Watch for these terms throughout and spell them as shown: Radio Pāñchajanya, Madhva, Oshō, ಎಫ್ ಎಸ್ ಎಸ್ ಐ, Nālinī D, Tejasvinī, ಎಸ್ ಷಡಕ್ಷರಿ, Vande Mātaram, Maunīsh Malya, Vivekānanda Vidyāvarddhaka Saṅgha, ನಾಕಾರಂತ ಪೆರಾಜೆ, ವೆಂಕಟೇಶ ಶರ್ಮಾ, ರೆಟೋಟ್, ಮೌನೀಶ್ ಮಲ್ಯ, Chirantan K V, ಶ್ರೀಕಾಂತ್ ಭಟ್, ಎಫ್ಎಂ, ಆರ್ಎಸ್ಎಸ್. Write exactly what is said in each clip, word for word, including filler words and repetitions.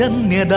ಜನ್ಯದ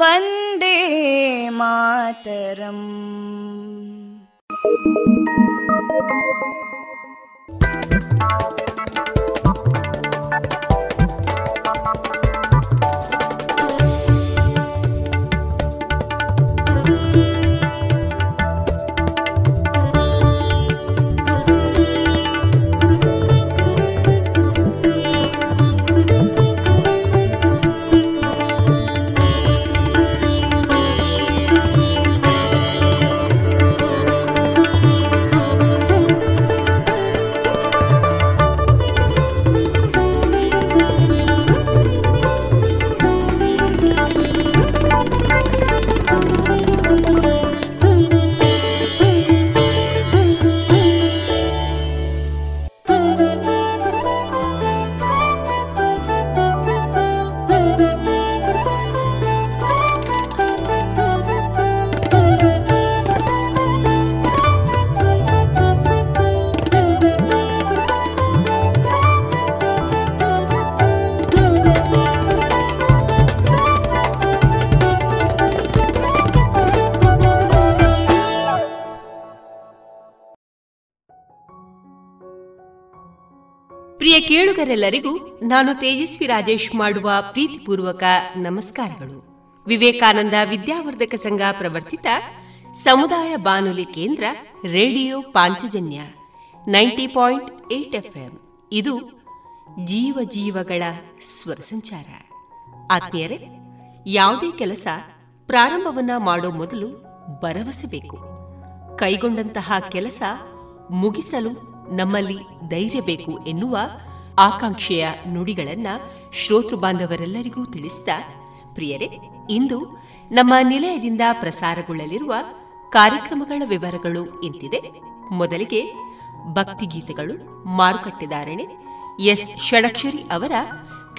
ವಂದೇ ಮಾತರಂ. ಪ್ರಿಯ ಕೇಳುಗರೆಲ್ಲರಿಗೂ ನಾನು ತೇಜಸ್ವಿ ರಾಜೇಶ್ ಮಾಡುವ ಪ್ರೀತಿಪೂರ್ವಕ ನಮಸ್ಕಾರಗಳು. ವಿವೇಕಾನಂದ ವಿದ್ಯಾವರ್ಧಕ ಸಂಘ ಪ್ರವರ್ತಿತ ಸಮುದಾಯ ಬಾನುಲಿ ಕೇಂದ್ರ radio Panchajanya ninety point eight ಎಫ್ಎಂ, ಇದು ಜೀವ ಜೀವಗಳ ಸ್ವರ ಸಂಚಾರ. ಆತ್ಮೀಯರೇ, ಯಾವುದೇ ಕೆಲಸ ಪ್ರಾರಂಭವನ್ನ ಮಾಡೋ ಮೊದಲು ಭರವಸೆ ಬೇಕು. ಕೈಗೊಂಡಂತಹ ಕೆಲಸ ಮುಗಿಸಲು ನಮ್ಮಲ್ಲಿ ಧೈರ್ಯ ಬೇಕು ಎನ್ನುವ ಆಕಾಂಕ್ಷೆಯ ನುಡಿಗಳನ್ನ ಶ್ರೋತೃ ಬಾಂಧವರೆಲ್ಲರಿಗೂ ತಿಳಿಸ್ತಾ, ಪ್ರಿಯರೇ, ಇಂದು ನಮ್ಮ ನಿಲಯದಿಂದ ಪ್ರಸಾರಗೊಳ್ಳಲಿರುವ ಕಾರ್ಯಕ್ರಮಗಳ ವಿವರಗಳು ಇಂತಿದೆ. ಮೊದಲಿಗೆ ಭಕ್ತಿಗೀತೆಗಳು, ಮಾರುಕಟ್ಟೆದಾರಣೆ, ಎಸ್ ಷಡಕ್ಷರಿ ಅವರ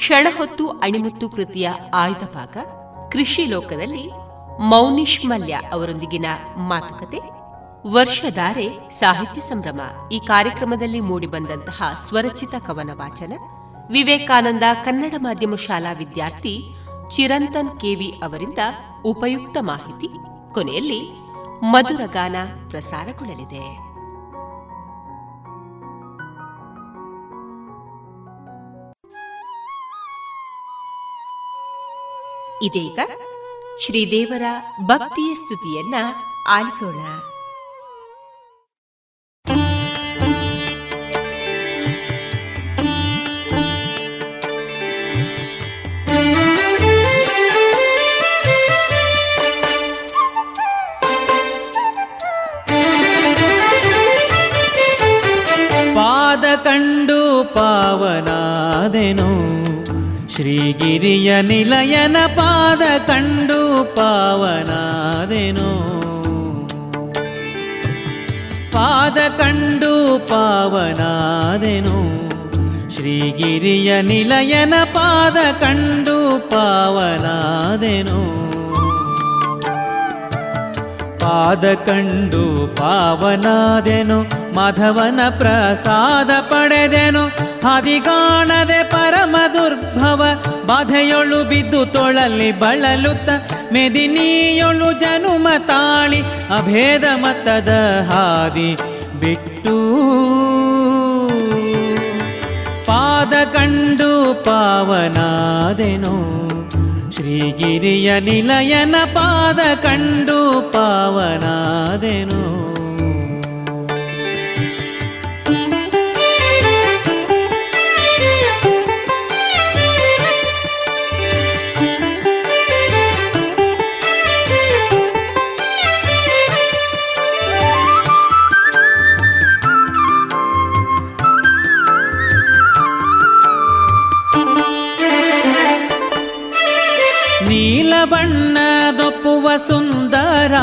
ಕ್ಷಣ ಹೊತ್ತು ಅಣಿಮುತ್ತು ಕೃತಿಯ ಆಯ್ದ ಭಾಗ, ಕೃಷಿ ಲೋಕದಲ್ಲಿ ಮೌನೀಶ್ ಮಲ್ಯ ಅವರೊಂದಿಗಿನ ಮಾತುಕತೆ, ವರ್ಷಧಾರೆ ಸಾಹಿತ್ಯ ಸಂಭ್ರಮ ಈ ಕಾರ್ಯಕ್ರಮದಲ್ಲಿ ಮೂಡಿಬಂದಂತಹ ಸ್ವರಚಿತ ಕವನ ವಾಚನ, ವಿವೇಕಾನಂದ ಕನ್ನಡ ಮಾಧ್ಯಮ ಶಾಲಾ ವಿದ್ಯಾರ್ಥಿ ಚಿರಂತನ್ ಕೆ ವಿ ಅವರಿಂದ ಉಪಯುಕ್ತ ಮಾಹಿತಿ, ಕೊನೆಯಲ್ಲಿ ಮಧುರಗಾನ ಪ್ರಸಾರಗೊಳ್ಳಲಿದೆ. ಇದೀಗ ಶ್ರೀದೇವರ ಭಕ್ತಿಯ ಸ್ತುತಿಯನ್ನ ಆಲಿಸೋಣ. ಪಾದ ಕಂಡು ಪಾವನಾದೆನು ಶ್ರೀಗಿರಿಯ ನಿಲಯನ, ಪಾದ ಕಂಡು ಪಾವನಾದೆನು, ಪಾದ ಕಂಡು ಪಾವನಾದೆನು ಶ್ರೀಗಿರಿಯ ನಿಲಯನ, ಪಾದ ಕಂಡು ಪಾವನಾದೆನು, ಪಾದ ಕಂಡು ಪಾವನಾದೆನು ಮಾಧವನ ಪ್ರಸಾದ ಪಡೆದೆನು, ಹದಿಗಾಣದೆ ಪರಮ ದುರ್ಭವ ಬಾಧೆಯೊಳು ಬಿದ್ದು ತೊಳಲಿ ಬಳಲುತ್ತ ಮೆದಿನಿಯೊಳು ಜನುಮ ತಾಳಿ ಅಭೇದ ಮತದ ಹಾದಿ ಬಿಟ್ಟು, ಪಾದ ಕಂಡು ಪಾವನಾದೆನು ಶ್ರೀಗಿರಿಯ ನಿಲಯನ, ಪಾದ ಕಂಡು ಪಾವನಾದೆನು. ಬಣ್ಣದೊಪ್ಪುವ ಸುಂದರ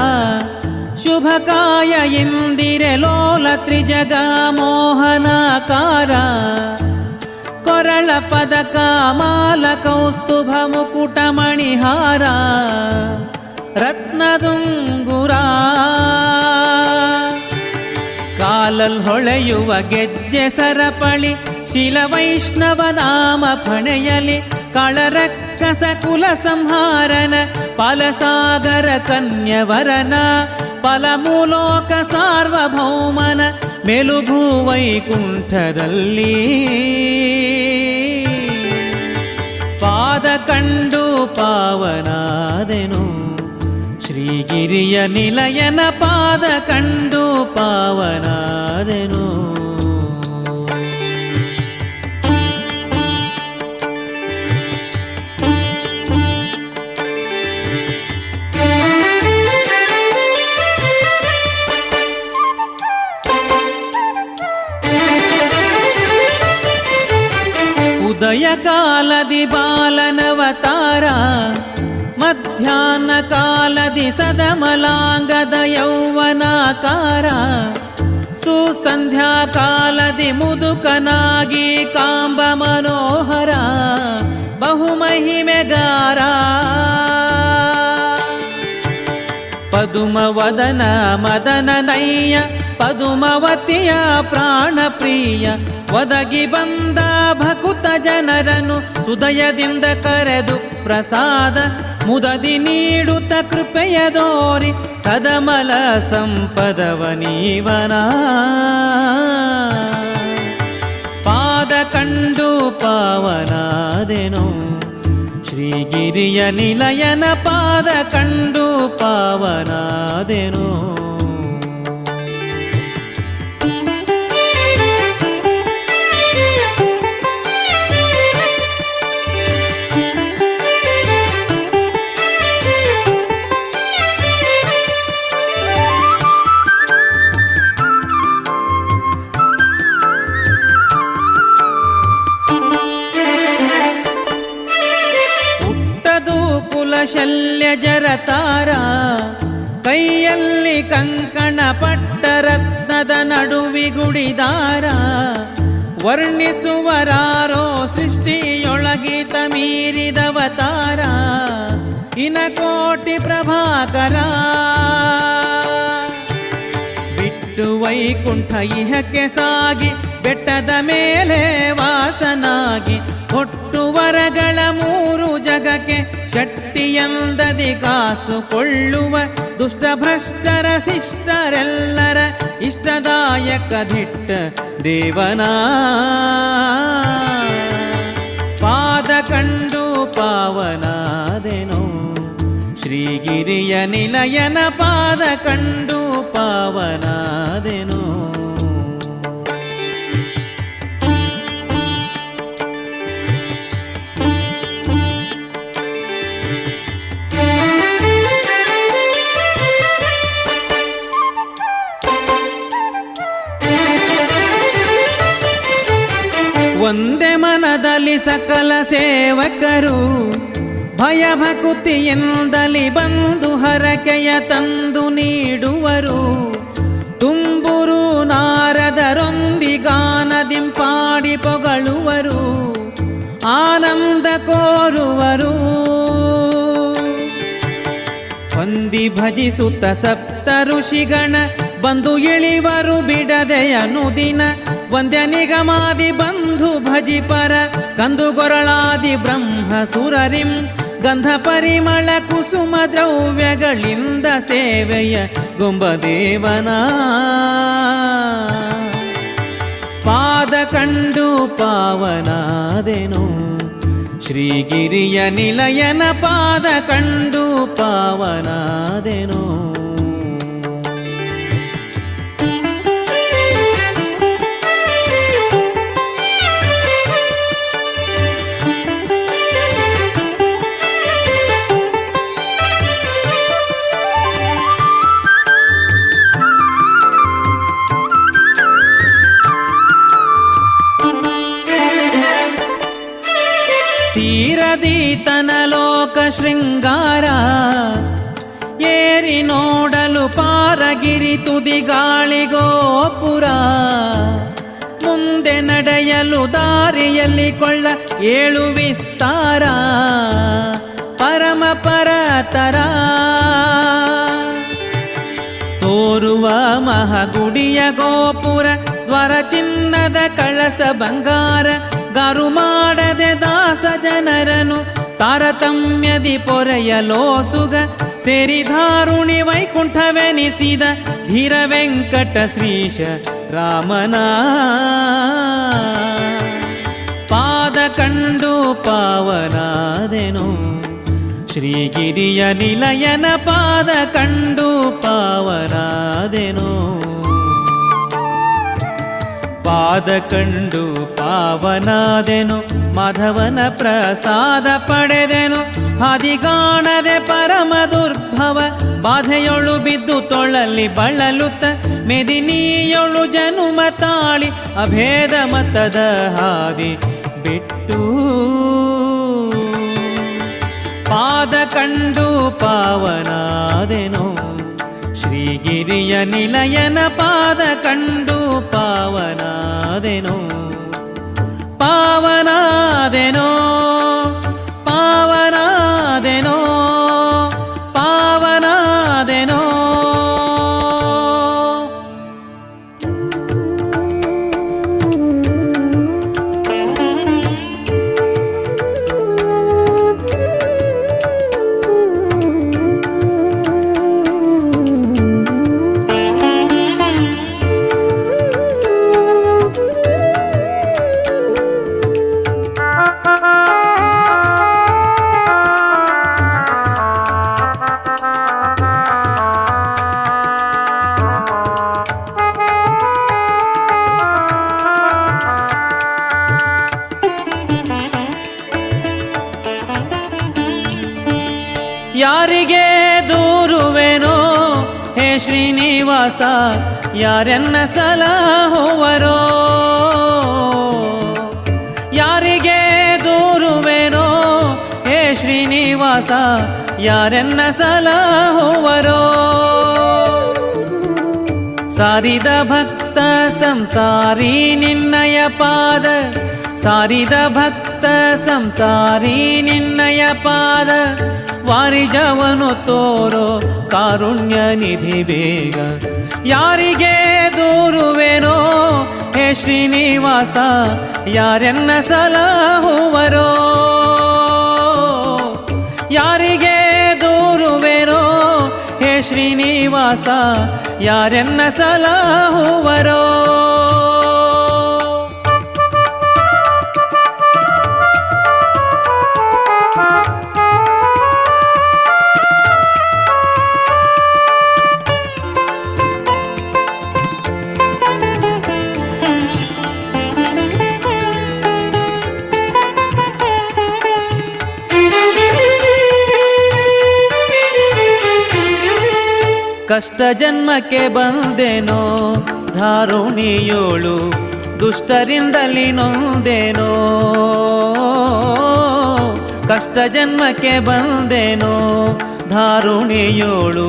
ಶುಭಕಾಯ ಎಂದಿರೆ ಲೋಲ ತ್ರಿಜಗ ಮೋಹನಾಕಾರ, ಕೊರಳ ಪದಕ ಮಾಲ ಕೌಸ್ತುಭ ಮುಕುಟ ಮಣಿಹಾರ ರತ್ನದುಂಗುರ, ಕಾಲಲ್ ಹೊಳೆಯುವ ಗೆಜ್ಜೆ ಸರಪಳಿ ಶಿಲ ವೈಷ್ಣವ ನಾಮ ಫಣೆಯಲಿ ಕಳರಕ್ತ ರಾಕ್ಷಸಕುಲ ಸಂಹಾರನ ಫಲಸಾಗರ ಕನ್ಯವರನ ಫಲಮೂಲೋಕ ಸಾರ್ವಭೌಮನ ಮೇಲುಭೂ ವೈಕುಂಠದಲ್ಲಿ ಪಾದ ಕಂಡು ಪಾವನಾದೆನು ಶ್ರೀಗಿರಿಯ ನಿಲಯನ ಪಾದ ಕಂಡು ಪಾವನಾದೆನು ಕಾಲದಿ ಬಾಲನವತಾರ ಮಧ್ಯಾಹ್ನ ಕಾಲದಿ ಸದಮಲಾಂಗದ ಯೌವನಾಕಾರ ಸುಸಂಧ್ಯಾ ಕಾಲದಿ ಮುದುಕನಾಗಿ ಕಾಂಬ ಮನೋಹರ ಬಹುಮಹಿಮೆಗಾರ ಪದುಮ ವದನ ಮದನ ನಯ್ಯ ಪದುಮವತಿಯ ಪ್ರಾಣಪ್ರಿಯ ಒದಗಿ ಬಂದ ಭಕುತ ಜನರನ್ನು ಹೃದಯದಿಂದ ಕರೆದು ಪ್ರಸಾದ ಮುದದಿ ನೀಡುತ್ತ ಕೃಪೆಯ ದೋರಿ ಸದಮಲ ಸಂಪದವ ನೀವನ ಪಾದ ಕಂಡು ಪಾವನಾದೆನು ಶ್ರೀಗಿರಿಯ ನಿಲಯನ ಪಾದ ಕಂಡು ಪಾವನಾದೆನು ಶಲ್ಯ ಜರತಾರ ಕೈಯಲ್ಲಿ ಕಂಕಣ ಪಟ್ಟರತ್ನದ ನಡುವಿಗುಡಿದಾರ ವರ್ಣಿಸುವರಾರೋ ಸೃಷ್ಟಿಯೊಳಗಿತ ಮೀರಿದವತಾರ ಇನಕೋಟಿ ಪ್ರಭಾಕರ ಬಿಟ್ಟು ವೈಕುಂಠ ಇಹಕ್ಕೆ ಸಾಗಿ ಬೆಟ್ಟದ ಮೇಲೆ ವಾಸನಾಗಿ ಹೊಟ್ಟುವರಗಳ ಮೂರು ಜಗಕ್ಕೆ ಶಕ್ತಿಯಂದದಿ ಕಾಸುಕೊಳ್ಳುವ ದುಷ್ಟಭ್ರಷ್ಟರ ಶಿಷ್ಟರೆಲ್ಲರ ಇಷ್ಟದಾಯಕ ದಿಟ್ಟ ದೇವನ ಪಾದ ಕಂಡು ಪಾವನಾದೆನು ಶ್ರೀಗಿರಿಯ ನಿಲಯನ ಪಾದ ಕಂಡು ಪಾವನಾದೆನು ಒಂದೇ ಮನದಲ್ಲಿ ಸಕಲ ಸೇವಕರು ಭಯ ಭಕುತಿಯಿಂದಲಿ ಬಂದು ಹರಕೆಯ ತಂದು ನೀಡುವರು ತುಂಬುರು ನಾರದರೊಂದಿಗಾನದಿಂಪಾಡಿ ಪೊಗಳುವರು ಆನಂದ ಕೋರುವರು ಹೊಂದಿ ಭಜಿಸುತ್ತ ಸಪ್ತ ಋಷಿಗಣ ಬಂದು ಇಳಿವರು ಬಿಡದೆಯನು ದಿನ ವಂದ್ಯ ನಿಗಮಾದಿ ಬಂಧು ಭಜಿಪರ ಕಂದುಗೊರಳಾದಿ ಬ್ರಹ್ಮಸುರರಿಂ ಗಂಧ ಪರಿಮಳ ಕುಸುಮ ದ್ರವ್ಯಗಳಿಂದ ಸೇವೆಯ ಗುಂಬದೇವನ ಪಾದ ಕಂಡು ಪಾವನಾದೆನು ಶ್ರೀಗಿರಿಯ ನಿಲಯನ ಪಾದ ಕಂಡು ಪಾವನಾದೆನು ಶೃಂಗಾರ ಏರಿ ನೋಡಲು ಪಾರಗಿರಿ ತುದಿ ಗಾಳಿಗೋಪುರ ಮುಂದೆ ನಡೆಯಲು ದಾರಿಯಲ್ಲಿ ಕೊಳ್ಳ ಏಳು ವಿಸ್ತಾರ ಪರಮ ಪರತರ ತೋರುವ ಮಹಗುಡಿಯ ಗೋಪುರ ದ್ವಾರ ಚಿನ್ನದ ಕಳಸ ಬಂಗಾರ ಗಾರು ಮಾಡದೆ ದಾಸ ಜನರನು ತಾರತಮ್ಯದಿ ಪೊರೆಯಲೋಸುಗ ಸೇರಿಧಾರುಣಿ ವೈಕುಂಠವೆನಿಸಿದ ಧೀರ ವೆಂಕಟ ಶ್ರೀಶ ರಾಮನ ಪಾದ ಕಂಡು ಪಾವನಾದೆನು ಶ್ರೀಗಿರಿಯ ನಿಲಯನ ಪಾದ ಕಂಡು ಪಾವನಾದೆನು ಪಾದ ಕಂಡು ಪಾವನಾದೆನು ಮಾಧವನ ಪ್ರಸಾದ ಪಡೆದೆನು ಹಾದಿಗಾಣದೆ ಪರಮ ದುರ್ಭವ ಬಾಧೆಯೊಳು ಬಿದ್ದು ತೊಳಲಿ ಬಳಲುತ್ತ ಮೆದಿನಿಯೊಳು ಜನುಮ ತಾಳಿ ಅಭೇದ ಮತದ ಹಾದಿ ಬಿಟ್ಟು ಪಾದ ಕಂಡು ಪಾವನಾದೆನು ಶ್ರೀಗಿರಿಯ ನಿಲಯನ ಪಾದ ಕಂಡು ಪಾವನಾದೆನು ಪಾವನಾದೆನು ಪಾವನಾದೆನು ಪಾವನಾದೆನು. ಯಾರನ್ನ ಸಲಹುವರೋ ಯಾರಿಗೆ ದೂರುವೆನೋ ಹೇ ಶ್ರೀನಿವಾಸ ಯಾರನ್ನ ಸಲಹುವರೋ ಸಾರಿದ ಭಕ್ತ ಸಂಸಾರಿ ನಿನ್ನಯ ಪಾದ ಸಾರಿದ ಭಕ್ತ ಸಂಸಾರಿ ನಿನ್ನಯ ಪಾದ ವಾರಿಜವನು ತೋರೋ ಕಾರುಣ್ಯ ನಿಧಿ ಬೇಗ ಯಾರಿಗೆ ದೂರುವೆನೋ ಹೇ ಶ್ರೀನಿವಾಸ ಯಾರನ್ನ ಸಲಹುವರೋ ಯಾರಿಗೆ ದೂರುವೆನೋ ಹೇ ಶ್ರೀನಿವಾಸ ಯಾರನ್ನ ಸಲಹುವರೋ. ಕಷ್ಟ ಜನ್ಮಕ್ಕೆ ಬಂದೇನೋ ಧಾರುಣಿಯೋಳು ದುಷ್ಟರಿಂದಲಿ ನೊಂದೇನೋ ಕಷ್ಟ ಜನ್ಮಕ್ಕೆ ಬಂದೇನೋ ಧಾರುಣಿಯೋಳು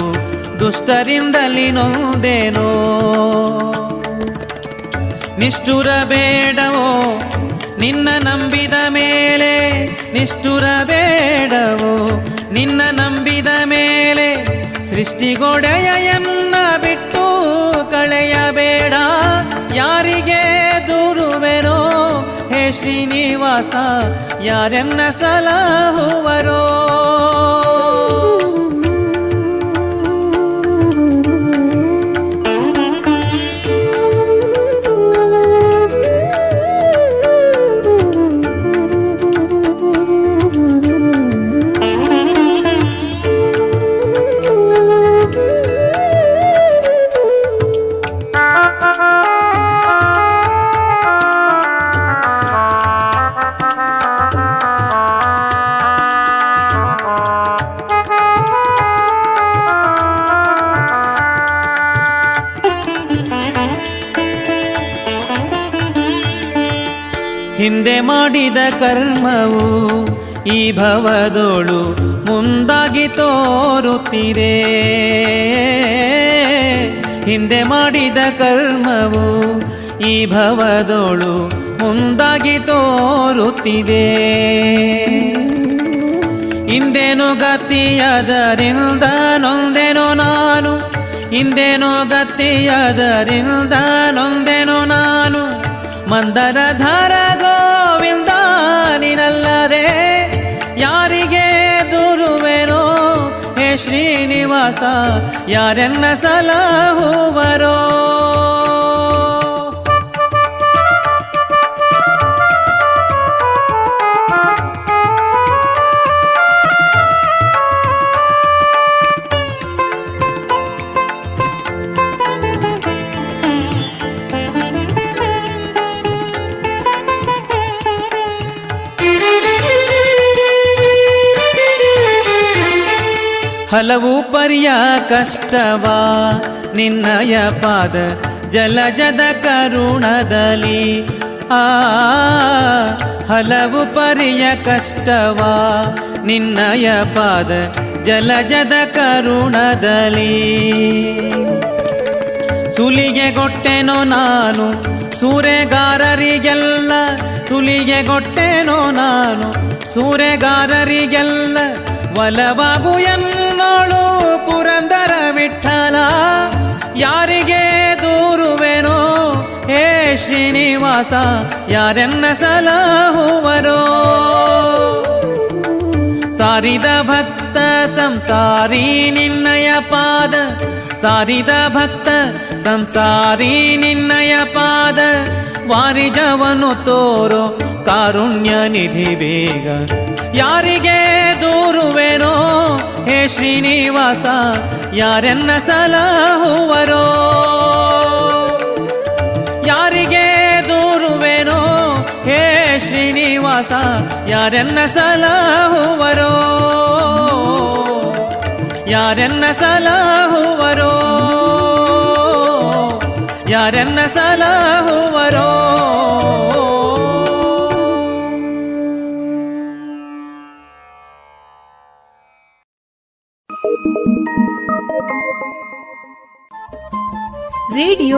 ದುಷ್ಟರಿಂದಲಿ ನೊಂದೇನೋ ನಿಷ್ಠುರ ಬೇಡವೋ ನಿನ್ನ ನಂಬಿದ ಮೇಲೆ ನಿಷ್ಠುರ ಬೇಡವೋ ನಿನ್ನ ನಂಬಿದ ಮೇಲೆ ಸೃಷ್ಟಿಗೊಡೆಯನ್ನ ಬಿಟ್ಟು ಕಳೆಯಬೇಡ ಯಾರಿಗೆ ದೂರುವೆನೋ ಹೇ ಶ್ರೀನಿವಾಸ ಯಾರನ್ನ ಸಲಹುವರೋ ಹಿಂದೆ ಮಾಡಿದ ಕರ್ಮವು ಈ ಭವದೋಳು ಮುಂದಾಗಿ ತೋರುತ್ತಿದೆ ಹಿಂದೆ ಮಾಡಿದ ಕರ್ಮವು ಈ ಭವದೋಳು ಮುಂದಾಗಿ ತೋರುತ್ತಿದೆ ಹಿಂದೇನು ಗತಿಯಾದರಿಂದ ನೊಂದೇನೋ ನಾನು ಹಿಂದೇನು ಗತಿಯಾದರಿಂದ ನೊಂದೇನೋ ನಾನು ಮಂದರ ಧರ ಗೋವಿಂದ ನಿನ್ನಲ್ಲದೆ ಯಾರಿಗೆ ದಾಸ ಯಾರೆನ್ನ ಸಲಹುವರೋ. ಹಲವು ಪರಿಯ ಕಷ್ಟವಾ ನಿನ್ನಯ ಪಾದ ಜಲಜದ ಕರುಣದಲ್ಲಿ ಆ ಹಲವು ಪರಿಯ ಕಷ್ಟವಾ ನಿನ್ನಯ ಪಾದ ಜಲಜದ ಕರುಣದಲ್ಲಿ ಸುಲಿಗೆಗೊಟ್ಟೆನೋ ನಾನು ಸೂರೆಗಾರರಿಗೆಲ್ಲ ಸುಲಿಗೆಗೊಟ್ಟೆನೋ ನಾನು ಸೂರೆಗಾರರಿಗೆಲ್ಲ ವಲವಾಗು ಎನ್ನೋಳು ಪುರಂದರ ವಿಠಲ ಯಾರಿಗೆ ದೂರುವೆನೋ ಹೇ ಶ್ರೀನಿವಾಸ ಯಾರೆನ್ನ ಸಲಹುವರೋ. ಸಾರಿದ ಭಕ್ತ ಸಂಸಾರಿ ನಿನ್ನಯ ಪಾದ ಸಾರಿದ ಭಕ್ತ ಸಂಸಾರಿ ನಿನ್ನಯ ಪಾದ ವಾರಿಜವನು ತೋರೋ ಕಾರುಣ್ಯ ನಿಧಿ ಬೇಗ ಯಾರಿಗೆ ದೂರುವೆನೋ ಹೇ ಶ್ರೀನಿವಾಸ ಯಾರೆನ್ನ ಸಲಹುವರೋ. ಯಾರಿಗೆ ದೂರುವೆನೋ ಹೇ ಶ್ರೀನಿವಾಸ ಯಾರೆನ್ನ ಸಲಹುವರೋ ಯಾರೆನ್ನ ಸಲಹುವರೋ ಯಾರೆನ್ನ ಸಲಹುವರೋ. ರೇಡಿಯೋ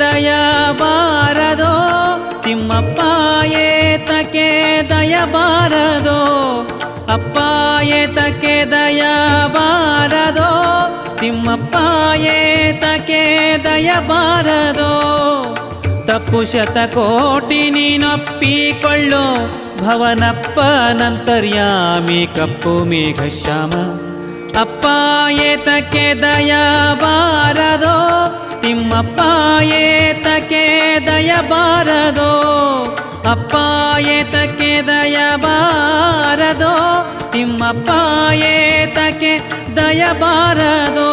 ದಯಬಾರದೋ ತಿಮ್ಮಪ್ಪ ಏತಕ್ಕೆ ದಯಬಾರದೋ ಅಪ್ಪ ಏತಕ್ಕೆ ದಯಬಾರದೋ ತಿಮ್ಮಪ್ಪ ಏತಕ್ಕೆ ದಯಬಾರದೋ. ತಪ್ಪು ಶತಕೋಟಿ ನೀನೊಪ್ಪಿಕೊಳ್ಳೋ ಭವನಪ್ಪ ನಂತರ್ಯಾಮಿ ಕಪ್ಪು ಮೇಘಶ್ಯಾಮ ಅಪ್ಪ ಏತಕ್ಕೆ ದಯಬಾರದೋ ತಿಮ್ಮಪ್ಪ ಏತಕ್ಕೆ ದಯಬಾರದೋ ಅಪ್ಪ ಏತಕ್ಕೆ ದಯಬಾರದೋ ತಿಮ್ಮಪ್ಪ ಏತಕ್ಕೆ ದಯಬಾರದೋ.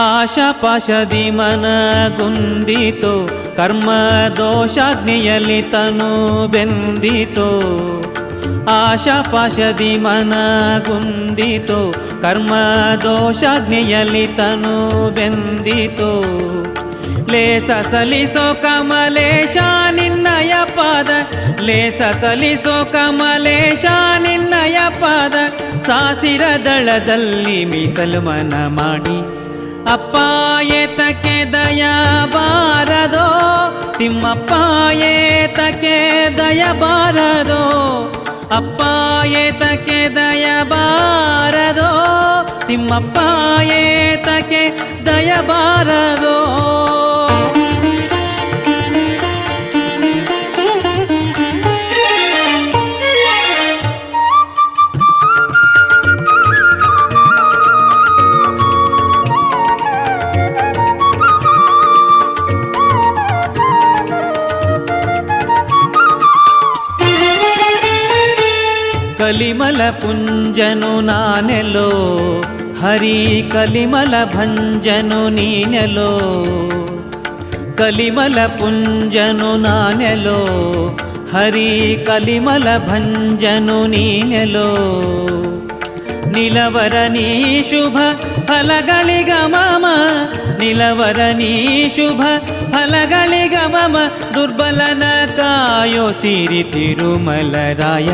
ಆಶಾಪಾಶದಿ ಮನಗುಂದಿತೋ ಕರ್ಮ ದೋಷಾಗ್ನಿಯಲ್ಲಿ ತನು ಬೆಂದಿತೋ ಆಶಾಪಾಶದಿ ಮನಗುಂದಿತೋ ಕರ್ಮ ದೋಷಾಗ್ನಿಯಲ್ಲಿ ತನು ಬೆಂದಿತೋ. ಲೇಸ ಸಲಿಸೋ ಕಮಲೇಶ ನಿನ್ನಯ ಪಾದ ಲೇಸ ಸಲಿಸೋ ಕಮಲೇಶ ನಿನ್ನಯ ಪಾದ ಸಾಸಿರ ದಳದಲ್ಲಿ ಮೀಸಲು ಮನ ಮಾಡಿ ಅಪ್ಪ ಏತಕ್ಕೆ ದಯಬಾರದೋ ತಿಮ್ಮಪ್ಪ ಏತಕ್ಕೆ ದಯಬಾರದೋ ಅಪ್ಪ ಏತಕ್ಕೆ ದಯಬಾರದೋ ತಿಮ್ಮಪ್ಪ ಏತಕ್ಕೆ ದಯಬಾರದೋ. ಕಲಿಮಲ ಪುಂಜನು ನಾನೆಲ್ಲೋ ಹರಿ ಕಲಿಮಲ ಭಂಜನು ನೀನೆಲೋ, ಕಲಿಮಲ ಪುಂಜನು ನಾನೆಲೋ, ಹರಿ ಕಲಿಮಲ ಭಂಜನು ನೀನೆಲೋ. ನಿಲವರ ನೀ ಶುಭ ಫಲಗಳಿಗ ಮಮ, ನಿಲವರ ನೀ ಶುಭ ಫಲಗಳಿಗ ಮಮ, ದುರ್ಬಲನ ಕಾಯೋ ಸಿರಿ ತಿರುಮಲರಾಯ.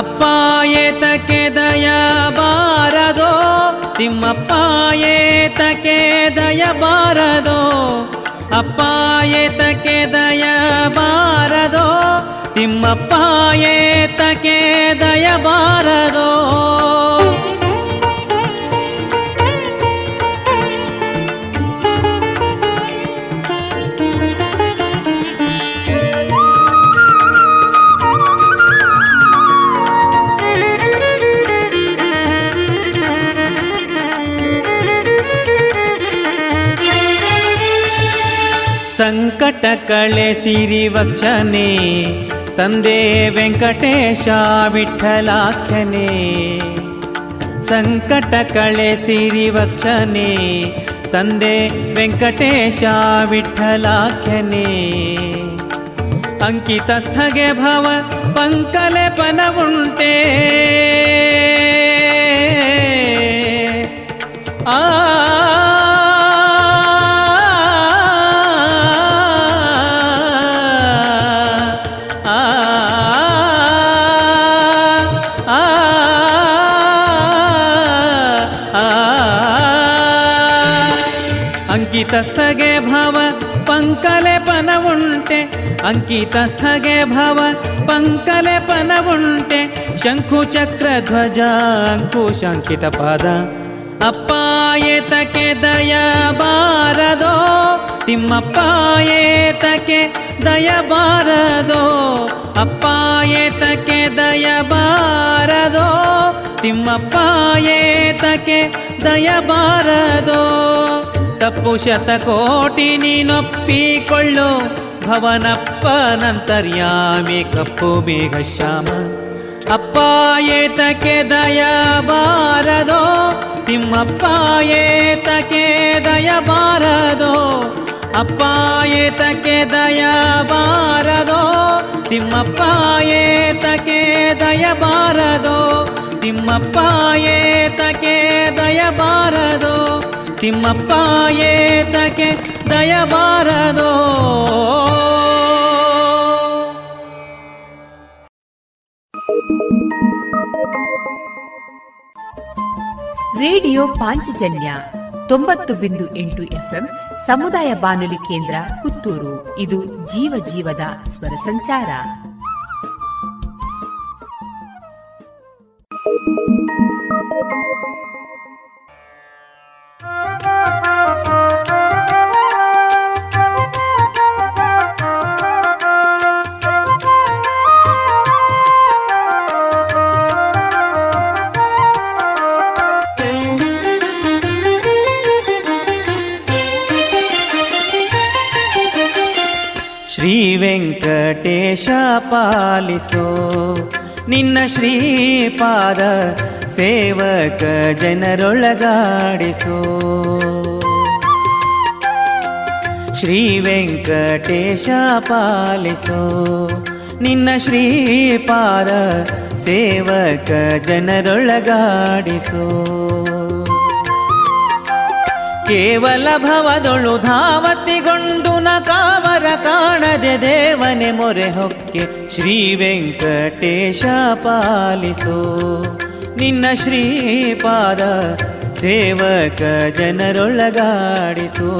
ಅಪ್ಪಾಯೇತಕ್ಕೆ ದಯಬಾರದೋ, ತಿಮ್ಮಪ್ಪಾಯೇತಕ್ಕೆ ದಯಬಾರದೋ, ಅಪ್ಪಾಯೇತಕ್ಕೆ ದಯಬಾರದೋ, ತಿಮ್ಮಪ್ಪಾಯೇತಕ್ಕೆ ದಯಬಾರದೋ. ಸಂಕಟ ಕಳೆಸಿರಿ ವಕ್ಷನೆ, ತಂದೆ ವೆಂಕಟೇಶ ವಿಠಲಾಖ್ಯನೆ. ಸಂಕಟ ಕಳೆಸಿರಿ ವಕ್ಷನೆ, ತಂದೆ ವೆಂಕಟೇಶ ವಿಠಲಾಖ್ಯನೆ. ಅಂಕಿತ ಸ್ಥಗೆ ಭವ ಪಂಕಲೆ ಪನವುಂಟೆ, ಆ ಅಂಕಿತಸ್ಥಗೆ ಭವ ಪಂಕಲೆ ಪನವುಂಟೆ, ಅಂಕಿತಸ್ಥಗೆ ಭವ ಪಂಕಲೆ ಪನವುಂಟೆ. ಶಂಕು ಚಕ್ರ ಧ್ವಜ ಅಂಕುಶಂಕಿತ ಪದ, ಅಪ್ಪಾಯೇತಕ್ಕೆ ದಯಬಾರದೋ, ತಿಮ್ಮಪ್ಪಾಯೇತಕ್ಕೆ ದಯಬಾರದೋ, ಅಪ್ಪಾಯೇತಕ್ಕೆ ದಯಬಾರದೋ, ತಿಮ್ಮಪ್ಪಾಯೇತಕ್ಕೆ ದಯಬಾರದೋ. ತಪ್ಪು ಶತಕೋಟಿ ನೀನೊಪ್ಪಿಕೊಳ್ಳೋ, ಭವನಪ್ಪ ನಂತರ್ಯಾಮಿ ಕಪ್ಪು ಬೇಗ ಶ್ಯಾಮ. ಅಪ್ಪಾಯೇತಕ್ಕೆ ದಯಬಾರದೋ, ತಿಮ್ಮಪ್ಪಾಯೇತಕ್ಕೆ ದಯಬಾರದೋ, ಅಪ್ಪಾಯೇತಕ್ಕೆ ದಯಬಾರದೋ, ತಿಮ್ಮಪ್ಪಾಯೇತಕ್ಕೆ ದಯಬಾರದೋ, ತಿಮ್ಮಪ್ಪಾಯೇತಕ್ಕೆ ದಯಬಾರದೋ, ತಿಮ್ಮಪ್ಪಾಯೇತಕ್ಕೆ ದಯಬಾರದೋ. ರೇಡಿಯೋ ಪಾಂಚಜನ್ಯ ತೊಂಬತ್ತು ಬಿಂದು ಎಂಟು ಎಫ್ಎಂ ಸಮುದಾಯ ಬಾನುಲಿ ಕೇಂದ್ರ ಪುತ್ತೂರು. ಇದು ಜೀವ ಜೀವದ ಸ್ವರ ಸಂಚಾರ. ಶ್ರೀ ವೆಂಕಟೇಶ ಪಾಲಿಸೋ ನಿನ್ನ ಶ್ರೀಪಾದ, ಸೇವಕ ಜನರೊಳಗಾಡಿಸೋ. ಶ್ರೀ ವೆಂಕಟೇಶ ಪಾಲಿಸೋ ನಿನ್ನ ಶ್ರೀಪಾದ, ಸೇವಕ ಜನರೊಳಗಾಡಿಸೋ. ಕೇವಲ ಭವದೊಳು ಧಾವತಿಗೊಂಡು ನ ಕಾವರ ಕಾಣದೆ ದೇವನೆ ಮೊರೆ ಹೊಕ್ಕೆ. ಶ್ರೀ ವೆಂಕಟೇಶ ಪಾಲಿಸೋ ನಿನ್ನ ಶ್ರೀಪಾದ, ಸೇವಕ ಜನರೊಳಗಾಡಿಸೋ.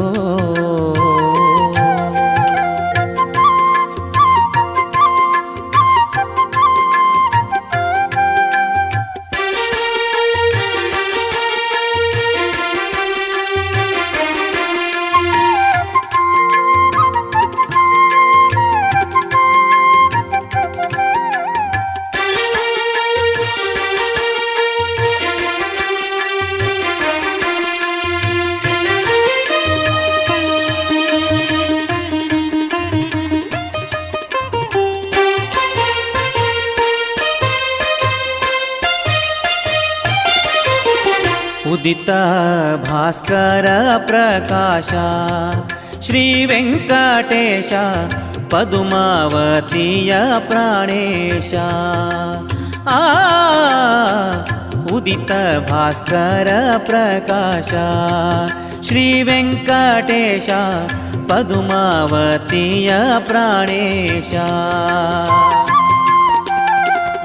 ಉದಿತ ಭಾಸ್ಕರ ಪ್ರಕಾಶ ಶ್ರೀ ವೆಂಕಟೇಶ ಪದುಮಾವತಿಯ ಪ್ರಾಣೇಶ. ಆ ಉದಿತ ಭಾಸ್ಕರ ಪ್ರಕಾಶ ಶ್ರೀ ವೆಂಕಟೇಶ ಪದುಮಾವತಿಯ ಪ್ರಾಣೇಶ.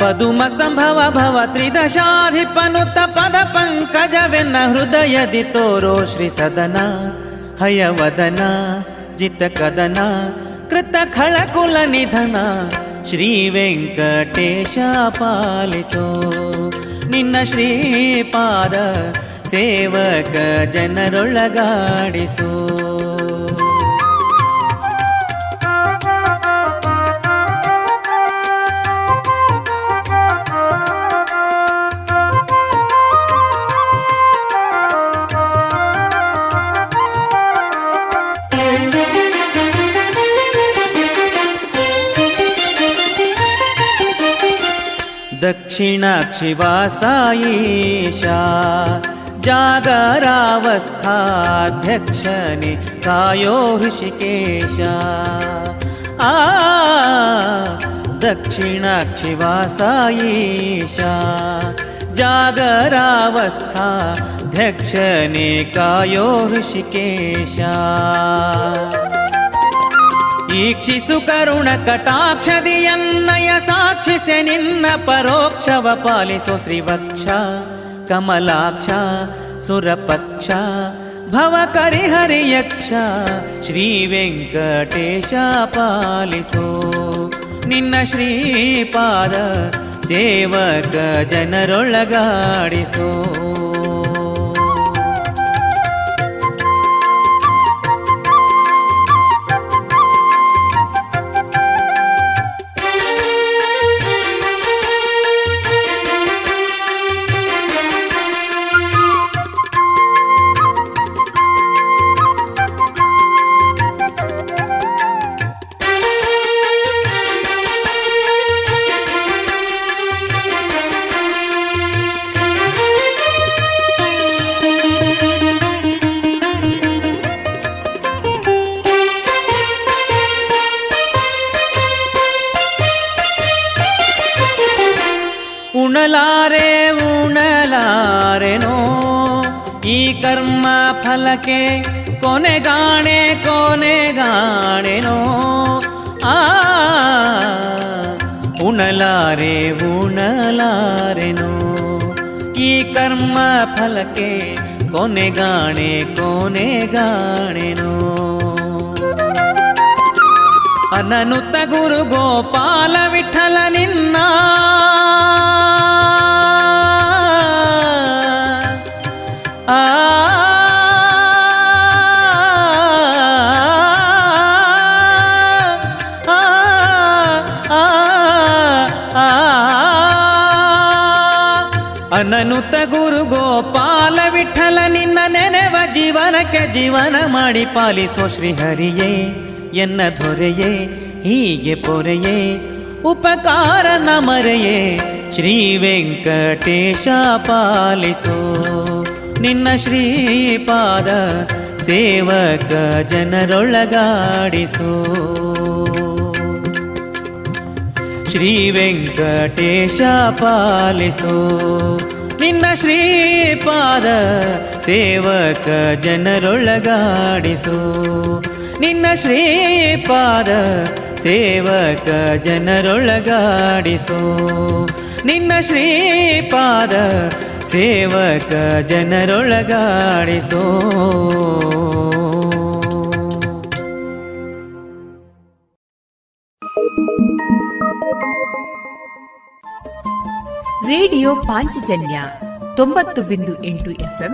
ಪದುಮ ಸಂಭವ ಭವ ತ್ರಿದಶಾಧಿಪನುತ ಪದ ಪಂಕಜವೆನ್ನ ಹೃದಯದಿ ತೋರೋ ಶ್ರೀ ಸದನ ಹಯವದನ ಜಿತ ಕದನ ಕೃತ ಖಳಕುಲ ನಿಧನ ಶ್ರೀ ವೆಂಕಟೇಶ ಪಾಲಿಸೋ. ನಿನ್ನ ಶ್ರೀಪಾದ ಸೇವಕ ಜನರೊಳಗಾಡಿಸೋ. ದಕ್ಷಿಣಾಕ್ಷಿ ವಾಸಾಯೀಶ ಜಾಗರಾವಸ್ಥಾಧ್ಯಕ್ಷನೆ ಕಾಯೋ ಹೃಷಿಕೇಶ. ಆ ದಕ್ಷಿಣಾಕ್ಷಿ ವಾಸಾಯೀಶ ಜಾಗರಾವಸ್ಥಾಧ್ಯಕ್ಷನೆ ಕಾಯೋ ಹೃಷಿಕೇಶ. ಈಕ್ಷಿಸು ಕರುಣ ಕಟಾಕ್ಷದಿಯನ್ನಯ ಸಾಕ್ಷಿಸೆ ನಿನ್ನ ಪರೋಕ್ಷವ ಪಾಲಿಸೋ ಶ್ರೀವಕ್ಷ ಕಮಲಾಕ್ಷ ಸುರಪಕ್ಷ ಭವ ಕರಿಹರಿ ಯಕ್ಷ ಶ್ರೀ ವೆಂಕಟೇಶ ಪಾಲಿಸೋ. ನಿನ್ನ ಶ್ರೀಪಾದ ಸೇವಕ ಜನರೊಳಗಾಡಿಸೋ. ಕರ್ಮ ಫಲಕ್ಕೆ ಕೊನೆಗಾಣೆ ಕೊನೆಗಾಣೆನೋ. ಆ ಉಣಲಾರೆ ಉಣಲಾರೆನೋ ಈ ಕರ್ಮ ಫಲಕ್ಕೆ ಕೊನೆಗಾಣೆ ಕೊನೆಗಾಣೆನೋ. ಅನನುತ ಗುರು ಗೋಪಾಲ ವಿಠಲ ನಿನ್ನ ಅನನುತ ಗುರು ಗೋಪಾಲ ವಿಠಲ ನಿನ್ನ ನೆನೆವ ಜೀವನಕ್ಕೆ ಜೀವನ ಮಾಡಿ ಪಾಲಿಸೋ ಶ್ರೀಹರಿಯೇ ಎನ್ನ ದೊರೆಯೇ ಹೀಗೆ ಪೊರೆಯೇ ಉಪಕಾರ ನಮರೆಯೇ ಶ್ರೀ ವೆಂಕಟೇಶ ಪಾಲಿಸೋ. ನಿನ್ನ ಶ್ರೀಪಾದ ಸೇವಕ ಜನರೊಳಗಾಡಿಸೋ. ಶ್ರೀ ವೆಂಕಟೇಶ ಪಾಲಿಸೋ. ನಿನ್ನ ಶ್ರೀಪಾದ ಸೇವಕ ಜನರೊಳಗಾಡಿಸೋ. ನಿನ್ನ ಶ್ರೀಪಾದ ಸೇವಕ ಜನರೊಳಗಾಡಿಸೋ. ನಿನ್ನ ಶ್ರೀಪಾದ ಸೇವಕ ಜನರೊಳಗಾಡಿಸೋ. ರೇಡಿಯೋ ಪಾಂಚಜನ್ಯ ತೊಂಬತ್ತು ಬಿಂದು ಎಂಟು ಎಫ್ಎಂ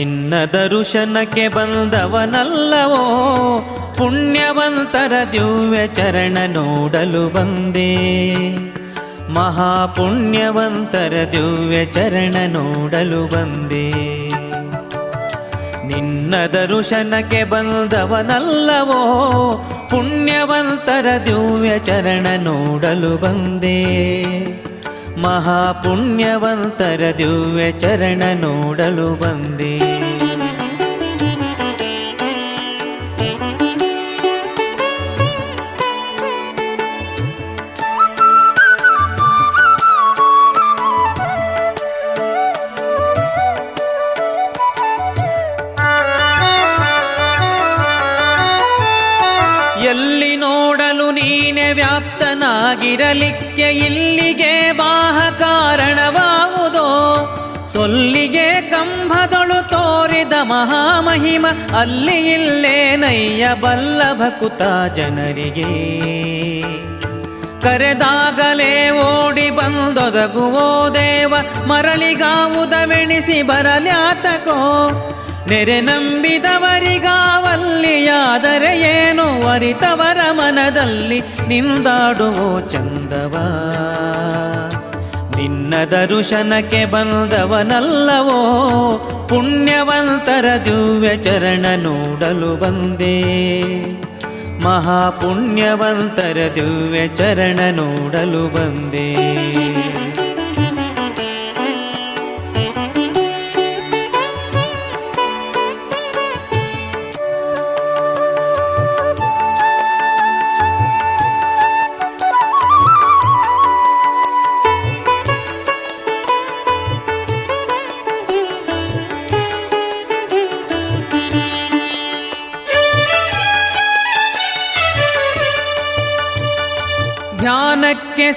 ನಿನ್ನ ದರುಶನಕ್ಕೆ ಬಂದವನಲ್ಲವೋ, ಪುಣ್ಯವಂತರ ದಿವ್ಯ ಚರಣ ನೋಡಲು ಬಂದೆ. ಮಹಾಪುಣ್ಯವಂತರ ದಿವ್ಯ ಚರಣ ನೋಡಲು ಬಂದೆ. ನಿನ್ನ ದರುಶನಕ್ಕೆ ಬಂದವನಲ್ಲವೋ, ಪುಣ್ಯವಂತರ ದಿವ್ಯ ಚರಣ ನೋಡಲು ಬಂದೆ. ಮಹಾಪುಣ್ಯವಂತರ ದಿವ್ಯ ಚರಣ ನೋಡಲು ಬಂದೆ. ಎಲ್ಲಿ ನೋಡಲು ನೀನೆ ವ್ಯಾಪ್ತನಾಗಿರಲಿಕ್ಕೆ ಇಲ್ಲಿಗೆ ಬಾಹ ಕಾರಣವಾವುದೋ? ಸೊಲ್ಲಿಗೆ ಕಂಬದೊಳು ತೋರಿದ ಮಹಾಮಹಿಮ ಅಲ್ಲಿ ಇಲ್ಲೇ ನಯ್ಯ ಬಲ್ಲ ಭಕುತ ಜನರಿಗೆ. ಕರೆದಾಗಲೇ ಓಡಿ ಬಂದೊದಗುವೋ ದೇವ, ಮರಳಿಗಾವುದವೆಣಿಸಿ ಬರಲ್ಯಾತಕೋ? ನೆರೆ ನಂಬಿದವರಿಗಾವಲ್ಲಿಯಾದರೆ ಏನು, ಅರಿತವರ ಮನದಲ್ಲಿ ನಿಂದಾಡುವೋ ಚಂದವ? ನಿನ್ನ ದರುಶನಕ್ಕೆ ಬಂದವನಲ್ಲವೋ, ಪುಣ್ಯವಂತರ ದಿವ್ಯ ಚರಣ ನೋಡಲು ಬಂದೆ. ಮಹಾಪುಣ್ಯವಂತರ ದಿವ್ಯ ಚರಣ ನೋಡಲು ಬಂದೆ.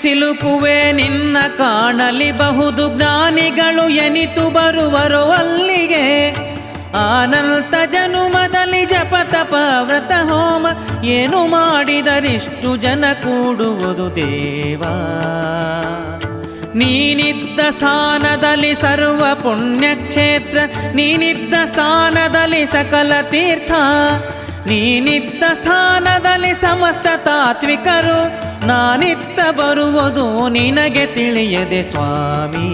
ಸಿಲುಕುವೆ ನಿನ್ನ ಕಾಣಲಿ ಬಹುದು, ಜ್ಞಾನಿಗಳು ಎನಿತು ಬರುವರು ಅಲ್ಲಿಗೆ. ಅನಂತ ಜನುಮದಲ್ಲಿ ಜಪ ತಪ ವ್ರತ ಹೋಮ ಏನು ಮಾಡಿದರಿಷ್ಟು ಜನ ಕೂಡುವುದು ದೇವಾ? ನೀನಿದ್ದ ಸ್ಥಾನದಲ್ಲಿ ಸರ್ವ ಪುಣ್ಯಕ್ಷೇತ್ರ, ನೀನಿದ್ದ ಸ್ಥಾನದಲ್ಲಿ ಸಕಲ ತೀರ್ಥ, ನೀನಿದ್ದ ಸ್ಥಾನದಲ್ಲಿ ಸಮಸ್ತ ತಾತ್ವಿಕರು. ನಾನಿತ್ತ ಬರುವುದು ನಿನಗೆ ತಿಳಿಯದೆ ಸ್ವಾಮಿ.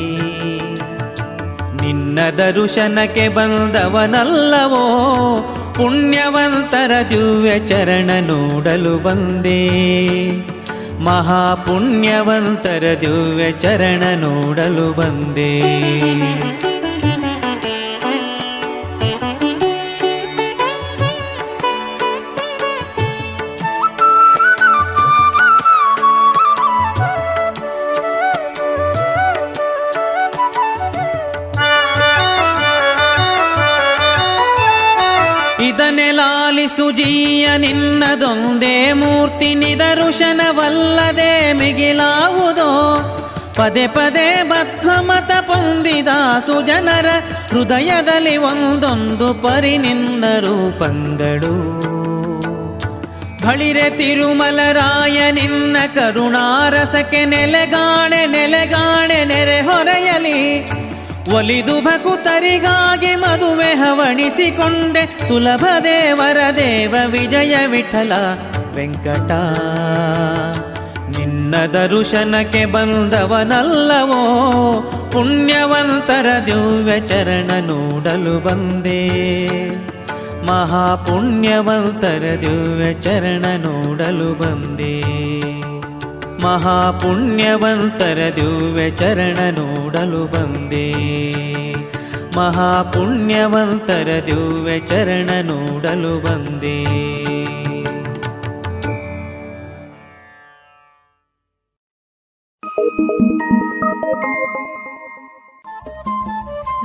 ನಿನ್ನ ದರುಶನಕ್ಕೆ ಬಂದವನಲ್ಲವೋ, ಪುಣ್ಯವಂತರ ದಿವ್ಯ ಚರಣ ನೋಡಲು ಬಂದೆ. ಮಹಾಪುಣ್ಯವಂತರ ದಿವ್ಯ ಚರಣ ನೋಡಲು ಬಂದೆ. ಸುಜಿಯ ನಿನ್ನದೊಂದೇ ಮೂರ್ತಿ, ನಿದರುಶನವಲ್ಲದೆ ಮಿಗಿಲಾವುದೋ? ಪದೇ ಪದೇ ಬದ್ಧ ಮತ ಪೊಂದಿದ ಸುಜನರ ಹೃದಯದಲ್ಲಿ ಒಂದೊಂದು ಪರಿ ನಿನ್ನ ರೂಪಂದಳು. ಬಳಿರೆ ತಿರುಮಲರಾಯ ನಿನ್ನ ಕರುಣಾರಸಕ್ಕೆ ನೆಲೆಗಾಣೆ ನೆಲೆಗಾಣೆ ನೆರೆ ಹೊರೆಯಲಿ. ಒಲಿದು ಭಕುತರಿಗಾಗಿ ಮದುವೆ ಹವಣಿಸಿಕೊಂಡೆ, ಸುಲಭ ದೇವರ ದೇವ ವಿಜಯ ವಿಠಲ ವೆಂಕಟ. ನಿನ್ನ ದರುಶನಕ್ಕೆ ಬಂದವನಲ್ಲವೋ, ಪುಣ್ಯವಂತರ ದಿವ್ಯ ಚರಣ ನೋಡಲು ಬಂದೆ. ಮಹಾಪುಣ್ಯವಂತರ ದಿವ್ಯ ಚರಣ ನೋಡಲು ಬಂದೆ. ಮಹಾಪುಣ್ಯವಂತರ ದಿವ್ಯ ಚರಣ ನೋಡಲು ಬಂದೆ. ಮಹಾಪುಣ್ಯವಂತರ ದಿವ್ಯ ಚರಣ ನೋಡಲು ಬಂದೆ.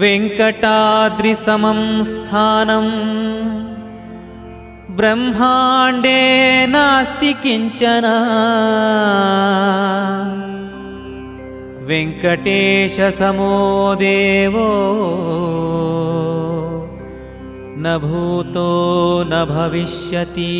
वेङ्कटाद्रिसमं स्थानं ब्रह्माण्डे नास्ति किञ्चन वेङ्कटेशसमो देवो न भूतो न भविष्यति.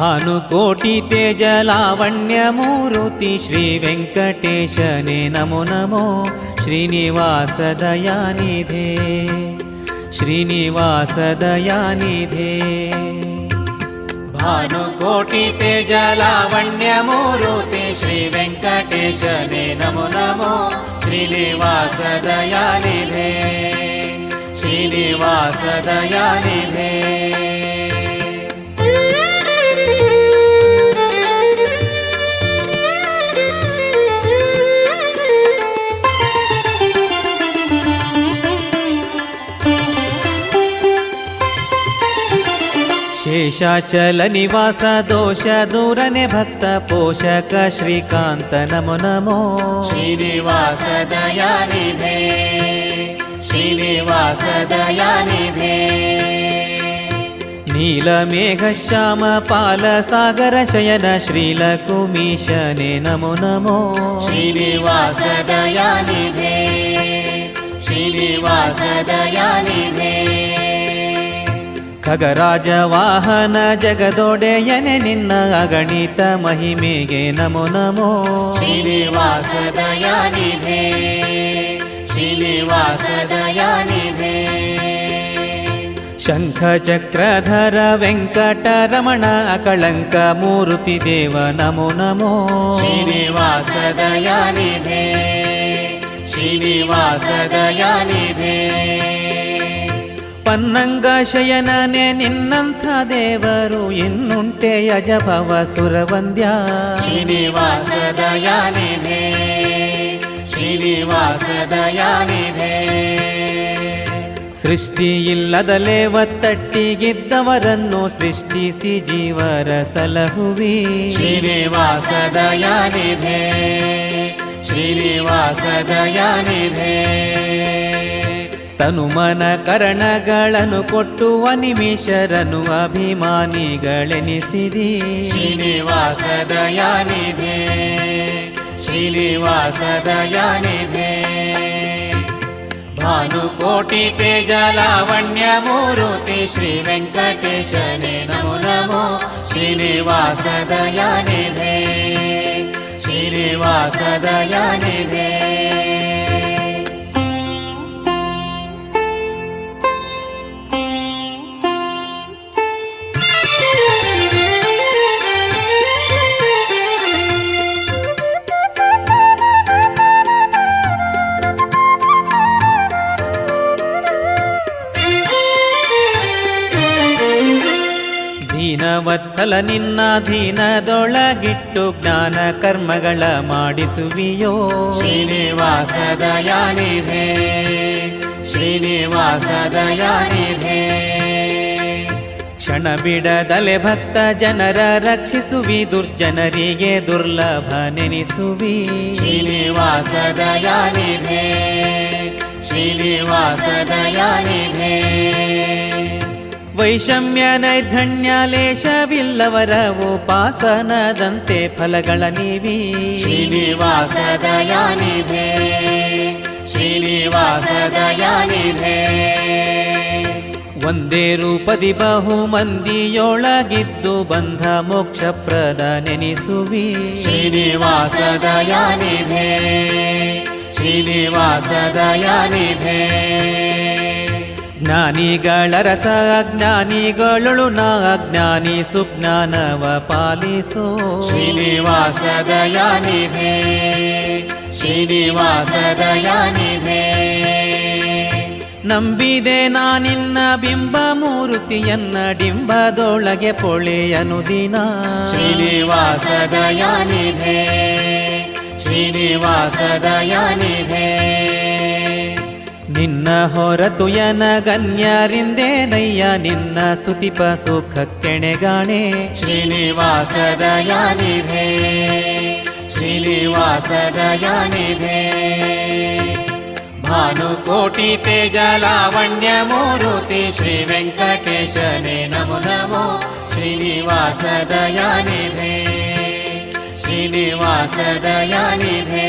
ಭಾನುಕೋಟಿ ತೇಜ ಲಾವಣ್ಯ ಮೂರ್ತಿ ಶ್ರೀ ವೆಂಕಟೇಶನೇ ನಮೋ ನಮೋ. ಶ್ರೀನಿವಾಸ ದಯಾನಿಧೇ ಶ್ರೀನಿವಾಸ ದಯಾನಿಧೇ. ಭಾನುಕೋಟಿ ತೇಜ ಲಾವಣ್ಯ ಮೂರ್ತಿ ಶ್ರೀ ವೆಂಕಟೇಶನೇ ನಮೋ ನಮೋ. ಶ್ರೀನಿವಾಸ ದಯಾನಿಧೇ ಶ್ರೀನಿವಾಸ ದಯಾನಿಧೇ. ಶೇಷಾಚಲ ನಿವಾಸ ದೋಷ ದೂರನೆ ಭಕ್ತ ಪೋಷಕ ಶ್ರೀಕಾಂತ ನಮೋ ನಮೋ. ಶ್ರೀನಿವಾಸ ದಯಾನಿಧೇ ಶ್ರೀನಿವಾಸ ದಯಾನಿಧೇ. ನೀಲಮೇಘ ಶ್ಯಾಮ ಪಾಲ ಸಾಗರ ಶಯನ ಶ್ರೀಲಕುಮೀಶನೇ ನಮೋ ನಮೋ. ಶ್ರೀನಿವಾಸ ದಯಾನಿಧೇ ಶ್ರೀನಿವಾಸ ದಯಾನಿಧೇ. ಖಗರಾಜ ವಾಹನ ಜಗದೊಡೆಯನೆ ನಿನ್ನ ಅಗಣಿತ ಮಹಿಮೆಗೆ ನಮೋ ನಮೋ. ಶ್ರೀನಿವಾಸ ದಯಾನಿಧೇ ಶ್ರೀನಿವಾಸ ದಯಾನಿಧೇ. ಶಂಖ ಚಕ್ರಧರ ವೆಂಕಟರಮಣ ಅಕಳಂಕ ಮೂರ್ತಿ ದೇವ ನಮೋ ನಮೋ. ಶ್ರೀನಿವಾಸ ದಯಾನಿಧೇ ಶ್ರೀನಿವಾಸ ದಯಾನಿಧೇ. ಪನ್ನಂಗ ಶಯನನೆ ನಿನ್ನಂಥ ದೇವರು ಇನ್ನುಂಟೆ ಅಜಭವ ಸುರವಂದ್ಯ. ಶ್ರೀನಿವಾಸ ದಯಾನಿಧೇ ಶ್ರೀನಿವಾಸ ದಯಾನಿಧೇ. ಸೃಷ್ಟಿಯಿಲ್ಲದಲೇ ಒತ್ತಟ್ಟಿಗಿದ್ದವರನ್ನು ಸೃಷ್ಟಿಸಿ ಜೀವರ ಸಲಹುವಿ. ಶ್ರೀನಿವಾಸ ದಯಾನಿಧೇ ಶ್ರೀನಿವಾಸ ದಯಾನಿಧೇ. ತನುಮನ ಕರಣಗಳನ್ನು ಕೊಟ್ಟುವ ನಿಮಿಷರನ್ನು ಅಭಿಮಾನಿಗಳೆನಿಸಿದಿ. ಶ್ರೀನಿವಾಸ ದಯಾನಿಧೇ ಶ್ರೀನಿವಾಸ ದಯಾನಿಧೇ. ಭಾನುಕೋಟಿ ತೇಜ ಲಾವಣ್ಯ ಮೂರ್ತಿ ಶ್ರೀ ವೆಂಕಟೇಶನೇ ನಮೋ ನಮೋ. ಶ್ರೀನಿವಾಸ ದಯಾನಿಧೇ ಶ್ರೀನಿವಾಸ ದಯಾನಿಧೇ. ವತ್ಸಲ ನಿನ್ನ ದೀನದೊಳಗಿಟ್ಟು ಜ್ಞಾನ ಕರ್ಮಗಳ ಮಾಡಿಸುವಿಯೋ. ಶ್ರೀನಿವಾಸ ದಯಾನಿಧೇ ಶ್ರೀನಿವಾಸ ದಯಾನಿಧೇ. ಕ್ಷಣ ಬಿಡದಲೆ ಭಕ್ತ ಜನರ ರಕ್ಷಿಸುವಿ ದುರ್ಜನರಿಗೆ ದುರ್ಲಭ ನೆನಿಸುವಿ. ಶ್ರೀನಿವಾಸ ದಯಾನಿಧೇ ಶ್ರೀನಿವಾಸ ದಯಾನಿಧೇ. ವೈಷಮ್ಯ ನೈರ್ಘಣ್ಯ ಲೇಷವಿಲ್ಲವರ ಉಪಾಸನದಂತೆ ಫಲಗಳ ನೀವಿ. ಶ್ರೀನಿವಾಸ ದಯಾನಿಧೇ ಶ್ರೀನಿವಾಸ ದಯಾನಿಧೇ. ಒಂದೇ ರೂಪದಿ ಬಹು ಮಂದಿಯೊಳಗಿದ್ದು ಬಂಧ ಮೋಕ್ಷ ಪ್ರದ ನೆನಿಸುವಿ. ಶ್ರೀನಿವಾಸ ದಯಾನಿಧೇ ಶ್ರೀನಿವಾಸ ದಯಾನಿಧೇ. ಜ್ಞಾನಿಗಳ ರಸ ಅಜ್ಞಾನಿಗಳೊಳು ನಾ ಅಜ್ಞಾನಿ ಸುಜ್ಞಾನವ ಪಾಲಿಸೋ. ಶ್ರೀನಿವಾಸ ದಯಾನಿಧೇ ಶ್ರೀನಿವಾಸ ದಯಾನಿಧೇ. ನಂಬಿದೆ ನಾನಿನ್ನ ಬಿಂಬ ಮೂರುತಿಯನ್ನ ಡಿಂಬದೊಳಗೆ ಪೊಳೆಯನು ದಿನ. ಶ್ರೀನಿವಾಸ ದಯಾನಿಧೆ ಶ್ರೀನಿವಾಸ ದಯಾನಿಧೆ ನಿನ್ನ ಹೊರತು ಯನಗನ್ಯರಿಂದೇನಯ್ಯ ನಿನ್ನ ಸ್ತುತಿಪ ಸುಖಕ್ಕೆಣೆಗಾಣೆ. ಶ್ರೀನಿವಾಸ ದಯಾನಿಧೆ ಶ್ರೀನಿವಾಸ ದಯಾನಿಧೆ ಭಾನುಕೋಟಿ ತೇಜ ಲಾವಣ್ಯ ಮೂರುತಿ ಶ್ರೀ ವೆಂಕಟೇಶನೇ ನಮೋ ನಮೋ. ಶ್ರೀನಿವಾಸ ದಯಾನಿಧೆ ಶ್ರೀನಿವಾಸ ದಯಾನಿಧೆ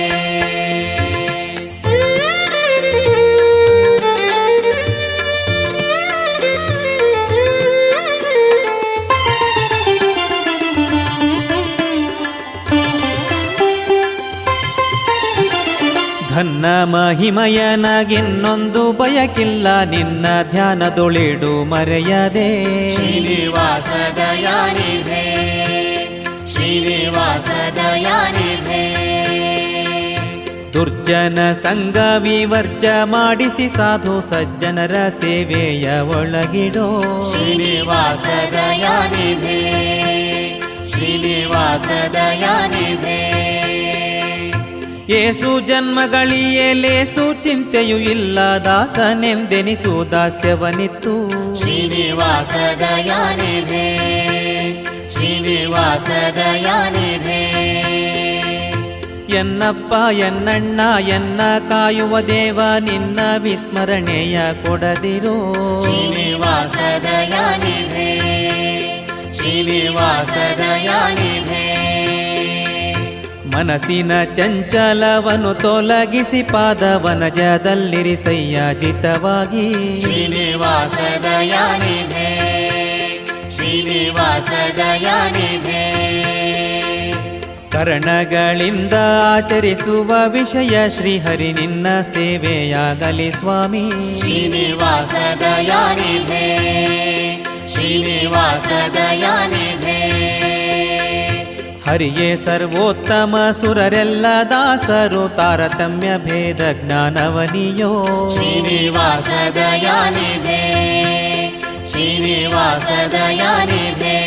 ನನ್ನ ಮಹಿಮಯನಗಿನ್ನೊಂದು ಬಯಕಿಲ್ಲ ನಿನ್ನ ಧ್ಯಾನದೊಳಿಡು ಮರೆಯದೆ. ಶ್ರೀನಿವಾಸ ದಯಾನಿಧೆ ಶ್ರೀನಿವಾಸ ದಯಾನಿಧೆ ದುರ್ಜನ ಸಂಘ ವಿವರ್ಜ ಮಾಡಿಸಿ ಸಾಧು ಸಜ್ಜನರ ಸೇವೆಯ ಒಳಗಿಡೋ. ಶ್ರೀನಿವಾಸ ದಯಾನಿಧೆ ಶ್ರೀನಿವಾಸ ದಯಾನಿಧೆ ಏಸು ಜನ್ಮಗಳಿಯೇಲೇಸು ಚಿಂತೆಯೂ ಇಲ್ಲ ದಾಸನೆಂದೆನಿಸು ದಾಸ್ಯವನಿತ್ತು. ಶ್ರೀನಿವಾಸ ದಯಾನಿಧೆ ಶ್ರೀನಿವಾಸ ದಯಾನಿಧೆ ಎನ್ನಪ್ಪ ಎನ್ನಣ್ಣ ಎನ್ನ ಕಾಯುವ ದೇವ ನಿನ್ನ ವಿಸ್ಮರಣೆಯ ಕೊಡದಿರೋ. ಶ್ರೀನಿವಾಸ ದಯಾನಿಧೆ ಶ್ರೀನಿವಾಸ ದಯಾನಿಧೆ ಮನಸ್ಸಿನ ಚಂಚಲವನು ತೊಲಗಿಸಿ ಪಾದವನಜದಲ್ಲಿರಿಸಯ್ಯ ಜಿತವಾಗಿ. ಶ್ರೀನಿವಾಸ ದಯಾನಿಧೆ ಶ್ರೀನಿವಾಸ ದಯಾನಿಧೆ ಕರ್ಣಗಳಿಂದ ಆಚರಿಸುವ ವಿಷಯ ಶ್ರೀಹರಿ ನಿನ್ನ ಸೇವೆಯಾಗಲಿ ಸ್ವಾಮಿ. ಶ್ರೀನಿವಾಸ ದಯಾನಿಧೆ ಶ್ರೀನಿವಾಸ ದಯಾನಿಧೆ ಹರಿಯೇ ಸರ್ವೋತ್ತಮ ಸುರರೆಲ್ಲ ದಾಸರು ತಾರತಮ್ಯ ಭೇದ ಜ್ಞಾನವನಿಯೋ. ಶ್ರೀನಿವಾಸ ದಯಾನಿಧೆ ಶ್ರೀನಿವಾಸ ದಯಾನಿಧೆ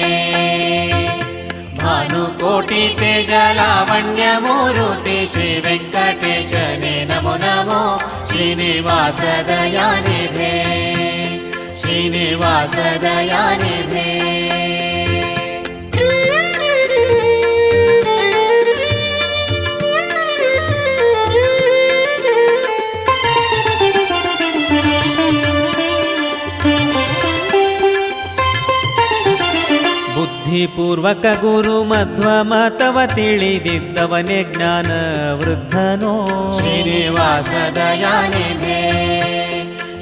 ಭಾನುಕೋಟಿ ತೇಜ ಲಾವಣ್ಯ ಮೂರುತಿ ಶ್ರೀ ವೆಂಕಟೇಶನೇ ನಮೋ ನಮೋ. ಶ್ರೀನಿವಾಸ ದಯಾನಿಧೆ ಶ್ರೀನಿವಾಸ ದಯಾನಿಧೆ ಪೂರ್ವಕ ಗುರು ಮಧ್ವ ಮತವ ತಿಳಿದಿದ್ದವನೇ ಜ್ಞಾನ ವೃದ್ಧನೋ. ಶ್ರೀನಿವಾಸ ದಯಾನಿಧೆ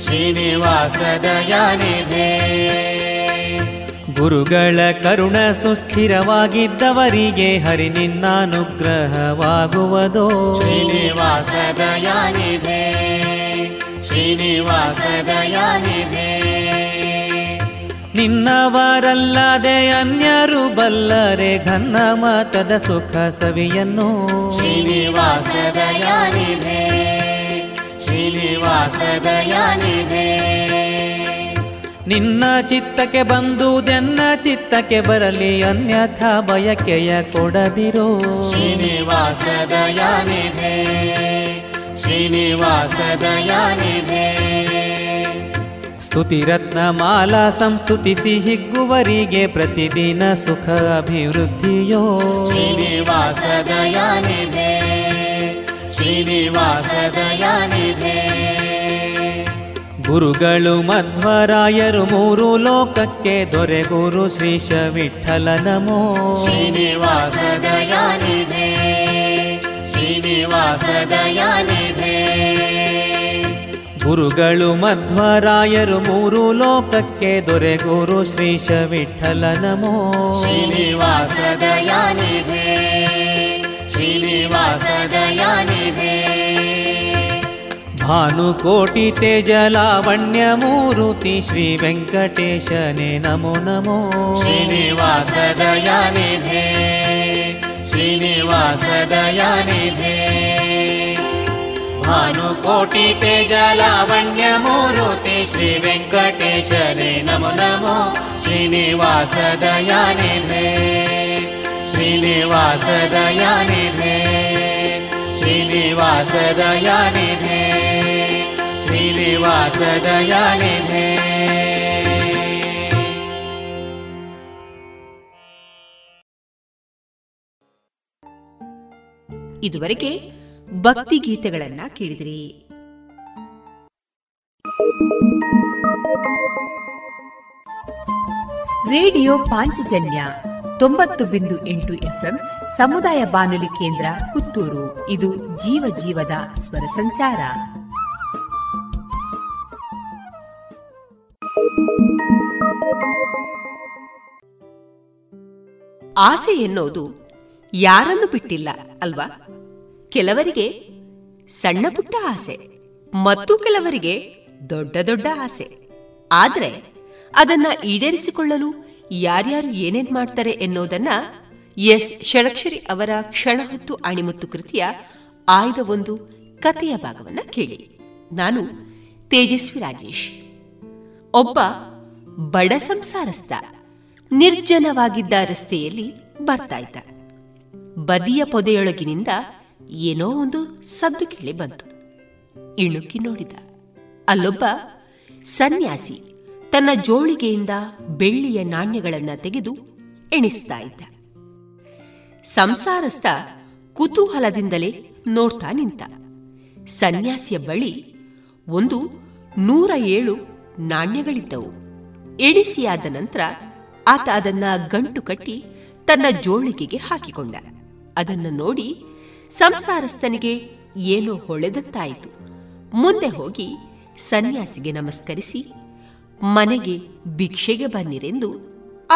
ಶ್ರೀನಿವಾಸ ದಯಾನಿಧೆ ಗುರುಗಳ ಕರುಣ ಸುಸ್ಥಿರವಾಗಿದ್ದವರಿಗೆ ಹರಿ ನಿನ್ನಾನುಗ್ರಹವಾಗುವುದೋ. ಶ್ರೀನಿವಾಸ ದಯಾನಿಧೆ ಶ್ರೀನಿವಾಸ ದಯಾನಿಧೆ ನಿನ್ನವರಲ್ಲದೆ ಅನ್ಯರು ಬಲ್ಲರೆ ಘನ್ನ ಮಾತದ ಸುಖ ಸವಿಯನ್ನು. ಶ್ರೀನಿವಾಸ ದಯಾನಿಧೆ ಶ್ರೀನಿವಾಸ ದಯಾನಿಧೆ ನಿನ್ನ ಚಿತ್ತಕ್ಕೆ ಬಂದುದೆನ್ನ ಚಿತ್ತಕ್ಕೆ ಬರಲಿ ಅನ್ಯಥಾ ಬಯಕೆಯ ಕೊಡದಿರೋ. ಶ್ರೀನಿವಾಸ ದಯಾನಿಧೆ ಶ್ರೀನಿವಾಸ ದಯಾನಿಧೆ ಸ್ತುತಿರತ್ನ ಮಾಲಾ ಸಂಸ್ತುತಿಸಿ ಹಿಗ್ಗುವರಿಗೆ ಪ್ರತಿದಿನ ಸುಖ ಅಭಿವೃದ್ಧಿಯೋ. ಶ್ರೀನಿವಾಸ ದಯಾನಿಧೆ ಶ್ರೀನಿವಾಸ ದಯಾನಿಧೆ ಗುರುಗಳು ಮಧ್ವರಾಯರು ಮೂರು ಲೋಕಕ್ಕೆ ದೊರೆ ಗುರು ಶ್ರೀಶ ವಿಠಲ ನಮೋ. ಶ್ರೀನಿವಾಸ ದಯಾನಿಧೆ ಶ್ರೀನಿವಾಸ ದಯಾನಿಧೆ ಗುರುಗಳು ಮಧ್ವರಾಯರು ಮೂರು ಲೋಕಕ್ಕೆ ದೊರೆ ಗುರು ಶ್ರೀಶ ವಿಠಲ ನಮೋ. ಶ್ರೀನಿವಾಸ ದಯಾನಿಧೆ ಶ್ರೀನಿವಾಸ ದಯಾನಿಧೆ ಭಾನುಕೋಟಿ ತೇಜ ಲಾವಣ್ಯ ಮೂರುತಿ ಶ್ರೀ ವೆಂಕಟೇಶನೇ ನಮೋ ನಮೋ. ಶ್ರೀನಿವಾಸ ದಯಾನಿಧೆ ಶ್ರೀನಿವಾಸ ದಯಾನಿಧೆ ಭಾನುಕೋಟಿ ತೇಜ ಲಾವಣ್ಯ ಮೂರ್ತಿ ಶ್ರೀ ವೆಂಕಟೇಶನೇ ನಮೋ ನಮೋ ಶ್ರೀನಿವಾಸ ದಯಾನಿಧೇ ಶ್ರೀನಿವಾಸ ದಯಾನಿಧೇ ಶ್ರೀನಿವಾಸ ದಯಾನಿಧೇ ಶ್ರೀನಿವಾಸ ದಯಾನಿಧೇ. ಇದುವರೆಗೆ ಭಕ್ತಿ ಗೀತೆಗಳನ್ನ ಕೇಳಿದ್ರಿ. ರೇಡಿಯೋ ಪಾಂಚಜನ್ಯ ತೊಂಬತ್ತು ಬಿಂದು ಎಂಟು ಎಫ್ಎಂ ಸಮುದಾಯ ಬಾನುಲಿ ಕೇಂದ್ರ ಪುತ್ತೂರು. ಇದು ಜೀವ ಜೀವದ ಸ್ವರ ಸಂಚಾರ. ಆಸೆ ಎನ್ನುವುದು ಯಾರನ್ನು ಬಿಟ್ಟಿಲ್ಲ ಅಲ್ವಾ? ಕೆಲವರಿಗೆ ಸಣ್ಣ ಪುಟ್ಟ ಆಸೆ ಮತ್ತು ಕೆಲವರಿಗೆ ದೊಡ್ಡ ದೊಡ್ಡ ಆಸೆ. ಆದರೆ ಅದನ್ನ ಈಡೇರಿಸಿಕೊಳ್ಳಲು ಯಾರ್ಯಾರು ಏನೇನ್ ಮಾಡ್ತಾರೆ ಎನ್ನುವುದನ್ನ ಎಸ್ ಷಡಕ್ಷರಿ ಅವರ ಕ್ಷಣ ಹೊತ್ತು ಅಣಿಮುತ್ತು ಕೃತಿಯ ಆಯ್ದ ಒಂದು ಕಥೆಯ ಭಾಗವನ್ನ ಕೇಳಿ. ನಾನು ತೇಜಸ್ವಿ ರಾಜೇಶ್. ಒಬ್ಬ ಬಡ ಸಂಸಾರಸ್ಥ ನಿರ್ಜನವಾಗಿದ್ದ ರಸ್ತೆಯಲ್ಲಿ ಬರ್ತಾ ಇದ್ದ. ಬದಿಯ ಪೊದೆಯೊಳಗಿನಿಂದ ಏನೋ ಒಂದು ಸದ್ದು ಕೇಳಿ ಬಂತು. ಇಣುಕಿ ನೋಡಿದ. ಅಲ್ಲೊಬ್ಬ ಸನ್ಯಾಸಿ ತನ್ನ ಜೋಳಿಗೆಯಿಂದ ಬೆಳ್ಳಿಯ ನಾಣ್ಯಗಳನ್ನು ತೆಗೆದು ಎಣಿಸ್ತಾ ಇದ್ದ. ಸಂಸಾರಸ್ಥ ಕುತೂಹಲದಿಂದಲೇ ನೋಡ್ತಾ ನಿಂತ. ಸನ್ಯಾಸಿಯ ಬಳಿ ಒಂದು ನೂರ ಏಳು ನಾಣ್ಯಗಳಿದ್ದವು. ಎಣಿಸಿಯಾದ ನಂತರ ಆತ ಅದನ್ನ ಗಂಟು ಕಟ್ಟಿ ತನ್ನ ಜೋಳಿಗೆಗೆ ಹಾಕಿಕೊಂಡ. ಅದನ್ನು ನೋಡಿ ಸಂಸಾರಸ್ಥನಿಗೆ ಏನೋ ಹೊಳೆದಂತಾಯಿತು. ಮುಂದೆ ಹೋಗಿ ಸನ್ಯಾಸಿಗೆ ನಮಸ್ಕರಿಸಿ ಮನೆಗೆ ಭಿಕ್ಷೆಗೆ ಬನ್ನಿರೆಂದು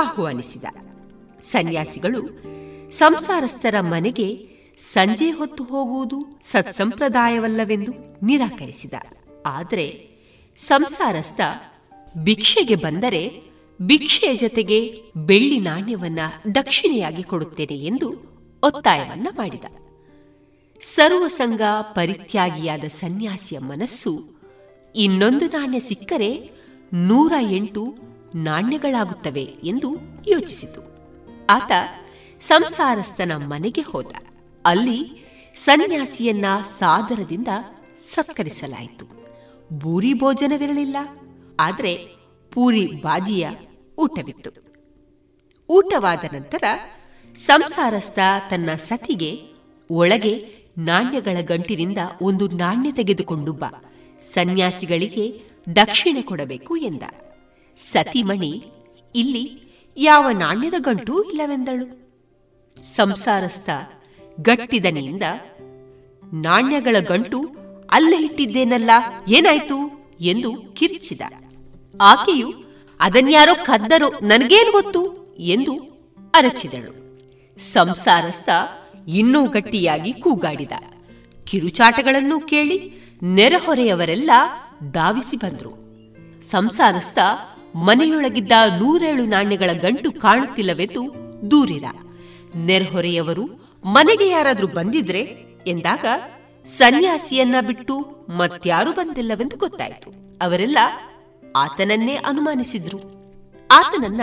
ಆಹ್ವಾನಿಸಿದ. ಸನ್ಯಾಸಿಗಳು ಸಂಸಾರಸ್ಥರ ಮನೆಗೆ ಸಂಜೆ ಹೊತ್ತು ಹೋಗುವುದು ಸತ್ಸಂಪ್ರದಾಯವಲ್ಲವೆಂದು ನಿರಾಕರಿಸಿದ. ಆದರೆ ಸಂಸಾರಸ್ಥ ಭಿಕ್ಷೆಗೆ ಬಂದರೆ ಭಿಕ್ಷೆಯ ಜೊತೆಗೆ ಬೆಳ್ಳಿ ನಾಣ್ಯವನ್ನ ದಕ್ಷಿಣೆಯಾಗಿ ಕೊಡುತ್ತೇನೆ ಎಂದು ಒತ್ತಾಯವನ್ನ ಮಾಡಿದ. ಸರ್ವಸಂಗ ಪರಿತ್ಯಾಗಿಯಾದ ಸನ್ಯಾಸಿಯ ಮನಸ್ಸು ಇನ್ನೊಂದು ನಾಣ್ಯ ಸಿಕ್ಕರೆ ನೂರ ಎಂಟು ನಾಣ್ಯಗಳಾಗುತ್ತವೆ ಎಂದು ಯೋಚಿಸಿತು. ಆತ ಸಂಸಾರಸ್ಥನ ಮನೆಗೆ ಹೋದ. ಅಲ್ಲಿ ಸನ್ಯಾಸಿಯನ್ನ ಸಾದರದಿಂದ ಸತ್ಕರಿಸಲಾಯಿತು. ಭೂರಿ ಭೋಜನವಿರಲಿಲ್ಲ, ಆದರೆ ಪೂರಿ ಬಾಜಿಯ ಊಟವಿತ್ತು. ಊಟವಾದ ನಂತರ ಸಂಸಾರಸ್ಥ ತನ್ನ ಸತಿಗೆ ಒಳಗೆ ನಾಣ್ಯಗಳ ಗಂಟಿನಿಂದ ಒಂದು ನಾಣ್ಯ ತೆಗೆದುಕೊಂಡು ಬಾ, ಸನ್ಯಾಸಿಗಳಿಗೆ ದಕ್ಷಿಣೆ ಕೊಡಬೇಕು ಎಂದ. ಸತಿಮಣಿ ಇಲ್ಲಿ ಯಾವ ನಾಣ್ಯದ ಗಂಟೂ ಇಲ್ಲವೆಂದಳು. ಸಂಸಾರಸ್ಥ ಗಟ್ಟಿದನಿಯಿಂದ ನಾಣ್ಯಗಳ ಗಂಟು ಅಲ್ಲೇ ಇಟ್ಟಿದ್ದೇನಲ್ಲ, ಏನಾಯ್ತು ಎಂದು ಕಿರಿಚಿದ. ಆಕೆಯು ಅದನ್ಯಾರೋ ಕದ್ದರು, ನನಗೇನು ಗೊತ್ತು ಎಂದು ಅರಚಿದಳು. ಸಂಸಾರಸ್ಥ ಇನ್ನೂ ಗಟ್ಟಿಯಾಗಿ ಕೂಗಾಡಿದ. ಕಿರುಚಾಟಗಳನ್ನು ಕೇಳಿ ನೆರೆಹೊರೆಯವರೆಲ್ಲ ಧಾವಿಸಿ ಬಂದರು. ಸಂಸಾರಸ್ಥ ಮನೆಯೊಳಗಿದ್ದ ನೂರೇಳು ನಾಣ್ಯಗಳ ಗಂಟು ಕಾಣುತ್ತಿಲ್ಲವೆಂದು ದೂರಿದ. ನೆರೆಹೊರೆಯವರು ಮನೆಗೆ ಯಾರಾದರೂ ಬಂದಿದ್ರೆ ಎಂದಾಗ ಸನ್ಯಾಸಿಯನ್ನ ಬಿಟ್ಟು ಮತ್ಯಾರೂ ಬಂದಿಲ್ಲವೆಂದು ಗೊತ್ತಾಯಿತು. ಅವರೆಲ್ಲ ಆತನನ್ನೇ ಅನುಮಾನಿಸಿದ್ರು. ಆತನನ್ನ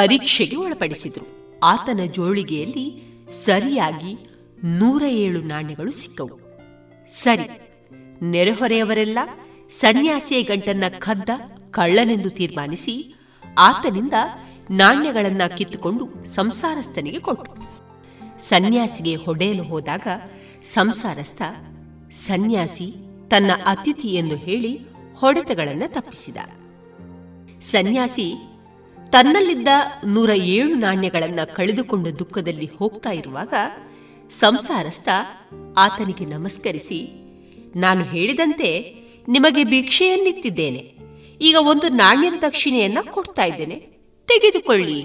ಪರೀಕ್ಷೆಗೆ ಒಳಪಡಿಸಿದ್ರು. ಆತನ ಜೋಳಿಗೆಯಲ್ಲಿ ಸರಿಯಾಗಿ ನೂರ ಏಳು ನಾಣ್ಯಗಳು ಸಿಕ್ಕವು. ಸರಿ, ನೆರೆಹೊರೆಯವರೆಲ್ಲ ಸನ್ಯಾಸಿಯ ಗಂಟನ್ನ ಕದ್ದ ಕಳ್ಳನೆಂದು ತೀರ್ಮಾನಿಸಿ ಆತನಿಂದ ನಾಣ್ಯಗಳನ್ನ ಕಿತ್ತುಕೊಂಡು ಸಂಸಾರಸ್ಥನಿಗೆ ಕೊಟ್ಟರು. ಸನ್ಯಾಸಿಗೆ ಹೊಡೆಯಲು ಹೋದಾಗ ಸಂಸಾರಸ್ಥ ಸನ್ಯಾಸಿ ತನ್ನ ಅತಿಥಿ ಎಂದು ಹೇಳಿ ಹೊಡೆತಗಳನ್ನು ತಪ್ಪಿಸಿದ. ಸನ್ಯಾಸಿ ತನ್ನಲ್ಲಿದ್ದ ನೂರ ಏಳು ನಾಣ್ಯಗಳನ್ನು ಕಳೆದುಕೊಂಡ ದುಃಖದಲ್ಲಿ ಹೋಗ್ತಾ ಇರುವಾಗ ಸಂಸಾರಸ್ಥ ಆತನಿಗೆ ನಮಸ್ಕರಿಸಿ, ನಾನು ಹೇಳಿದಂತೆ ನಿಮಗೆ ಭಿಕ್ಷೆಯನ್ನಿತ್ತಿದ್ದೇನೆ, ಈಗ ಒಂದು ನಾಣ್ಯದ ದಕ್ಷಿಣೆಯನ್ನು ಕೊಡ್ತಾ ಇದ್ದೇನೆ, ತೆಗೆದುಕೊಳ್ಳಿ,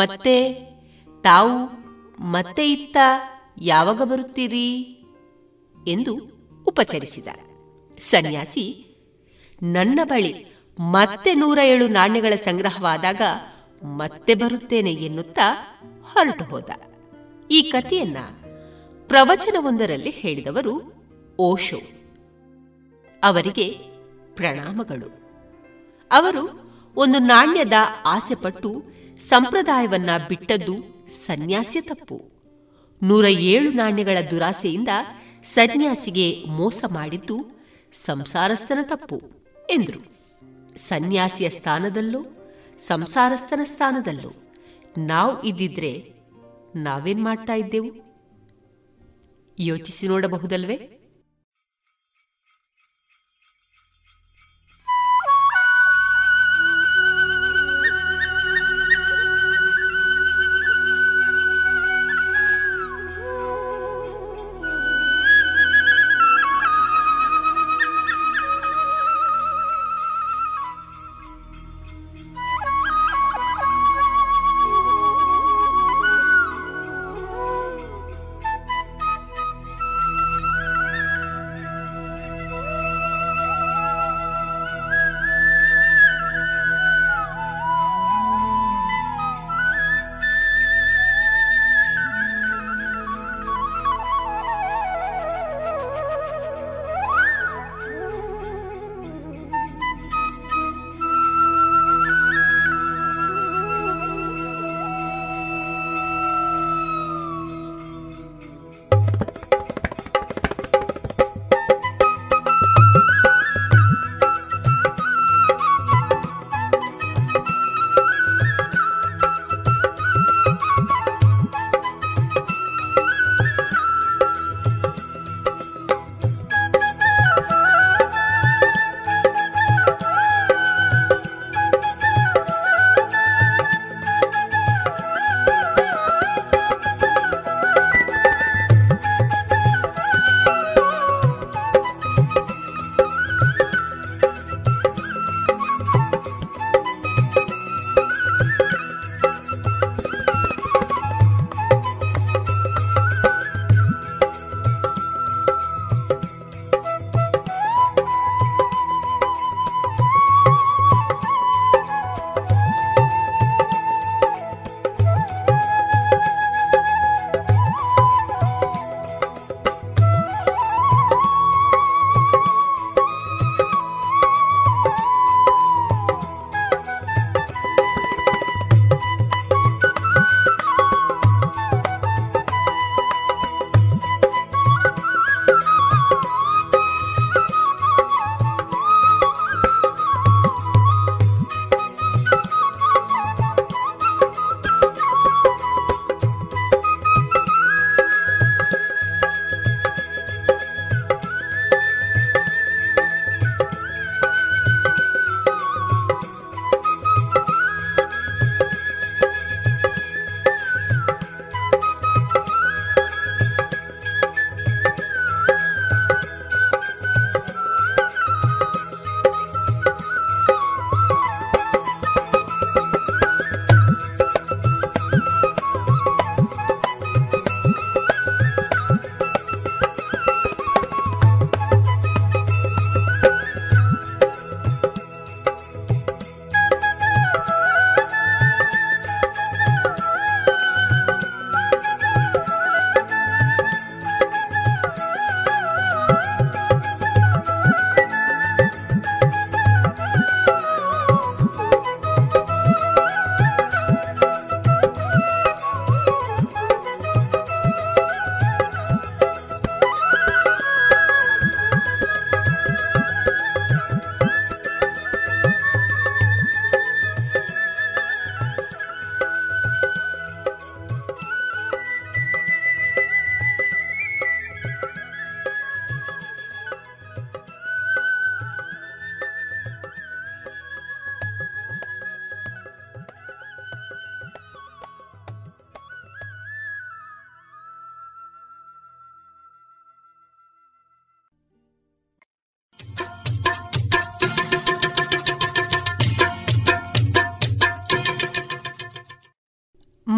ಮತ್ತೆ ತಾವು ಮತ್ತೆ ಇತ್ತ ಯಾವಾಗ ಬರುತ್ತೀರಿ ಎಂದು ಉಪಚರಿಸಿದ. ಸನ್ಯಾಸಿ, ನನ್ನ ಬಳಿ ಮತ್ತೆ ನೂರ ಏಳು ನಾಣ್ಯಗಳ ಸಂಗ್ರಹವಾದಾಗ ಮತ್ತೆ ಬರುತ್ತೇನೆ ಎನ್ನುತ್ತಾ ಹೊರಟು ಹೋದ. ಈ ಕಥೆಯನ್ನ ಪ್ರವಚನವೊಂದರಲ್ಲಿ ಹೇಳಿದವರು ಓಶೋ. ಅವರಿಗೆ ಪ್ರಣಾಮಗಳು. ಅವರು ಒಂದು ನಾಣ್ಯದ ಆಸೆಪಟ್ಟು ಸಂಪ್ರದಾಯವನ್ನ ಬಿಟ್ಟದ್ದು ಸನ್ಯಾಸಿ ತಪ್ಪು. ನೂರ ಏಳು ನಾಣ್ಯಗಳ ದುರಾಸೆಯಿಂದ ಸನ್ಯಾಸಿಗೆ ಮೋಸ ಮಾಡಿದ್ದು ಸಂಸಾರಸ್ಥನ ತಪ್ಪು ಎಂದರು. ಸನ್ಯಾಸಿಯ ಸ್ಥಾನದಲ್ಲೋ ಸಂಸಾರಸ್ಥನ ಸ್ಥಾನದಲ್ಲೋ ನಾವು ಇದ್ದಿದ್ರೆ ನಾವೇನ್ ಮಾಡ್ತಾ ಇದ್ದೆವು? ಯೋಚಿಸಿ ನೋಡಬಹುದಲ್ವೇ?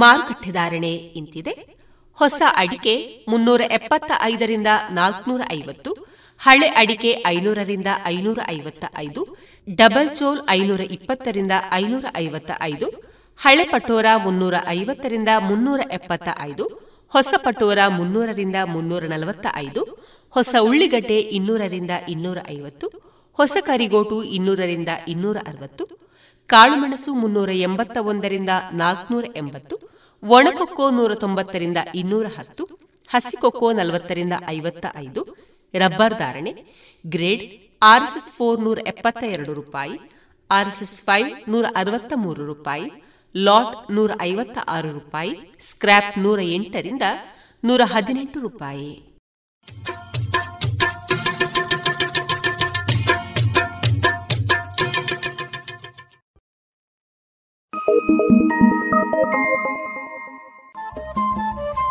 ಮಾರುಕಟ್ಟೆ ಧಾರಣೆ ಇಂತಿದೆ. ಹೊಸ ಅಡಿಕೆ ಮುನ್ನೂರ ಎಪ್ಪತ್ತ ಐದರಿಂದ ನಾಲ್ಕನೂರ ಐವತ್ತು, ಹಳೆ ಅಡಿಕೆ ಐನೂರರಿಂದ ಐನೂರ ಐವತ್ತ ಐದು, ಡಬಲ್ ಚೋಲ್ ಐನೂರ ಇಪ್ಪತ್ತರಿಂದ ಐನೂರ ಐವತ್ತ ಐದು, ಹಳೆ ಪಟೋರ ಮುನ್ನೂರ ಐವತ್ತರಿಂದ ಮುನ್ನೂರ ಎಪ್ಪತ್ತ ಐದು, ಹೊಸ ಪಟೋರ ಮುನ್ನೂರರಿಂದ ಮುನ್ನೂರ ನಲವತ್ತ ಐದು, ಹೊಸ ಉಳ್ಳಿಗಡ್ಡೆ ಇನ್ನೂರರಿಂದ ಇನ್ನೂರ ಐವತ್ತು, ಹೊಸ ಕರಿಗೋಟು ಇನ್ನೂರರಿಂದ ಇನ್ನೂರ ಅರವತ್ತು, ಕಾಳುಮೆಣಸು ಮುನ್ನೂರ ಎಂಬತ್ತ ಒಂದರಿಂದ ನಾಲ್ಕುನೂರ ಎಂಬತ್ತು, ಒಣಕೊಕ್ಕೋ ನೂರ ತೊಂಬತ್ತರಿಂದ ಇನ್ನೂರ ಹತ್ತು, ಹಸಿಕೊಕ್ಕೋ ನಲವತ್ತರಿಂದ ಐವತ್ತ ಐದು, ರಬ್ಬರ್ ಧಾರಣೆ ಗ್ರೇಡ್ ಆರ್ಎಸ್ಎಸ್ ಫೋರ್ ನೂರ ಎಪ್ಪತ್ತ ಎರಡು ರೂಪಾಯಿ, ಆರ್ಎಸ್ಎಸ್ ಫೈವ್ ನೂರ ಅರವತ್ತ ಮೂರು ರೂಪಾಯಿ, ಲಾಟ್ ನೂರ ಐವತ್ತ ಆರು ರೂಪಾಯಿ, ಸ್ಕ್ರಾಪ್ ನೂರ ಎಂಟರಿಂದ ನೂರ ಹದಿನೆಂಟು ರೂಪಾಯಿ.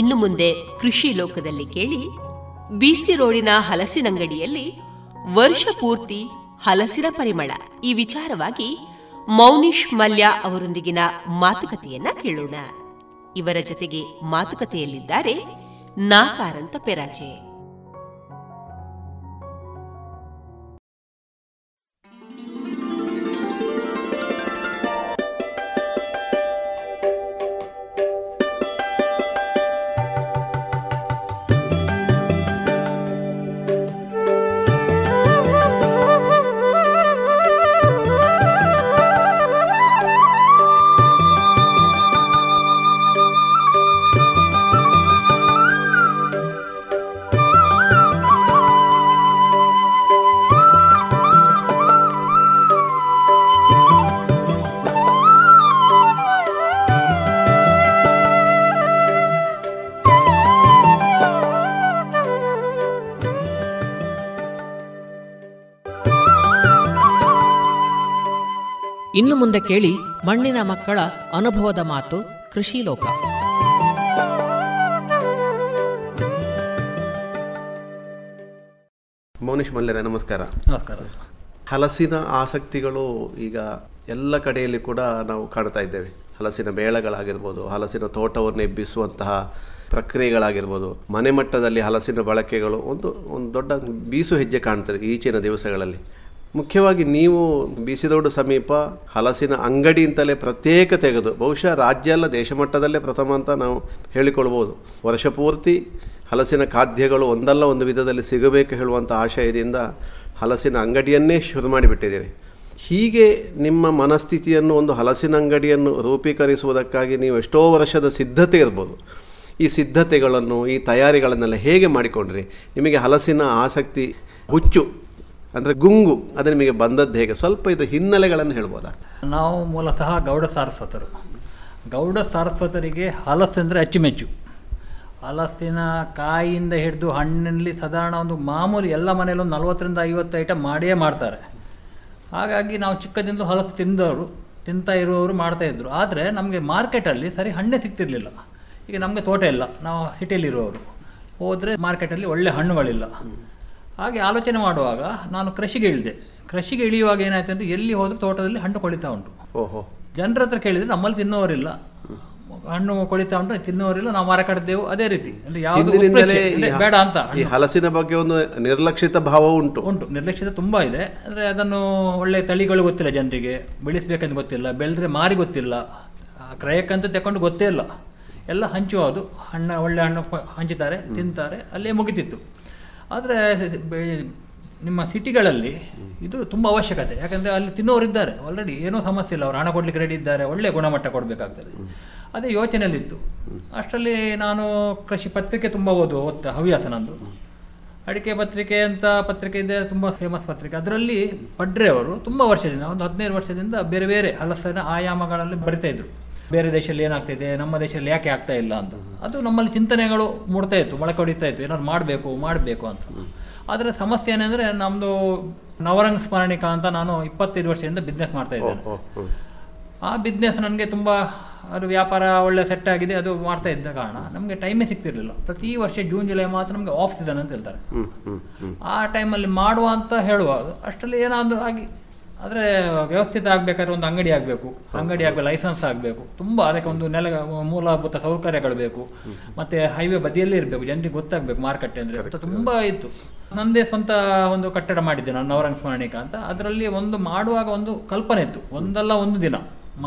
ಇನ್ನು ಮುಂದೆ ಕೃಷಿ ಲೋಕದಲ್ಲಿ ಕೇಳಿ ಬಿಸಿ ರೋಡಿನ ಹಲಸಿನಂಗಡಿಯಲ್ಲಿ ವರ್ಷ ಪೂರ್ತಿ ಹಲಸಿನ ಪರಿಮಳ ಈ ವಿಚಾರವಾಗಿ ಮೌನೀಶ್ ಮಲ್ಯ ಅವರೊಂದಿಗಿನ ಮಾತುಕತೆಯನ್ನ ಕೇಳೋಣ. ಇವರ ಜೊತೆಗೆ ಮಾತುಕತೆಯಲ್ಲಿದ್ದಾರೆ ನಾಕಾರಂತ ಪೆರಾಜೆ. ಇನ್ನು ಮುಂದೆ ಕೇಳಿ ಮಣ್ಣಿನ ಮಕ್ಕಳ ಅನುಭವದ ಮಾತು ಕೃಷಿ ಲೋಕ. ಮೌನೀಶ್ ಮಲ್ಯರೇ, ನಮಸ್ಕಾರ. ನಮಸ್ಕಾರ. ಹಲಸಿನ ಆಸಕ್ತಿಗಳು ಈಗ ಎಲ್ಲ ಕಡೆಯಲ್ಲಿ ಕೂಡ ನಾವು ಕಾಣ್ತಾ ಇದ್ದೇವೆ. ಹಲಸಿನ ಬೇಳೆಗಳಾಗಿರ್ಬೋದು, ಹಲಸಿನ ತೋಟವನ್ನು ಎಬ್ಬಿಸುವಂತಹ ಪ್ರಕ್ರಿಯೆಗಳಾಗಿರ್ಬೋದು, ಮನೆ ಮಟ್ಟದಲ್ಲಿ ಹಲಸಿನ ಬಳಕೆಗಳು ಒಂದು ಒಂದು ದೊಡ್ಡ ಬೀಸು ಹೆಜ್ಜೆ ಕಾಣ್ತದೆ ಈಚಿನ ದಿವಸಗಳಲ್ಲಿ. ಮುಖ್ಯವಾಗಿ ನೀವು ಬಿಸಿದೋಡು ಸಮೀಪ ಹಲಸಿನ ಅಂಗಡಿ ಅಂತಲೇ ಪ್ರತ್ಯೇಕ ತೆಗೆದು, ಬಹುಶಃ ರಾಜ್ಯ ಅಲ್ಲ ದೇಶ ಮಟ್ಟದಲ್ಲೇ ಪ್ರಥಮ ಅಂತ ನಾವು ಹೇಳಿಕೊಳ್ಬೋದು. ವರ್ಷ ಪೂರ್ತಿ ಹಲಸಿನ ಖಾದ್ಯಗಳು ಒಂದಲ್ಲ ಒಂದು ವಿಧದಲ್ಲಿ ಸಿಗಬೇಕು ಹೇಳುವಂಥ ಆಶಯದಿಂದ ಹಲಸಿನ ಅಂಗಡಿಯನ್ನೇ ಶುರು ಮಾಡಿಬಿಟ್ಟಿದ್ದೀರಿ. ಹೀಗೆ ನಿಮ್ಮ ಮನಸ್ಥಿತಿಯನ್ನು, ಒಂದು ಹಲಸಿನ ಅಂಗಡಿಯನ್ನು ರೂಪೀಕರಿಸುವುದಕ್ಕಾಗಿ ನೀವು ಎಷ್ಟೋ ವರ್ಷದ ಸಿದ್ಧತೆ ಇರ್ಬೋದು. ಈ ಸಿದ್ಧತೆಗಳನ್ನು, ಈ ತಯಾರಿಗಳನ್ನೆಲ್ಲ ಹೇಗೆ ಮಾಡಿಕೊಂಡ್ರಿ? ನಿಮಗೆ ಹಲಸಿನ ಆಸಕ್ತಿ, ಹುಚ್ಚು ಅಂದರೆ ಗುಂಗು, ಅದು ನಿಮಗೆ ಬಂದದ್ದು ಹೇಗೆ? ಸ್ವಲ್ಪ ಇದು ಹಿನ್ನೆಲೆಗಳನ್ನು ಹೇಳ್ಬೋದಾ? ನಾವು ಮೂಲತಃ ಗೌಡ ಸಾರಸ್ವತರು. ಗೌಡ ಸಾರಸ್ವತರಿಗೆ ಹಲಸಂದರೆ ಅಚ್ಚುಮೆಚ್ಚು. ಹಲಸಿನ ಕಾಯಿಯಿಂದ ಹಿಡಿದು ಹಣ್ಣಿನಲ್ಲಿ ಸಾಧಾರಣ ಒಂದು ಮಾಮೂಲಿ ಎಲ್ಲ ಮನೆಯಲ್ಲೂ ನಲ್ವತ್ತರಿಂದ ಐವತ್ತು ಐಟಮ್ ಮಾಡಿಯೇ ಮಾಡ್ತಾರೆ. ಹಾಗಾಗಿ ನಾವು ಚಿಕ್ಕದಿಂದಲೂ ಹಲಸು ತಿಂದವರು, ತಿಂತಾ ಇರುವವರು ಮಾಡ್ತಾಯಿದ್ರು. ಆದರೆ ನಮಗೆ ಮಾರ್ಕೆಟಲ್ಲಿ ಸರಿ ಹಣ್ಣೇ ಸಿಗ್ತಿರಲಿಲ್ಲ. ಈಗ ನಮಗೆ ತೋಟ ಇಲ್ಲ, ನಾವು ಸಿಟಿಯಲ್ಲಿರುವವರು. ಹೋದರೆ ಮಾರ್ಕೆಟಲ್ಲಿ ಒಳ್ಳೆ ಹಣ್ಣುಗಳಿಲ್ಲ. ಹಾಗೆ ಆಲೋಚನೆ ಮಾಡುವಾಗ ನಾನು ಕೃಷಿಗೆ ಇಳಿದೆ. ಕೃಷಿಗೆ ಇಳಿಯುವಾಗ ಏನಾಯಿತು ಅಂದರೆ, ಎಲ್ಲಿ ಹೋದರೂ ತೋಟದಲ್ಲಿ ಹಣ್ಣು ಕೊಳಿತಾ ಉಂಟು. ಓಹೋ. ಜನರ ಹತ್ರ ಕೇಳಿದರೆ ನಮ್ಮಲ್ಲಿ ತಿನ್ನೋರಿಲ್ಲ, ಹಣ್ಣು ಕೊಳಿತಾ ಉಂಟು, ತಿನ್ನೋರಿಲ್ಲ, ನಾವು ಮಾರಾಟದೆವು. ಅದೇ ರೀತಿ ಅಂದರೆ ಯಾವುದು ಬೇಡ ಅಂತ. ಹಲಸಿನ ಬಗ್ಗೆ ಒಂದು ನಿರ್ಲಕ್ಷಿತ ಭಾವ ಉಂಟು ಉಂಟು ನಿರ್ಲಕ್ಷಿತ ತುಂಬ ಇದೆ. ಅಂದರೆ ಅದನ್ನು ಒಳ್ಳೆ ತಳಿಗಳು ಗೊತ್ತಿಲ್ಲ ಜನರಿಗೆ, ಬೆಳೆಸಬೇಕಂತ ಗೊತ್ತಿಲ್ಲ, ಬೆಳೆದ್ರೆ ಮಾರಿ ಗೊತ್ತಿಲ್ಲ, ಕ್ರಯಕ್ಕಂತೂ ತಗೊಂಡು ಗೊತ್ತೇ ಇಲ್ಲ. ಎಲ್ಲ ಹಂಚುವುದು, ಹಣ್ಣು ಒಳ್ಳೆ ಹಣ್ಣು ಹಂಚುತ್ತಾರೆ, ತಿಂತಾರೆ, ಅಲ್ಲೇ ಮುಗಿತಿತ್ತು. ಆದರೆ ನಿಮ್ಮ ಸಿಟಿಗಳಲ್ಲಿ ಇದು ತುಂಬ ಅವಶ್ಯಕತೆ. ಯಾಕಂದರೆ ಅಲ್ಲಿ ತಿನ್ನೋರಿದ್ದಾರೆ, ಆಲ್ರೆಡಿ ಏನೂ ಸಮಸ್ಯೆ ಇಲ್ಲ, ಅವ್ರು ಹಣ ಕೊಡಲಿಕ್ಕೆ ರೆಡಿ ಇದ್ದಾರೆ, ಒಳ್ಳೆಯ ಗುಣಮಟ್ಟ ಕೊಡಬೇಕಾಗ್ತದೆ. ಅದೇ ಯೋಚನೆಯಲ್ಲಿತ್ತು. ಅಷ್ಟರಲ್ಲಿ ನಾನು ಕೃಷಿ ಪತ್ರಿಕೆ ತುಂಬ ಓದು ಓದ್ತಾ ಹವ್ಯಾಸ ನಂದು. ಅಡಿಕೆ ಪತ್ರಿಕೆ ಅಂತ ಪತ್ರಿಕೆ ಇದೆ, ತುಂಬ ಫೇಮಸ್ ಪತ್ರಿಕೆ. ಅದರಲ್ಲಿ ಪಡ್ರೆ ಅವರು ತುಂಬ ವರ್ಷದಿಂದ, ಒಂದು ಹದಿನೈದು ವರ್ಷದಿಂದ ಬೇರೆ ಬೇರೆ ಹಲಸಿನ ಆಯಾಮಗಳಲ್ಲಿ ಬರಿತಾಯಿದ್ರು. ಬೇರೆ ದೇಶದಲ್ಲಿ ಏನಾಗ್ತಾಯಿದೆ, ನಮ್ಮ ದೇಶದಲ್ಲಿ ಯಾಕೆ ಆಗ್ತಾ ಇಲ್ಲ ಅಂತ. ಅದು ನಮ್ಮಲ್ಲಿ ಚಿಂತನೆಗಳು ಮೂಡ್ತಾ ಇತ್ತು, ಮೊಳಕೆ ಹೊಡಿತಾ ಇತ್ತು, ಏನಾದ್ರು ಮಾಡಬೇಕು ಮಾಡಬೇಕು ಅಂತ. ಆದರೆ ಸಮಸ್ಯೆ ಏನಂದರೆ, ನಮ್ಮದು ನವರಂಗ್ ಸ್ಮರಣಿಕಾ ಅಂತ ನಾನು ಇಪ್ಪತ್ತೈದು ವರ್ಷದಿಂದ ಬಿಸ್ನೆಸ್ ಮಾಡ್ತಾಯಿದ್ದೆ. ಆ ಬಿಸ್ನೆಸ್ ನನಗೆ ತುಂಬ ಅದು ವ್ಯಾಪಾರ ಒಳ್ಳೆ ಸೆಟ್ ಆಗಿದೆ, ಅದು ಮಾಡ್ತಾ ಇದ್ದ ಕಾರಣ ನಮಗೆ ಟೈಮೇ ಸಿಗ್ತಿರ್ಲಿಲ್ಲ. ಪ್ರತಿ ವರ್ಷ ಜೂನ್ ಜುಲೈ ಮಾತ್ರ ನಮಗೆ ಆಫ್ ಸೀಸನ್ ಅಂತ ಹೇಳ್ತಾರೆ, ಆ ಟೈಮಲ್ಲಿ ಮಾಡುವ ಅಂತ ಹೇಳುವ. ಅಷ್ಟರಲ್ಲಿ ಏನಾದರೂ ಆಗಿ ಆದರೆ ವ್ಯವಸ್ಥಿತ ಆಗಬೇಕಾದ್ರೆ ಒಂದು ಅಂಗಡಿ ಆಗಬೇಕು, ಅಂಗಡಿ ಆಗಬೇಕು, ಲೈಸೆನ್ಸ್ ಆಗಬೇಕು, ತುಂಬ ಅದಕ್ಕೆ ಒಂದು ನೆಲ ಮೂಲಭೂತ ಸೌಕರ್ಯಗಳು ಬೇಕು, ಮತ್ತು ಹೈವೇ ಬದಿಯಲ್ಲೇ ಇರಬೇಕು, ಜನರಿಗೆ ಗೊತ್ತಾಗಬೇಕು ಮಾರ್ಕೆಟ್ ಅಂದರೆ. ತುಂಬ ಇತ್ತು. ನನ್ನದೇ ಸ್ವಂತ ಒಂದು ಕಟ್ಟಡ ಮಾಡಿದ್ದೆ ನಾನು, ನವರಂಗ ಸ್ಮರಣಿಕ ಅಂತ. ಅದರಲ್ಲಿ ಒಂದು ಮಾಡುವಾಗ ಒಂದು ಕಲ್ಪನೆ ಇತ್ತು, ಒಂದಲ್ಲ ಒಂದು ದಿನ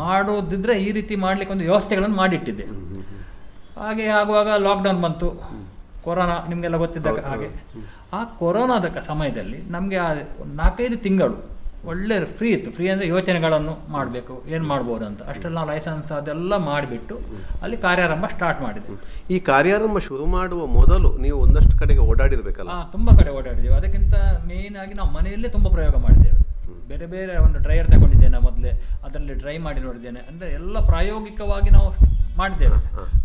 ಮಾಡೋದಿದ್ರೆ ಈ ರೀತಿ ಮಾಡಲಿಕ್ಕೆ ಒಂದು ವ್ಯವಸ್ಥೆಗಳನ್ನು ಮಾಡಿಟ್ಟಿದ್ದೆ. ಹಾಗೆ ಆಗುವಾಗ ಲಾಕ್ಡೌನ್ ಬಂತು, ಕೊರೋನಾ ನಿಮಗೆಲ್ಲ ಗೊತ್ತಿದ್ದಾಗ ಹಾಗೆ. ಆ ಕೊರೋನಾದ ಸಮಯದಲ್ಲಿ ನಮಗೆ ಆ ನಾಲ್ಕೈದು ತಿಂಗಳು ಒಳ್ಳೆ ಫ್ರೀ ಇತ್ತು. ಫ್ರೀ ಅಂದರೆ ಯೋಚನೆಗಳನ್ನು ಮಾಡಬೇಕು, ಏನು ಮಾಡ್ಬೋದು ಅಂತ. ಅಷ್ಟರಲ್ಲಿ ನಾವು ಲೈಸೆನ್ಸ್ ಅದೆಲ್ಲ ಮಾಡಿಬಿಟ್ಟು ಅಲ್ಲಿ ಕಾರ್ಯಾರಂಭ ಸ್ಟಾರ್ಟ್ ಮಾಡಿದ್ವಿ. ಈ ಕಾರ್ಯಾರಂಭ ಶುರು ಮಾಡುವ ಮೊದಲು ನೀವು ಒಂದಷ್ಟು ಕಡೆಗೆ ಓಡಾಡಿರಬೇಕಲ್ಲ? ಹಾಂ, ತುಂಬ ಕಡೆ ಓಡಾಡಿದ್ದೇವೆ. ಅದಕ್ಕಿಂತ ಮೇಯ್ನ್ ಆಗಿ ನಾವು ಮನೆಯಲ್ಲೇ ತುಂಬ ಪ್ರಯೋಗ ಮಾಡಿದ್ದೇವೆ. ಬೇರೆ ಬೇರೆ ಒಂದು ಡ್ರೈಯರ್ ತಗೊಂಡಿದ್ದೇನೆ ಮೊದಲೇ, ಅದರಲ್ಲಿ ಡ್ರೈ ಮಾಡಿ ನೋಡಿದ್ದೇನೆ. ಅಂದರೆ ಎಲ್ಲ ಪ್ರಾಯೋಗಿಕವಾಗಿ ನಾವು ಮಾಡಿದ್ದೇವೆ.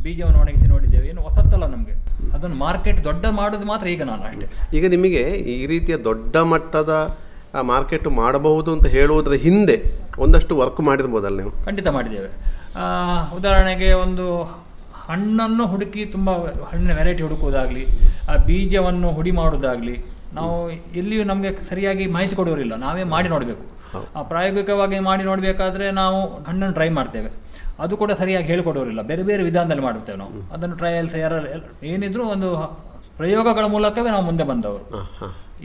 ಬೀಜವನ್ನು ಒಣಗಿಸಿ ನೋಡಿದ್ದೇವೆ, ಏನು ಹೊಸತ್ತಲ್ಲ ನಮಗೆ. ಅದನ್ನು ಮಾರ್ಕೆಟ್ ದೊಡ್ಡ ಮಾಡೋದು ಮಾತ್ರ ಈಗ ನಾನು ಅಷ್ಟೇ. ಈಗ ನಿಮಗೆ ಈ ರೀತಿಯ ದೊಡ್ಡ ಮಟ್ಟದ ಮಾರ್ಕೆಟ್ ಮಾಡಬಹುದು ಅಂತ ಹೇಳುವುದರ ಹಿಂದೆ ಒಂದಷ್ಟು ವರ್ಕ್ ಮಾಡಿರ್ಬೋದಲ್ಲ ನೀವು? ಖಂಡಿತ ಮಾಡಿದ್ದೇವೆ. ಉದಾಹರಣೆಗೆ ಒಂದು ಹಣ್ಣನ್ನು ಹುಡುಕಿ, ತುಂಬ ಹಣ್ಣಿನ ವೆರೈಟಿ ಹುಡುಕುವುದಾಗಲಿ, ಆ ಬೀಜವನ್ನು ಹುಡಿ ಮಾಡೋದಾಗಲಿ, ನಾವು ಎಲ್ಲಿಯೂ ನಮಗೆ ಸರಿಯಾಗಿ ಮಾಹಿತಿ ಕೊಡೋರಿಲ್ಲ, ನಾವೇ ಮಾಡಿ ನೋಡಬೇಕು. ಪ್ರಾಯೋಗಿಕವಾಗಿ ಮಾಡಿ ನೋಡಬೇಕಾದ್ರೆ ನಾವು ಹಣ್ಣನ್ನು ಟ್ರೈ ಮಾಡ್ತೇವೆ, ಅದು ಕೂಡ ಸರಿಯಾಗಿ ಹೇಳ್ಕೊಡೋರಿಲ್ಲ, ಬೇರೆ ಬೇರೆ ವಿಧಾನದಲ್ಲಿ ಮಾಡುತ್ತೇವೆ ನಾವು. ಅದನ್ನು ಟ್ರಯಲ್ಸ್ ಎರರ್ ಏನಿದ್ರೂ ಒಂದು ಪ್ರಯೋಗಗಳ ಮೂಲಕವೇ ನಾವು ಮುಂದೆ ಬಂದವರು.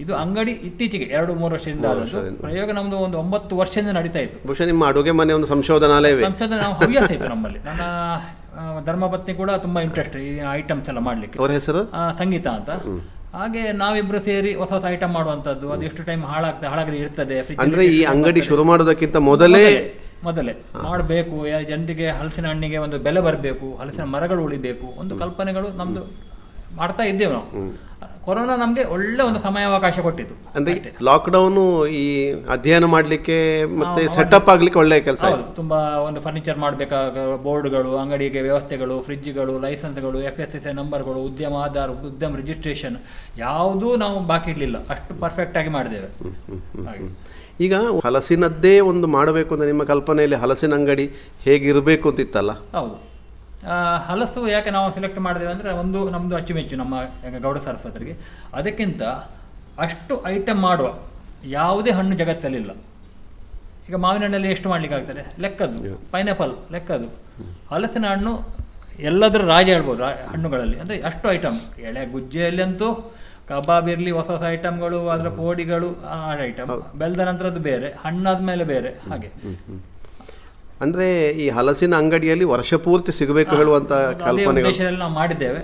ಇದು ಅಂಗಡಿ ಇತ್ತೀಚೆಗೆ ಎರಡು ಮೂರು ವರ್ಷದಿಂದ ಆದಷ್ಟು, ಪ್ರಯೋಗ ನಮ್ಮದು ಒಂದು ಒಂಬತ್ತು ವರ್ಷದಿಂದ ನಡೀತಾ ಇತ್ತು. ಬಹುಶಃ ನಿಮ್ಮ ಅಡುಗೆ ಮನೆ ಒಂದು ಸಂಶೋಧನಾಲಯವೇ? ಸಂಶೋಧನೆ ನಾವು ಹವ್ಯಾಸ ಇತ್ತು ನಮ್ಮಲ್ಲಿ. ನನ್ನ ಧರ್ಮಪತ್ನಿ ಕೂಡ ತುಂಬ ಇಂಟ್ರೆಸ್ಟ್ ಈ ಐಟಮ್ಸ್ ಎಲ್ಲ ಮಾಡಲಿಕ್ಕೆ. ಅವರ ಹೆಸರು ಸಂಗೀತ ಅಂತ. ಹಾಗೆ ನಾವಿಬ್ರು ಸೇರಿ ಹೊಸ ಹೊಸ ಐಟಮ್ ಮಾಡುವಂಥದ್ದು. ಅದು ಎಷ್ಟು ಟೈಮ್ ಹಾಳಾಗ್ತದೆ, ಹಾಳಾಗದೆ ಇರ್ತದೆ. ಅಂದರೆ ಈ ಅಂಗಡಿ ಶುರು ಮಾಡೋದಕ್ಕಿಂತ ಮೊದಲೇ ಮೊದಲೇ ಮಾಡಬೇಕು, ಜನರಿಗೆ ಹಲಸಿನ ಹಣ್ಣಿಗೆ ಒಂದು ಬೆಲೆ ಬರಬೇಕು, ಹಲಸಿನ ಮರಗಳು ಉಳಿಬೇಕು, ಒಂದು ಕಲ್ಪನೆಗಳು ನಮ್ಮದು ಮಾಡ್ತಾ ಇದ್ದೇವೆ ನಾವು. ಕೊರೋನಾ ನಮಗೆ ಒಳ್ಳೆ ಒಂದು ಸಮಯಾವಕಾಶ ಕೊಟ್ಟಿತ್ತು. ಅಂದ್ರೆ ಲಾಕ್ಡೌನು ಈ ಅಧ್ಯಯನ ಮಾಡಲಿಕ್ಕೆ ಮತ್ತೆ ಸೆಟಪ್ ಆಗಲಿಕ್ಕೆ ಒಳ್ಳೆಯ ಕೆಲಸ. ತುಂಬಾ ಒಂದು ಫರ್ನಿಚರ್ ಮಾಡಬೇಕಾಗ ಬೋರ್ಡ್ಗಳು, ಅಂಗಡಿಗೆ ವ್ಯವಸ್ಥೆಗಳು, ಫ್ರಿಡ್ಜ್ಗಳು, ಲೈಸೆನ್ಸ್ಗಳು, ಎಫ್ ಎಸ್ ಎಸ್ ಐ ನಂಬರ್ಗಳು, ಉದ್ಯಮ ಆಧಾರ್, ಉದ್ಯಮ ರಿಜಿಸ್ಟ್ರೇಷನ್, ಯಾವುದೂ ನಾವು ಬಾಕಿ ಇರಲಿಲ್ಲ, ಅಷ್ಟು ಪರ್ಫೆಕ್ಟ್ ಆಗಿ ಮಾಡಿದ್ದೇವೆ. ಈಗ ಹಲಸಿನದ್ದೇ ಒಂದು ಮಾಡಬೇಕು ಅಂದರೆ ನಿಮ್ಮ ಕಲ್ಪನೆಯಲ್ಲಿ ಹಲಸಿನ ಅಂಗಡಿ ಹೇಗಿರಬೇಕು ಅಂತ ಇತ್ತಲ್ಲ? ಹೌದು. ಹಲಸು ಯಾಕೆ ನಾವು ಸೆಲೆಕ್ಟ್ ಮಾಡಿದೇವೆ ಅಂದರೆ, ಒಂದು ನಮ್ಮದು ಅಚ್ಚುಮೆಚ್ಚು ನಮ್ಮ ಗೌಡ ಸರಸ್ವತರಿಗೆ. ಅದಕ್ಕಿಂತ ಅಷ್ಟು ಐಟಮ್ ಮಾಡುವ ಯಾವುದೇ ಹಣ್ಣು ಜಗತ್ತಲ್ಲಿಲ್ಲ. ಈಗ ಮಾವಿನ ಹಣ್ಣಲ್ಲಿ ಎಷ್ಟು ಮಾಡಲಿಕ್ಕಾಗ್ತದೆ, ಲೆಕ್ಕದ್ದು. ಪೈನಾಪಲ್ ಲೆಕ್ಕದ್ದು. ಹಲಸಿನ ಹಣ್ಣು ಎಲ್ಲದರ ರಾಜ ಹೇಳ್ಬೋದು ಹಣ್ಣುಗಳಲ್ಲಿ. ಅಂದರೆ ಅಷ್ಟು ಐಟಮ್, ಎಳೆ ಗುಜ್ಜೆಯಲ್ಲಿ ಅಂತೂ ಕಬಾಬ್ ಇರಲಿ, ಹೊಸ ಹೊಸ ಐಟಮ್ಗಳು, ಅದರ ಪೋಡಿಗಳು, ಆ ಐಟಮ್ ಬೆಳೆದ ನಂತರದ್ದು ಬೇರೆ, ಹಣ್ಣಾದ ಮೇಲೆ ಬೇರೆ. ಹಾಗೆ ಅಂದರೆ ಈ ಹಲಸಿನ ಅಂಗಡಿಯಲ್ಲಿ ವರ್ಷ ಪೂರ್ತಿ ಸಿಗಬೇಕು ಹೇಳುವಂಥ ಕಲ್ಪನೆ ದೇಶದಲ್ಲಿ ನಾವು ಮಾಡಿದ್ದೇವೆ.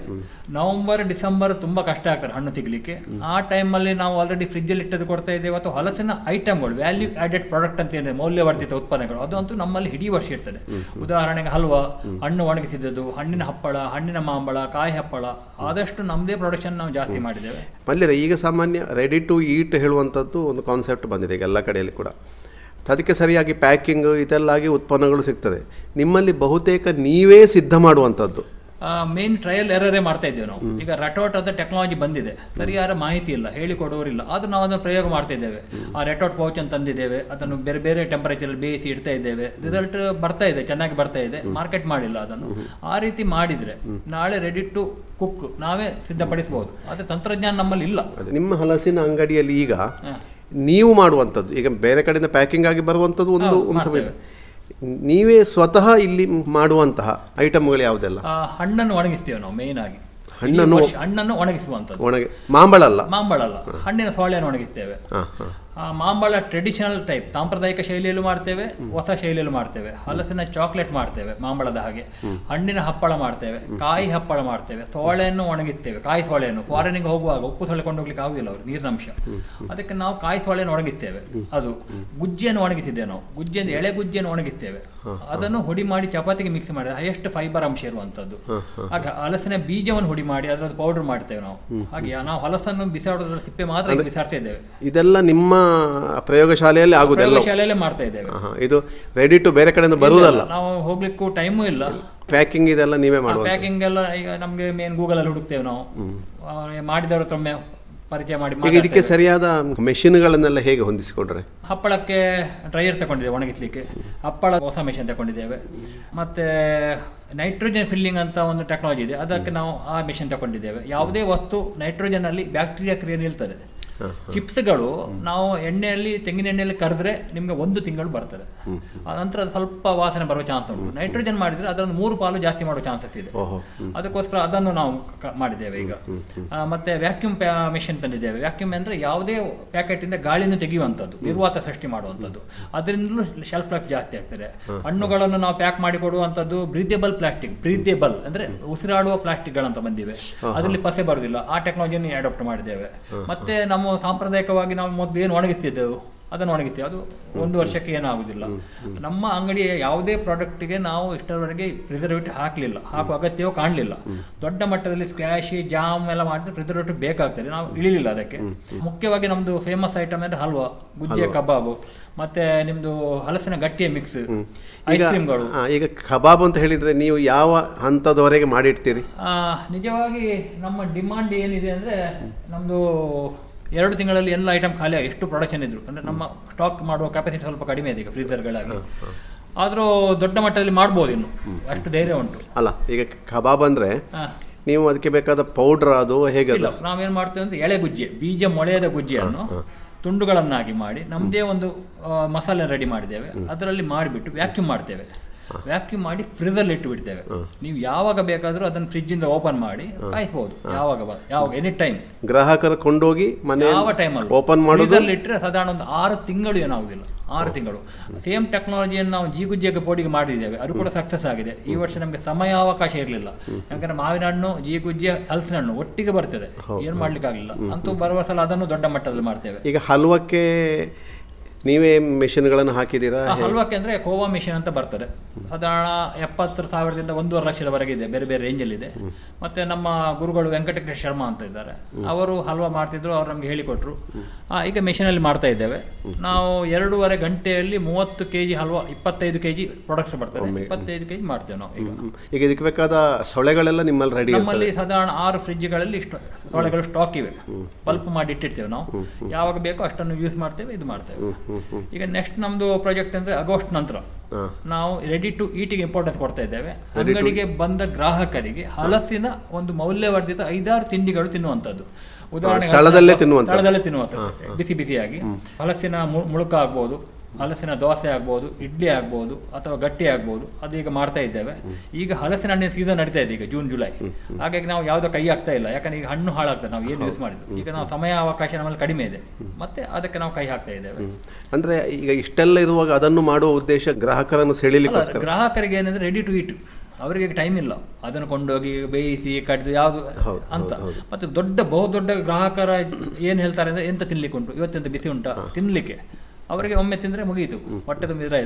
ನವಂಬರ್ ಡಿಸೆಂಬರ್ ತುಂಬ ಕಷ್ಟ ಆಗ್ತದೆ ಹಣ್ಣು ಸಿಗಲಿಕ್ಕೆ. ಆ ಟೈಮಲ್ಲಿ ನಾವು ಆಲ್ರೆಡಿ ಫ್ರಿಜ್ಜಲ್ಲಿ ಇಟ್ಟದ್ದು ಕೊಡ್ತಾ ಇದ್ದೇವೆ, ಅಥವಾ ಹಲಸಿನ ಐಟಮ್ಗಳು, ವ್ಯಾಲ್ಯೂ ಆ್ಯಡೆಡ್ ಪ್ರಾಡಕ್ಟ್ ಅಂತ ಏನಿದೆ, ಮೌಲ್ಯವರ್ಧಿತ ಉತ್ಪನ್ನಗಳು, ಅದಂತೂ ನಮ್ಮಲ್ಲಿ ಇಡೀ ವರ್ಷ ಇರ್ತದೆ. ಉದಾಹರಣೆಗೆ ಹಲ್ವಾ, ಹಣ್ಣು ಒಣಗಿಸಿದ್ದು, ಹಣ್ಣಿನ ಹಪ್ಪಳ, ಹಣ್ಣಿನ ಮಾಂಬಳ, ಕಾಯಿ ಹಪ್ಪಳ, ಆದಷ್ಟು ನಮ್ಮದೇ ಪ್ರೊಡಕ್ಷನ್ ನಾವು ಜಾಸ್ತಿ ಮಾಡಿದ್ದೇವೆ. ಮಲ್ಯರೇ, ಈಗ ಸಾಮಾನ್ಯ ರೆಡಿ ಟು ಈಟ್ ಹೇಳುವಂಥದ್ದು ಒಂದು ಕಾನ್ಸೆಪ್ಟ್ ಬಂದಿದೆ ಈಗ ಎಲ್ಲ ಕಡೆಯಲ್ಲಿ ಕೂಡ. ಅದಕ್ಕೆ ಸರಿಯಾಗಿ ಪ್ಯಾಕಿಂಗ್ ಇದೆಲ್ಲಾಗಿ ಉತ್ಪನ್ನಗಳು ಸಿಗ್ತದೆ. ನಿಮ್ಮಲ್ಲಿ ಬಹುತೇಕ ನೀವೇ ಸಿದ್ಧ ಮಾಡುವಂಥದ್ದು. ಮೇನ್ ಟ್ರಯಲ್ ಎರರೇ ಮಾಡ್ತಾ ಇದ್ದೇವೆ ನಾವು. ಈಗ ರೆಟೋಟ್ ಅಂತ ಟೆಕ್ನಾಲಜಿ ಬಂದಿದೆ, ಸರಿ ಯಾರ ಮಾಹಿತಿ ಇಲ್ಲ, ಹೇಳಿಕೊಡೋರಿಲ್ಲ, ಆದರೂ ನಾವು ಅದನ್ನು ಪ್ರಯೋಗ ಮಾಡ್ತಾ ಇದ್ದೇವೆ. ಆ ರೆಟೋಟ್ ಪೌಚ್ ಅಂತ ತಂದಿದ್ದೇವೆ, ಅದನ್ನು ಬೇರೆ ಬೇರೆ ಟೆಂಪರೇಚರಲ್ಲಿ ಬೇಯಿಸಿ ಇಡ್ತಾ ಇದ್ದೇವೆ. ರಿಸಲ್ಟ್ ಬರ್ತಾ ಇದೆ, ಚೆನ್ನಾಗಿ ಬರ್ತಾ ಇದೆ, ಮಾರ್ಕೆಟ್ ಮಾಡಿಲ್ಲ ಅದನ್ನು. ಆ ರೀತಿ ಮಾಡಿದರೆ ನಾಳೆ ರೆಡಿ ಟು ಕುಕ್ ನಾವೇ ಸಿದ್ಧಪಡಿಸಬಹುದು. ಆದರೆ ತಂತ್ರಜ್ಞಾನ ನಮ್ಮಲ್ಲಿ ಇಲ್ಲ. ನಿಮ್ಮ ಹಲಸಿನ ಅಂಗಡಿಯಲ್ಲಿ ಈಗ ನೀವು ಮಾಡುವಂಥದ್ದು, ಈಗ ಬೇರೆ ಕಡೆಯಿಂದ ಪ್ಯಾಕಿಂಗ್ ಆಗಿ ಬರುವಂಥದ್ದು ಒಂದು ಒಂದು ಸಮಯ, ನೀವೇ ಸ್ವತಃ ಇಲ್ಲಿ ಮಾಡುವಂತಹ ಐಟಮ್ಗಳು ಯಾವುದೆಲ್ಲ? ಹಣ್ಣನ್ನು ಒಣಗಿಸ್ತೇವೆ ನಾವು ಮೇಯ್ನ್ ಆಗಿ. ಹಣ್ಣನ್ನು ಹಣ್ಣನ್ನು ಒಣಗಿಸುವಂಥದ್ದು. ಒಣಗಿ ಮಾಂಬಳ ಅಲ್ಲ ಮಾಂಬಳ ಅಲ್ಲ ಹಣ್ಣಿನ ಸೊಳೆಯನ್ನು ಒಣಗಿಸ್ತೇವೆ. ಮಾಂಬಳ ಟ್ರೆಡಿಷನಲ್ ಟೈಪ್, ಸಾಂಪ್ರದಾಯಿಕ ಶೈಲಿಯಲ್ಲೂ ಮಾಡ್ತೇವೆ, ಹೊಸ ಶೈಲಿಯಲ್ಲೂ ಮಾಡ್ತೇವೆ. ಹಲಸಿನ ಚಾಕ್ಲೇಟ್ ಮಾಡ್ತೇವೆ ಮಾಂಬಳದ ಹಾಗೆ, ಹಣ್ಣಿನ ಹಪ್ಪಳ ಮಾಡ್ತೇವೆ, ಕಾಯಿ ಹಪ್ಪಳ ಮಾಡ್ತೇವೆ, ಸೋಳೆಯನ್ನು ಒಣಗಿಸ್ತೇವೆ. ಕಾಯಿ ಸೋಳೆಯನ್ನು ಫಾರಿನಿಗೆ ಹೋಗುವಾಗ ಉಪ್ಪು ಸೊಳ್ಳೆ ಕೊಂಡೋಗ್ಲಿಕ್ಕೆ ಆಗುದಿಲ್ಲ ಅವರು, ನೀರಿನಂಶ. ಅದಕ್ಕೆ ನಾವು ಕಾಯಿ ಸೋಳೆಯನ್ನು ಒಣಗಿಸ್ತೇವೆ. ಅದು ಗುಜ್ಜಿಯನ್ನು ಒಣಗಿಸಿದ್ದೇವೆ ನಾವು, ಗುಜ್ಜಿ ಎಳೆ ಗುಜ್ಜಿಯನ್ನು ಒಣಗಿಸ್ತೇವೆ. ಅದನ್ನು ಹುಡಿ ಮಾಡಿ ಚಪಾತಿಗೆ ಮಿಕ್ಸ್ ಮಾಡಿದ್ರೆ ಹೈಯೆಸ್ಟ್ ಫೈಬರ್ ಅಂಶ ಇರುವಂತದ್ದು. ಹಾಗೆ ಹಲಸಿನ ಬೀಜವನ್ನು ಹುಡಿ ಮಾಡಿ ಅದರದ್ದು ಪೌಡರ್ ಮಾಡ್ತೇವೆ ನಾವು. ಹಾಗೆ ನಾವು ಹಲಸನ್ನು ಬಿಸಾಡೋದ್ರ ಸಿಪ್ಪೆ ಮಾತ್ರ ಬಿಸಾಡ್ತಾ ಇದ್ದೇವೆ. ಇದೆಲ್ಲ ನಿಮ್ಮ ಪ್ರಯೋಗಶಾಲೆಯಲ್ಲಿ ಆಗುವುದಿಲ್ಲ, ಪ್ರಯೋಗಶಾಲೆಯಲ್ಲೇ ಮಾಡ್ತಾ ಇದ್ದೇವೆ. ಇದು ರೆಡಿ ಟು ಬೇರೆ ಕಡೆಯಿಂದ ಬರುವುದಲ್ಲ, ನಾವು ಹೋಗ್ಲಿಕ್ಕೂ ಟೈಮು ಇಲ್ಲ. ಪ್ಯಾಕಿಂಗ್ ಇದೆಲ್ಲ ನೀವೇ ಮಾಡಿ, ಪ್ಯಾಕಿಂಗ್ ಎಲ್ಲ ಈಗ ನಮಗೆ ಮೇನ್ ಗೂಗಲಲ್ಲಿ ಹುಡುಕ್ತೇವೆ ನಾವು. ಮಾಡಿದವ್ರ ಒಮ್ಮೆ ಪರಿಚಯ ಮಾಡಿ. ಇದಕ್ಕೆ ಸರಿಯಾದ ಮೆಷಿನ್ಗಳನ್ನೆಲ್ಲ ಹೇಗೆ ಹೊಂದಿಸಿಕೊಂಡ್ರೆ, ಹಪ್ಪಳಕ್ಕೆ ಡ್ರೈಯರ್ ತಗೊಂಡಿದ್ದೇವೆ ಒಣಗಿಸ್ಲಿಕ್ಕೆ, ಹಪ್ಪಳ ಹೊಸ ಮೆಷಿನ್ ತಗೊಂಡಿದ್ದೇವೆ, ಮತ್ತೆ ನೈಟ್ರೋಜನ್ ಫಿಲ್ಲಿಂಗ್ ಅಂತ ಒಂದು ಟೆಕ್ನಾಲಜಿ ಇದೆ, ಅದಕ್ಕೆ ನಾವು ಆ ಮೆಷಿನ್ ತಗೊಂಡಿದ್ದೇವೆ. ಯಾವುದೇ ವಸ್ತು ನೈಟ್ರೋಜನ್ ಅಲ್ಲಿ ಬ್ಯಾಕ್ಟೀರಿಯಾ ಕ್ರಿಯೆ ನಿಲ್ತದೆ. ಚಿಪ್ಸ್ಗಳು ನಾವು ಎಣ್ಣೆಯಲ್ಲಿ ತೆಂಗಿನ ಎಣ್ಣೆಯಲ್ಲಿ ಕರೆದ್ರೆ ನಿಮಗೆ ಒಂದು ತಿಂಗಳು ಬರ್ತದೆ, ನಂತರ ಸ್ವಲ್ಪ ವಾಸನೆ ಬರೋ ಚಾನ್ಸ್ ಉಂಟು. ನೈಟ್ರೋಜನ್ ಮಾಡಿದ್ರೆ ಅದೊಂದು ಮೂರು ಪಾಲು ಜಾಸ್ತಿ ಮಾಡೋ ಚಾನ್ಸಸ್ ಇದೆ, ಅದಕ್ಕೋಸ್ಕರ ಅದನ್ನು ನಾವು ಮಾಡಿದ್ದೇವೆ ಈಗ. ಮತ್ತೆ ವ್ಯಾಕ್ಯೂಮ್ ಮೆಷಿನ್ ತಂದಿದ್ದೇವೆ. ವ್ಯಾಕ್ಯೂಮ್ ಅಂದ್ರೆ ಯಾವುದೇ ಪ್ಯಾಕೆಟ್ ಇಂದ ಗಾಳಿಯನ್ನು ತೆಗೆಯುವಂಥದ್ದು, ನಿರ್ವಾತ ಸೃಷ್ಟಿ ಮಾಡುವಂಥದ್ದು, ಅದರಿಂದಲೂ ಶೆಲ್ಫ್ ಲೈಫ್ ಜಾಸ್ತಿ ಆಗ್ತದೆ. ಹಣ್ಣುಗಳನ್ನು ನಾವು ಪ್ಯಾಕ್ ಮಾಡಿ ಕೊಡುವಂಥದ್ದು ಬ್ರೀಥೇಬಲ್ ಪ್ಲಾಸ್ಟಿಕ್, ಬ್ರೀಥೇಬಲ್ ಅಂದ್ರೆ ಉಸಿರಾಡುವ ಪ್ಲಾಸ್ಟಿಕ್ ಗಳಂತ ಬಂದಿವೆ, ಅದರಲ್ಲಿ ಪಸೆ ಬರೋದಿಲ್ಲ, ಆ ಟೆಕ್ನಾಲಜಿಯನ್ನು ಅಡಾಪ್ಟ್ ಮಾಡಿದ್ದೇವೆ. ಮತ್ತೆ ನಮ್ಮ ಸಾಂಪ್ರದಾಯಿಕವಾಗಿ ನಾವು ಮೊದಲು ಏನು ಒಣಗಿಸ್ತಿದ್ದೆವು ಅದನ್ನು ಒಣಗಿಸ್ತೇವೆ, ಅದು ಒಂದು ವರ್ಷಕ್ಕೆ ಏನಾಗುವುದಿಲ್ಲ. ನಮ್ಮ ಅಂಗಡಿಯ ಯಾವುದೇ ಪ್ರಾಡಕ್ಟ್ಗೆ ನಾವು ಇಷ್ಟರವರೆಗೆ ಪ್ರಿಸರ್ವೇಟಿವ್ ಹಾಕಲಿಲ್ಲ, ಹಾಕುವ ಅಗತ್ಯವೂ ಕಾಣಲಿಲ್ಲ. ದೊಡ್ಡ ಮಟ್ಟದಲ್ಲಿ ಸ್ಕ್ವಾಶಿ ಜಾಮ್ ಎಲ್ಲ ಮಾಡಿದ್ರೆ ಪ್ರಿಸರ್ವೇಟಿವ್ ಬೇಕಾಗ್ತದೆ, ನಾವು ಇಳಿಲಿಲ್ಲ ಅದಕ್ಕೆ. ಮುಖ್ಯವಾಗಿ ನಮ್ಮದು ಫೇಮಸ್ ಐಟಮ್ ಅಂದರೆ ಹಲ್ವಾ, ಗುಜ್ಜಿಯ ಕಬಾಬು, ಮತ್ತೆ ನಿಮ್ದು ಹಲಸಿನ ಗಟ್ಟಿಯ ಮಿಕ್ಸ್, ಐಸ್ ಕ್ರೀಮ್ಗಳು. ಈಗ ಕಬಾಬ್ ಅಂತ ಹೇಳಿದ್ರೆ ನೀವು ಯಾವ ಹಂತದವರೆಗೆ ಮಾಡಿಡ್ತೀರಿ? ನಿಜವಾಗಿ ನಮ್ಮ ಡಿಮಾಂಡ್ ಏನಿದೆ ಅಂದರೆ ನಮ್ಮದು ಎರಡು ತಿಂಗಳಲ್ಲಿ ಎಲ್ಲ ಐಟಮ್ ಖಾಲಿ ಆಗಿ ಎಷ್ಟು ಪ್ರೊಡಕ್ಷನ್ ಇದ್ರು, ಅಂದರೆ ನಮ್ಮ ಸ್ಟಾಕ್ ಮಾಡುವ ಕೆಪಾಸಿಟಿ ಸ್ವಲ್ಪ ಕಡಿಮೆ ಇದೆ ಈಗ ಫ್ರೀಜರ್ಗಳಾಗಿ, ಆದರೂ ದೊಡ್ಡ ಮಟ್ಟದಲ್ಲಿ ಮಾಡ್ಬೋದು, ಇನ್ನು ಅಷ್ಟು ಧೈರ್ಯ ಉಂಟು. ಅಲ್ಲ, ಈಗ ಕಬಾಬ್ ಅಂದರೆ ನೀವು ಅದಕ್ಕೆ ಬೇಕಾದ ಪೌಡ್ರ್ ಅದು ಹೇಗೆ? ನಾವೇನು ಮಾಡ್ತೇವೆ ಅಂದರೆ ಎಳೆ ಗುಜ್ಜೆ, ಬೀಜ ಮೊಳೆಯದ ಗುಜ್ಜೆಯನ್ನು ತುಂಡುಗಳನ್ನಾಗಿ ಮಾಡಿ ನಮ್ಮದೇ ಒಂದು ಮಸಾಲೆ ರೆಡಿ ಮಾಡಿದ್ದೇವೆ, ಅದರಲ್ಲಿ ಮಾಡಿಬಿಟ್ಟು ವ್ಯಾಕ್ಯೂಮ್ ಮಾಡ್ತೇವೆ. ವ್ಯಾಕ್ಯೂಮ್ ಮಾಡಿ ಫ್ರಿಜಲ್ಲಿ ಇಟ್ಟು ಬಿಡ್ತೇವೆ. ನೀವು ಯಾವಾಗ ಬೇಕಾದರೂ ಅದನ್ನು ಫ್ರಿಜ್ಜಿಂದ ಓಪನ್ ಮಾಡಿ ಕಾಯಿಸಬಹುದು, ಯಾವಾಗ ಯಾವಾಗ ಎನಿ ಟೈಮ್. ಗ್ರಾಹಕರು ಕೊಂಡೋಗಿ ಯಾವ ಟೈಮಲ್ಲಿ ಓಪನ್ ಮಾಡಿ ಫ್ರಿಜಲ್ಲಿ ಇಟ್ಟರೆ ಸಾಧಾರಣ ಒಂದು ಆರು ತಿಂಗಳು ಏನಾಗುದಿಲ್ಲ, ಆರು ತಿಂಗಳು. ಸೇಮ್ ಟೆಕ್ನಾಲಜಿಯನ್ನು ನಾವು ಜೀಗುಜ್ಜಿಯ ಪೋಡಿಗೆ ಮಾಡಿದ್ದೇವೆ, ಅದು ಕೂಡ ಸಕ್ಸಸ್ ಆಗಿದೆ. ಈ ವರ್ಷ ನಮಗೆ ಸಮಯಾವಕಾಶ ಇರಲಿಲ್ಲ, ಯಾಕಂದ್ರೆ ಮಾವಿನ ಹಣ್ಣು, ಜೀಗುಜ್ಜಿಯ, ಹಲಸಿನ ಹಣ್ಣು ಒಟ್ಟಿಗೆ ಬರ್ತದೆ, ಏನು ಮಾಡ್ಲಿಕ್ಕೆ ಆಗಲಿಲ್ಲ. ಅಂತೂ ಬರುವ ಸಲ ಅದನ್ನು ದೊಡ್ಡ ಮಟ್ಟದಲ್ಲಿ ಮಾಡ್ತೇವೆ. ಈಗ ಹಲ್ವಕ್ಕೆ ನೀವೇ ಮೆಷಿನ್ಗಳನ್ನು ಹಾಕಿದ್ದೀರಾ? ಹಲ್ವಕ್ಕೆ ಅಂದರೆ ಕೋವಾ ಮೆಷಿನ್ ಅಂತ ಬರ್ತದೆ, ಸಾಧಾರಣ ಎಪ್ಪತ್ತು ಸಾವಿರದಿಂದ ಒಂದೂವರೆ ಲಕ್ಷದವರೆಗೆ ಇದೆ, ಬೇರೆ ಬೇರೆ ರೇಂಜಲ್ಲಿದೆ. ಮತ್ತು ನಮ್ಮ ಗುರುಗಳು ವೆಂಕಟೇಶ ಶರ್ಮಾ ಅಂತ ಇದ್ದಾರೆ, ಅವರು ಹಲ್ವಾ ಮಾಡ್ತಿದ್ರು, ಅವ್ರು ನಮಗೆ ಹೇಳಿಕೊಟ್ರು. ಈಗ ಮೆಷಿನಲ್ಲಿ ಮಾಡ್ತಾ ಇದ್ದೇವೆ ನಾವು. ಎರಡೂವರೆ ಗಂಟೆಯಲ್ಲಿ ಮೂವತ್ತು ಕೆ ಜಿ ಹಲ್ವಾ, ಇಪ್ಪತ್ತೈದು ಕೆ ಜಿ ಪ್ರೊಡಕ್ಷನ್ ಬರ್ತದೆ, ಇಪ್ಪತ್ತೈದು ಕೆ ಜಿ ಮಾಡ್ತೇವೆ ನಾವು ಈಗ. ಈಗ ಇದಕ್ಕೆ ಬೇಕಾದ ಸೊಳೆಗಳೆಲ್ಲ ನಿಮ್ಮಲ್ಲಿ ರೆಡಿ? ನಮ್ಮಲ್ಲಿ ಸಾಧಾರಣ ಆರು ಫ್ರಿಜ್ಗಳಲ್ಲಿ ಇಷ್ಟು ಸೊಳೆಗಳು ಸ್ಟಾಕ್ ಇವೆ, ಪಲ್ಪ್ ಮಾಡಿ ಇಟ್ಟಿರ್ತೇವೆ ನಾವು, ಯಾವಾಗ ಬೇಕೋ ಅಷ್ಟನ್ನು ಯೂಸ್ ಮಾಡ್ತೇವೆ, ಇದು ಮಾಡ್ತೇವೆ. ಈಗ ನೆಕ್ಸ್ಟ್ ನಮ್ಮದು ಪ್ರಾಜೆಕ್ಟ್ ಅಂದರೆ ಆಗಸ್ಟ್ ನಂತರ ನಾವು ರೆಡಿ ಟು ಈಟಿಗೆ ಇಂಪಾರ್ಟೆನ್ಸ್ ಕೊಡ್ತಾ ಇದ್ದೇವೆ. ಅಂಗಡಿಗೆ ಬಂದ ಗ್ರಾಹಕರಿಗೆ ಹಲಸಿನ ಒಂದು ಮೌಲ್ಯವರ್ಧಿತ ಐದಾರು ತಿಂಡಿಗಳು ತಿನ್ನುವಂಥದ್ದು, ಉದಾಹರಣೆ ಸ್ಥಳದಲ್ಲೇ ತಿನ್ನುವಂಥದ್ದು, ಬಿಸಿ ಬಿಸಿಯಾಗಿ ಹಲಸಿನ ಮುಳುಕ ಆಗ್ಬೋದು, ಹಲಸಿನ ದೋಸೆ ಆಗ್ಬೋದು, ಇಡ್ಲಿ ಆಗ್ಬೋದು, ಅಥವಾ ಗಟ್ಟಿ ಆಗ್ಬೋದು, ಅದು ಈಗ ಮಾಡ್ತಾ ಇದ್ದೇವೆ. ಈಗ ಹಲಸಿನ ಹಣ್ಣಿನ ಸೀಸನ್ ನಡೀತಾ ಇದೆ ಈಗ ಜೂನ್ ಜುಲೈ, ಹಾಗಾಗಿ ನಾವು ಯಾವುದೋ ಕೈ ಆಗ್ತಾ ಇಲ್ಲ, ಯಾಕಂದ್ರೆ ಈಗ ಹಣ್ಣು ಹಾಳಾಗ್ತದೆ ನಾವು ಏನು ಯೂಸ್ ಮಾಡಿದ್ರು. ಈಗ ನಾವು ಸಮಯ ಅವಕಾಶ ನಮ್ಮಲ್ಲಿ ಕಡಿಮೆ ಇದೆ, ಮತ್ತೆ ಅದಕ್ಕೆ ನಾವು ಕೈ ಹಾಕ್ತಾ ಇದ್ದೇವೆ. ಅಂದ್ರೆ ಈಗ ಇಷ್ಟೆಲ್ಲ ಇರುವಾಗ ಅದನ್ನು ಮಾಡುವ ಉದ್ದೇಶ ಗ್ರಾಹಕರನ್ನು ಸೆಳೀಲಿಕ್ಕೆ, ಗ್ರಾಹಕರಿಗೆ ಏನಂದ್ರೆ ರೆಡಿ ಟು ಈಟ್, ಅವರಿಗೆ ಟೈಮ್ ಇಲ್ಲ ಅದನ್ನು ಕೊಂಡೋಗಿ ಬೇಯಿಸಿ ಕಡಿದು ಯಾವುದು ಅಂತ. ಮತ್ತೆ ದೊಡ್ಡ ಬಹುದೊಡ್ಡ ಗ್ರಾಹಕರ ಏನು ಹೇಳ್ತಾರೆ ಅಂದರೆ ಎಂತ ತಿನ್ಲಿಕ್ಕೆ ಉಂಟು, ಇವತ್ತೆಂತ ಬಿಸಿ ಉಂಟಾ ತಿನ್ಲಿಕ್ಕೆ, ಅವರಿಗೆ ಒಮ್ಮೆ ತಿಂದ್ರೆ ಮುಗಿಯಿತು, ಹೊಟ್ಟೆ ತುಂಬಿದ್ರೆ.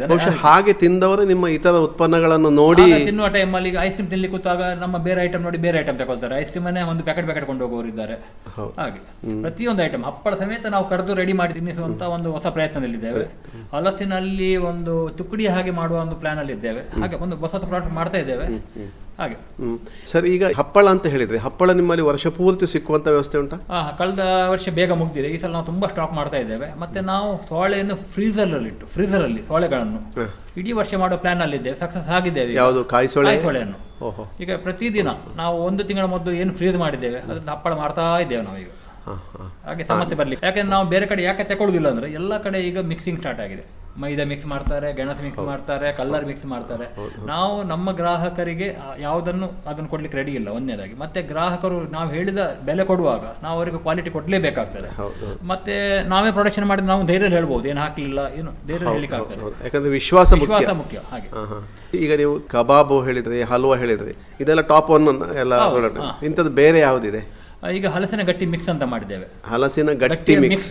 ಹಾಗೆ ತಿಂದವರು ನಿಮ್ಮ ಇತರ ಉತ್ಪನ್ನಗಳನ್ನು ನೋಡಿ ತಿನ್ನುವ ಟೈಮಲ್ಲಿ ಈಗ ಐಸ್ ಕ್ರೀಮ್ ತಿನ್ಲಿಕ್ಕೆ ಕೂತಾಗ ನಮ್ಮ ಬೇರೆ ಐಟಮ್ ನೋಡಿ ಬೇರೆ ಐಟಮ್ ತಗೊಳ್ತಾರೆ, ಐಸ್ ಕ್ರೀಮನ್ನೇ ಒಂದು ಪ್ಯಾಕೆಟ್ ಪ್ಯಾಕೆಟ್ ಕೊಂಡು ಹೋಗೋರು ಇದ್ದಾರೆ. ಹಾಗೆ ಪ್ರತಿಯೊಂದು ಐಟಮ್ ಹಪ್ಪಳ ಸಮೇತ ನಾವು ಕರೆದು ರೆಡಿ ಮಾಡಿ ತಿನ್ನಿಸುವಂತ ಒಂದು ಹೊಸ ಪ್ರಯತ್ನದಲ್ಲಿದ್ದೇವೆ. ಹಲಸಿನಲ್ಲಿ ಒಂದು ತುಕಡಿ ಹಾಗೆ ಮಾಡುವ ಒಂದು ಪ್ಲಾನ್ ಅಲ್ಲಿ ಇದ್ದೇವೆ, ಹಾಗೆ ಒಂದು ಹೊಸ ಪ್ರಾಡಕ್ಟ್ ಮಾಡ್ತಾ ಇದ್ದೇವೆ ಹಾಗೆ. ಸರ್, ಈಗ ಹಪ್ಪಳ ಅಂತ ಹೇಳಿದ್ರೆ ಹಪ್ಪಳ ನಿಮ್ಮಲ್ಲಿ ವರ್ಷ ಪೂರ್ತಿ ಸಿಕ್ಕುವಂತ ವ್ಯವಸ್ಥೆ ಉಂಟಾ? ಕಳೆದ ವರ್ಷ ಬೇಗ ಮುಗ್ದಿದೆ, ಈ ಸಲ ನಾವು ತುಂಬಾ ಸ್ಟಾಕ್ ಮಾಡ್ತಾ ಇದ್ದೇವೆ. ಮತ್ತೆ ನಾವು ಸೋಳೆಯನ್ನು ಫ್ರೀಸರ್ಲ್ಲಿ ಇಟ್ಟು ಫ್ರೀಸರಲ್ಲಿ ಸೋಳೆಗಳನ್ನು ಇಡೀ ವರ್ಷ ಮಾಡೋ ಪ್ಲಾನ್ ಅಲ್ಲಿ ಇದ್ದೇವೆ, ಸಕ್ಸಸ್ ಆಗಿದ್ದೇವೆ. ಯಾವುದು? ಕಾಯಿ ಸೋಳೆ. ಸೋಳೆಯನ್ನು ಈಗ ಪ್ರತಿದಿನ ನಾವು ಒಂದು ತಿಂಗಳ ಮೊದಲು ಏನು ಫ್ರೀಸ್ ಮಾಡಿದ್ದೇವೆ ಅದನ್ನ ಹಪ್ಪಳ ಮಾಡ್ತಾ ಇದ್ದೇವೆ ನಾವೀಗ. ಹಾಗೆ ಸಮಸ್ಯೆ ಬರಲಿ, ಯಾಕಂದ್ರೆ ನಾವು ಬೇರೆ ಕಡೆ ಯಾಕೆ ತಗೊಳ್ಳೋದಿಲ್ಲ ಅಂದ್ರೆ ಎಲ್ಲ ಕಡೆ ಈಗ ಮಿಕ್ಸಿಂಗ್ ಸ್ಟಾರ್ಟ್ ಆಗಿದೆ, ಮೈದಾ ಮಿಕ್ಸ್ ಮಾಡ್ತಾರೆ, ಗೆಣಸು ಮಿಕ್ಸ್ ಮಾಡ್ತಾರೆ, ಕಲ್ಲರ್ ಮಿಕ್ಸ್ ಮಾಡ್ತಾರೆ. ನಾವು ನಮ್ಮ ಗ್ರಾಹಕರಿಗೆ ಯಾವುದನ್ನು ಅದನ್ನು ಕೊಡ್ಲಿಕ್ಕೆ ರೆಡಿ ಇಲ್ಲ ಒಂದನೇದಾಗಿ. ಮತ್ತೆ ಗ್ರಾಹಕರು ನಾವು ಹೇಳಿದ ಬೆಲೆ ಕೊಡುವಾಗ ನಾವು ಅವರಿಗೆ ಕ್ವಾಲಿಟಿ ಕೊಡ್ಲೇಬೇಕಾಗ್ತದೆ. ಮತ್ತೆ ನಾವೇ ಪ್ರೊಡಕ್ಷನ್ ಮಾಡಿದ್ರೆ ನಾವು ಧೈರ್ಯ ಹೇಳ್ಬೋದು, ಏನು ಹಾಕ್ಲಿಲ್ಲ ಏನು ಧೈರ್ಯ ಹೇಳಿಕ್ಕೆ ಆಗ್ತದೆ, ಯಾಕಂದ್ರೆ ವಿಶ್ವಾಸ ವಿಶ್ವಾಸ ಮುಖ್ಯ. ಹಾಗೆ ಈಗ ನೀವು ಕಬಾಬು ಹೇಳಿದ್ರಿ, ಹಲ್ವಾ ಹೇಳಿದ್ರಿ, ಇದೆಲ್ಲ ಟಾಪ್ ಒನ್ ಎಲ್ಲ. ಇಂಥದ್ದು ಬೇರೆ ಯಾವುದಿದೆ? ಈಗ ಹಲಸಿನ ಗಟ್ಟಿ ಮಿಕ್ಸ್ ಅಂತ ಮಾಡಿದ್ದೇವೆ. ಹಲಸಿನ ಗಟ್ಟಿ ಮಿಕ್ಸ್